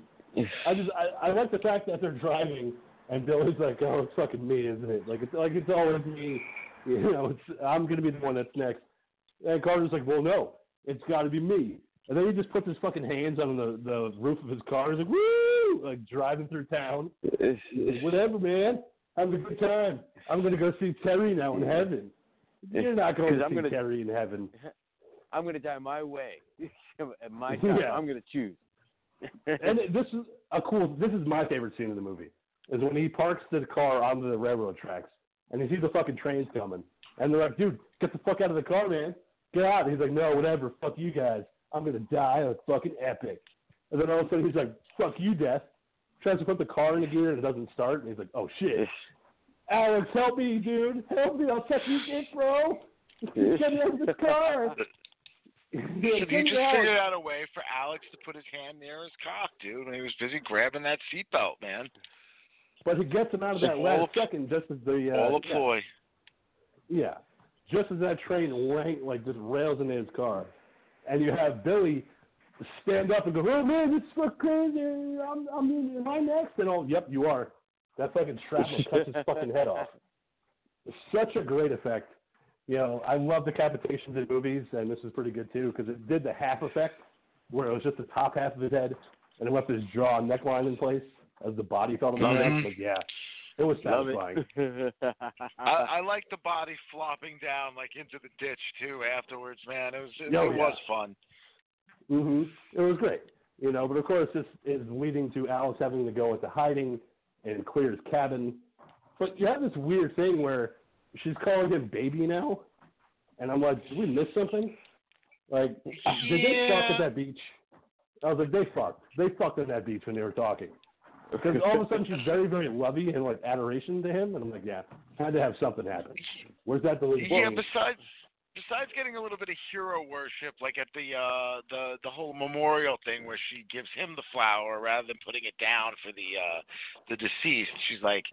I just I, I like the fact that they're driving and Billy's like, oh, it's fucking me, isn't it? Like it's like it's always me. You know, it's, I'm going to be the one that's next. And Carter's like, well, no, it's got to be me. And then he just puts his fucking hands on the, the roof of his car. He's like, woo, like driving through town. Like, whatever, man. Have a good time. I'm going to go see Terry now in heaven. You're not going to see gonna... Terry in heaven. I'm going to die my way. At my time, yeah. I'm going to choose. And this is a cool, this is my favorite scene in the movie, is when he parks the car onto the railroad tracks, and he sees the fucking trains coming. And they're like, dude, get the fuck out of the car, man. Get out. And he's like, no, whatever. Fuck you guys. I'm going to die. It's fucking epic. And then all of a sudden, he's like, fuck you, Death. Tries to put the car into gear, and it doesn't start. And he's like, oh, shit. Alex, help me, dude. Help me. I'll check you in, bro. Get me out of this car. Yeah, if you just figured out a way for Alex to put his hand near his cock, dude, when he was busy grabbing that seatbelt, man. But he gets him out of that last second just as the... Uh, all a ploy. Yeah. yeah. Just as that train went, like, just rails into his car. And you have Billy stand up and go, oh, man, this is so crazy. I'm, I'm in, am I next? And all, yep, you are. That fucking shrapnel cuts his fucking head off. It's such a great effect. You know, I love decapitations in movies, and this is pretty good, too, because it did the half effect, where it was just the top half of his head, and it left his jaw and neckline in place as the body fell on the neck. But, yeah, it was satisfying. It. I, I like the body flopping down, like, into the ditch, too, afterwards, man. It was it, oh, it yeah. was fun. Mm-hmm. It was great. You know, but, of course, this is leading to Alex having to go into hiding and clear his cabin. But you have this weird thing where she's calling him baby now, and I'm like, did we miss something? Like, yeah. did they fuck at that beach? I was like, they fucked. They fucked at that beach when they were talking. Because all of a sudden she's very, very lovey and, like, adoration to him, and I'm like, yeah, had to have something happen. Where's that deleted? Yeah, besides besides getting a little bit of hero worship, like at the, uh, the, the whole memorial thing where she gives him the flower rather than putting it down for the uh, the deceased, she's like,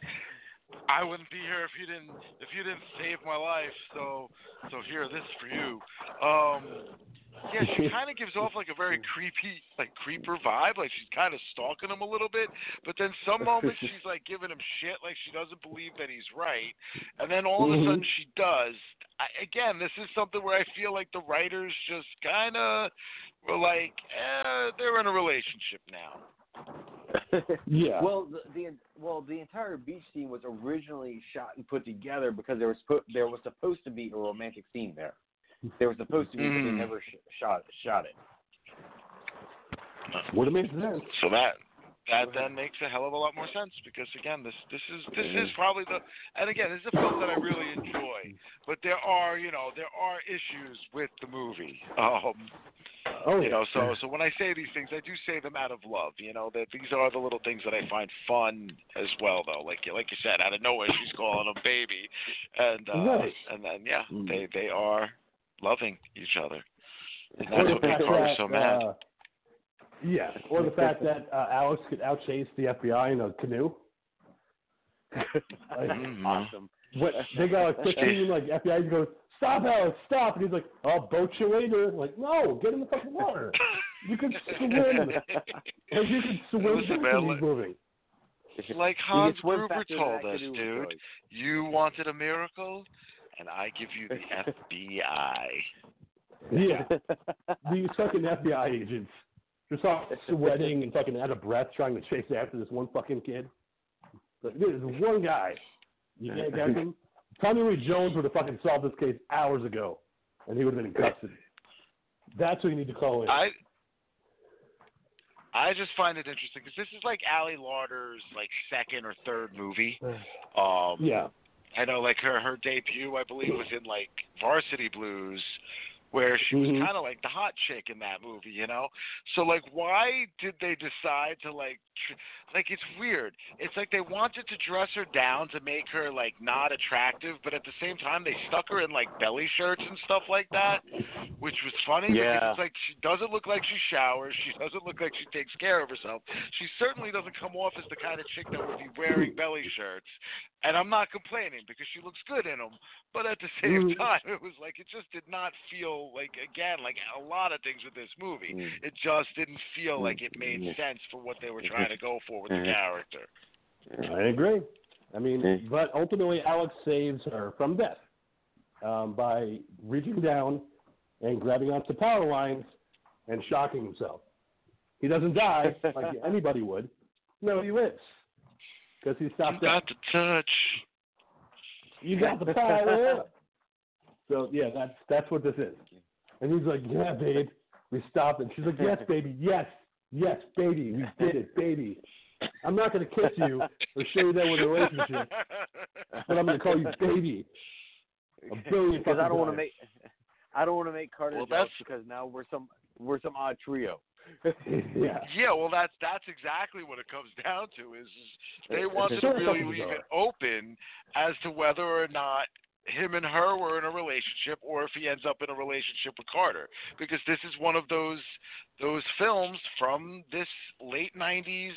I wouldn't be here if you didn't if you didn't save my life. So so here, this is for you. Um, yeah, she kind of gives off like a very creepy, like creeper vibe. Like she's kind of stalking him a little bit. But then some moments she's like giving him shit, like she doesn't believe that he's right. And then all mm-hmm. of a sudden she does. I, again, this is something where I feel like the writers just kind of were like, eh, they're in a relationship now. Yeah. Well, the, the well the entire beach scene was originally shot and put together because there was put, there was supposed to be a romantic scene there. There was supposed to be, mm. but they never sh- shot shot it. Would have made sense. So that that then makes a hell of a lot more sense because again, this this is this is probably the and again this is a film that I really enjoy, but there are you know there are issues with the movie. Um, Oh, you know, so so when I say these things, I do say them out of love. You know that these are the little things that I find fun as well, though. Like like you said, out of nowhere she's calling him baby, and uh, nice. and then yeah, mm. they they are loving each other. And that's what makes her so mad. Uh, yeah, or the fact that uh, Alex could outchase the F B I in a canoe. Like, mm-hmm. Awesome. What, they got like fifteen like F B I goes. Stop, Alex, stop. And he's like, I'll boat you later. I'm like, no, get in the fucking water. You can swim. And you can swim through moving. Like Hans Gruber told us, dude, voice. You wanted a miracle, and I give you the F B I. Yeah. These fucking F B I agents. Just off sweating and fucking out of breath trying to chase after this one fucking kid. But there's one guy. You can't catch him. Tommy Lee Jones would have fucking solved this case hours ago, and he would have been in custody. That's what you need to call in. I I just find it interesting because this is like Ali Larder's like second or third movie. Um, yeah, I know. Like her her debut, I believe, was in like Varsity Blues, where she was mm-hmm. kind of like the hot chick in that movie, you know? So, like, why did they decide to, like, tr- like, it's weird. It's like they wanted to dress her down to make her, like, not attractive, but at the same time, they stuck her in, like, belly shirts and stuff like that, which was funny yeah. because it's like she doesn't look like she showers. She doesn't look like she takes care of herself. She certainly doesn't come off as the kind of chick that would be wearing belly shirts. And I'm not complaining because she looks good in them. But at the same time, it was like it just did not feel like, again, like a lot of things with this movie. It just didn't feel like it made sense for what they were trying to go for with the character. I agree. I mean, but ultimately, Alex saves her from death um, by reaching down and grabbing onto power lines and shocking himself. He doesn't die like anybody would. No, he lives. Because he stopped you got that. The touch. You got the power. So, yeah, that's that's what this is. And he's like, yeah, babe, we stopped it. She's like, yes, baby, yes, yes, baby, we did it, baby. I'm not going to kiss you or show you that we're in a relationship, but I'm going to call you baby. Because I don't want to make I don't want to make Carter well, jealous because now we're some we're some odd trio. yeah. yeah, well, that's that's exactly what it comes down to is, is they wanted to really leave it open as to whether or not him and her were in a relationship or if he ends up in a relationship with Carter, because this is one of those those films from this late nineties,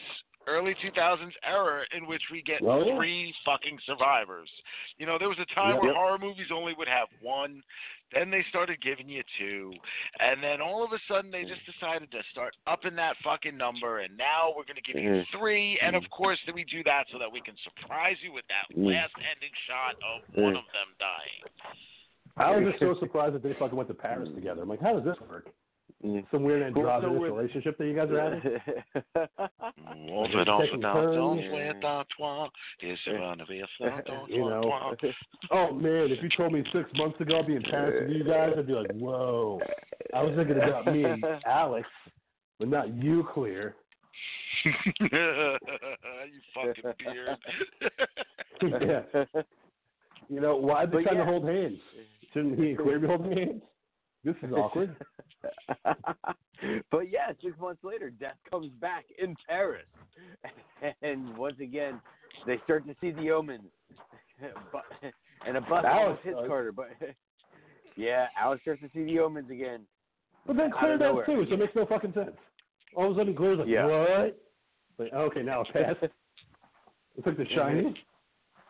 early two thousands era in which we get well, three fucking survivors. You know, there was a time yeah, where yeah. horror movies only would have one. Then they started giving you two. And then all of a sudden they just decided to start upping that fucking number. And now we're going to give you three. And, of course, we do that so that we can surprise you with that last ending shot of one of them dying. I was just so surprised that they fucking went to Paris together. I'm like, how does this work? Some weird androgynous so relationship that you guys are having? You know, oh man, if you told me six months ago I'd be in Paris with you guys, I'd be like, whoa. I was thinking about me, Alex, but not you, Clear. You fucking beard. yeah. You know, why they trying yeah. to hold hands? Shouldn't he and Clear be holding hands? This is awkward. But yeah, six months later, Death comes back in Paris. And once again, they start to see the omens. And a bus Alex hits does. Carter. But yeah, Alex starts to see the omens again. But then Claire does too, so it makes no fucking sense. All of a sudden, Claire's like, yeah. what? Like, okay, now it's past. It's like The Shining.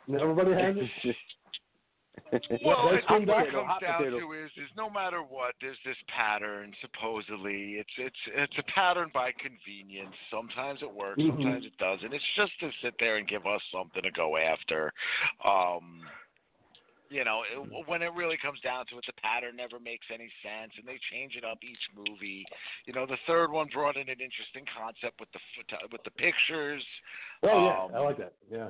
Now everybody has it. Well, I think what it comes down to is, is no matter what, there's this pattern. Supposedly, it's it's it's a pattern by convenience. Sometimes it works, mm-hmm. sometimes it doesn't. It's just to sit there and give us something to go after. Um, you know, it, when it really comes down to it, the pattern never makes any sense, and they change it up each movie. You know, the third one brought in an interesting concept with the with the pictures. Oh um, yeah, I like that. Yeah.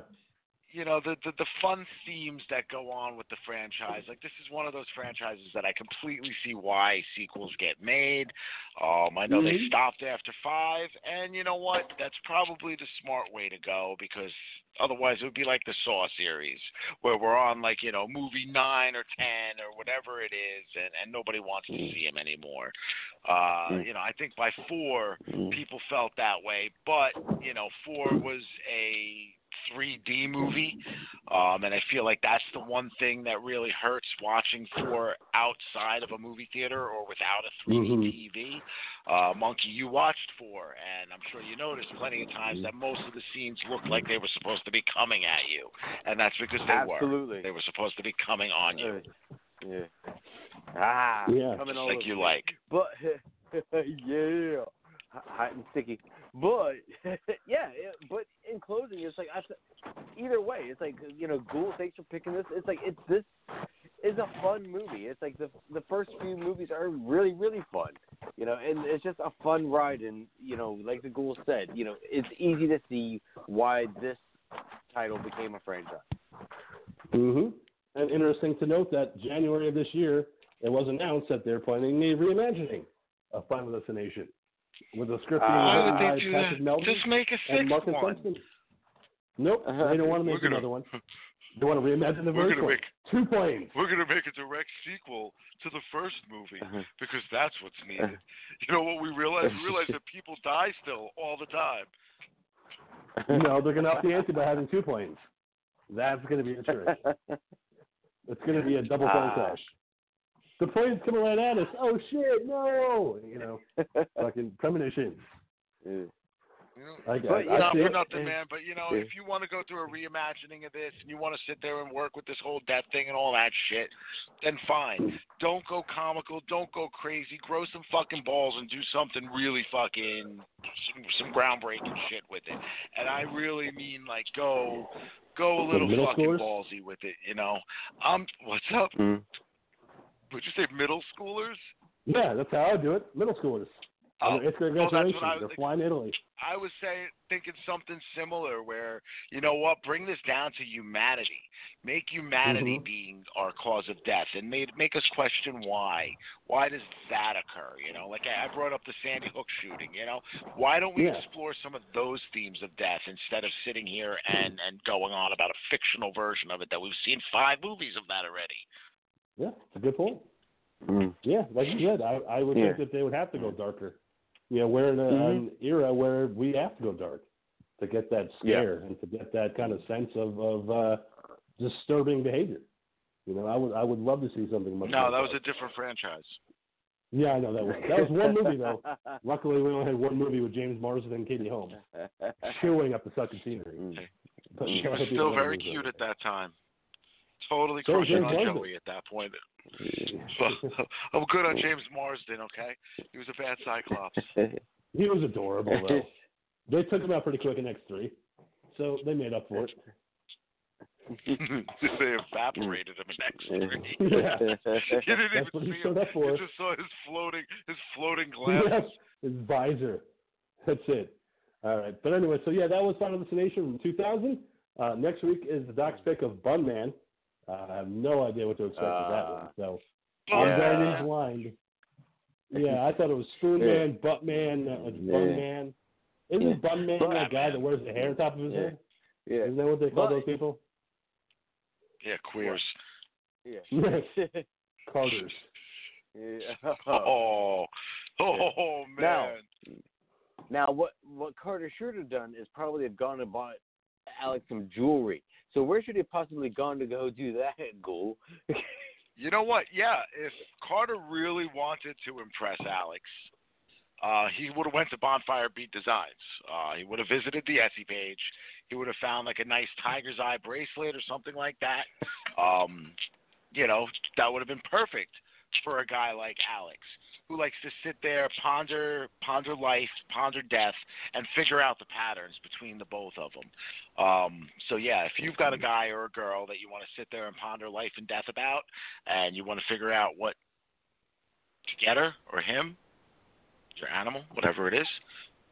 You know, the, the the fun themes that go on with the franchise. Like, this is one of those franchises that I completely see why sequels get made. Um, I know mm-hmm. they stopped after five, and you know what? That's probably the smart way to go because otherwise it would be like the Saw series where we're on, like, you know, movie nine or ten or whatever it is, and, and nobody wants to see him anymore. Uh, you know, I think by four, people felt that way, but, you know, four was a three D movie, um, and I feel like that's the one thing that really hurts watching for outside of a movie theater or without a three D mm-hmm. T V. Uh, Monkey, you watched for, and I'm sure you noticed plenty of times that most of the scenes looked like they were supposed to be coming at you, and that's because they Absolutely. were. They were supposed to be coming on you. Yeah. Ah, yeah. Coming Just like you me. like. But yeah, hot and sticky. But, yeah, but in closing, it's like, I, either way, it's like, you know, Ghoul, thanks for picking this. It's like, it's this is a fun movie. It's like the the first few movies are really, really fun. You know, and it's just a fun ride, and, you know, like the Ghoul said, you know, it's easy to see why this title became a franchise. Mm-hmm. And interesting to note that January of this year, it was announced that they're planning a reimagining of Final Destination with a script being written by Patrick Melton and Marcus Simpson. Nope, uh-huh. They don't want to make gonna, another one. They want to reimagine the first one. Make, Two planes. We're going to make a direct sequel to the first movie uh-huh. because that's what's needed. You know what we realize? We realize that people die still all the time. No, they're going to up the ante by having two planes. That's going to be interesting. It's going to be a double plane crash. The plane's coming right at us. Oh, shit, no. You know, fucking premonitions. Yeah. You know, I but, you know, for nothing, man. But, you know, yeah. if you want to go through a reimagining of this and you want to sit there and work with this whole death thing and all that shit, then fine. Don't go comical. Don't go crazy. Grow some fucking balls and do something really fucking, some, some groundbreaking shit with it. And I really mean, like, go go a little fucking schoolers? Ballsy with it, you know. Um, what's up? Mm. Would you say middle schoolers? Yeah, that's how I do it. Middle schoolers. Oh, it's their graduation. Oh, they're flying to Italy. I was saying, thinking something similar where, you know what, bring this down to humanity. Make humanity mm-hmm. being our cause of death and made, make us question why. Why does that occur? You know, like I, I brought up the Sandy Hook shooting, you know. Why don't we yeah. explore some of those themes of death instead of sitting here and, and going on about a fictional version of it that we've seen five movies of that already? Yeah, that's a good point. Mm. Yeah, like you said, I, I would yeah. think that they would have to go darker. You know, we're in a, mm-hmm. an era where we have to go dark to get that scare yeah. and to get that kind of sense of, of uh, disturbing behavior. You know, I would I would love to see something much. No, like that was that. a different franchise. Yeah, I know that was that was one movie though. Luckily, we only had one movie with James Marsden and Katie Holmes chewing up the sucking scenery. Mm-hmm. She was still very cute though. At that time. Totally so crushing on Marsden. Joey at that point. I'm good on James Marsden, okay? He was a bad Cyclops. He was adorable, though. They took him out pretty quick in X three, so they made up for it. They evaporated him in X three. Yeah. You didn't That's even see him. You just saw his floating, his floating glasses. Yes, his visor. That's it. All right. But anyway, so yeah, that was Final Destination from two thousand. Uh, next week is the Doc's pick of Bunman. Uh, I have no idea what to expect uh, with that one. So yeah. I'm going in blind. Yeah, I thought it was Spoon Man, Butt Man, uh, yeah. Bunman. Isn't yeah. Bunman Bun- that guy man. that wears the hair on top of his yeah. head? Yeah. Isn't that what they call Bun- those people? Yeah, queers. Yeah. Carters. Yeah. Oh. Oh, man. Now, now what, what Carter should have done is probably have gone and bought Alex some jewelry. So where should he possibly gone to go do that, Ghoul? You know what? Yeah, if Carter really wanted to impress Alex, uh, he would have went to Bonfire Beat Designs. Uh, he would have visited the Etsy page. He would have found like a nice tiger's eye bracelet or something like that. Um, you know, that would have been perfect for a guy like Alex, who likes to sit there, ponder, ponder life, ponder death, and figure out the patterns between the both of them. Um, so, yeah, if you've got a guy or a girl that you want to sit there and ponder life and death about, and you want to figure out what to get her or him, your animal, whatever it is,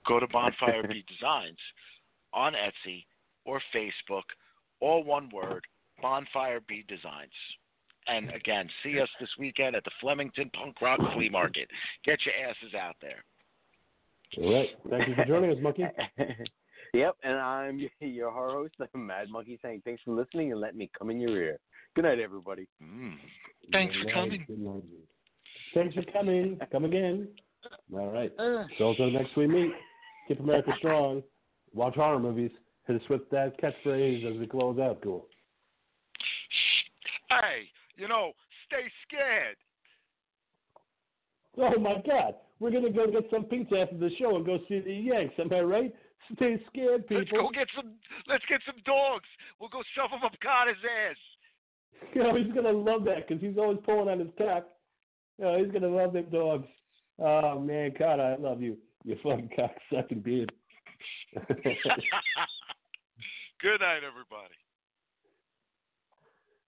go to Bonfire Beat Designs on Etsy or Facebook, all one word, Bonfire Beat Designs. And, again, see us this weekend at the Flemington Punk Rock Flea Market. Get your asses out there. All right. Thank you for joining us, Monkey. Yep, and I'm your horror host, Mad Monkey, saying thanks for listening and letting me come in your ear. Good night, everybody. Mm. Thanks Good for night. coming. Good night. Thanks for coming. Come again. All right. So until next we meet, keep America strong, watch horror movies, hit us with that catchphrase as we close out. Cool. Hey. You know, stay scared. Oh, my God. We're going to go get some pizza after the show and go see the Yanks. Am I right? Stay scared, people. Let's go get some, let's get some dogs. We'll go shove him up Carter's ass. You know, he's going to love that because he's always pulling on his cock. You know, he's going to love them dogs. Oh, man, Carter, I love you. You fucking cock-sucking beard. Good night, everybody.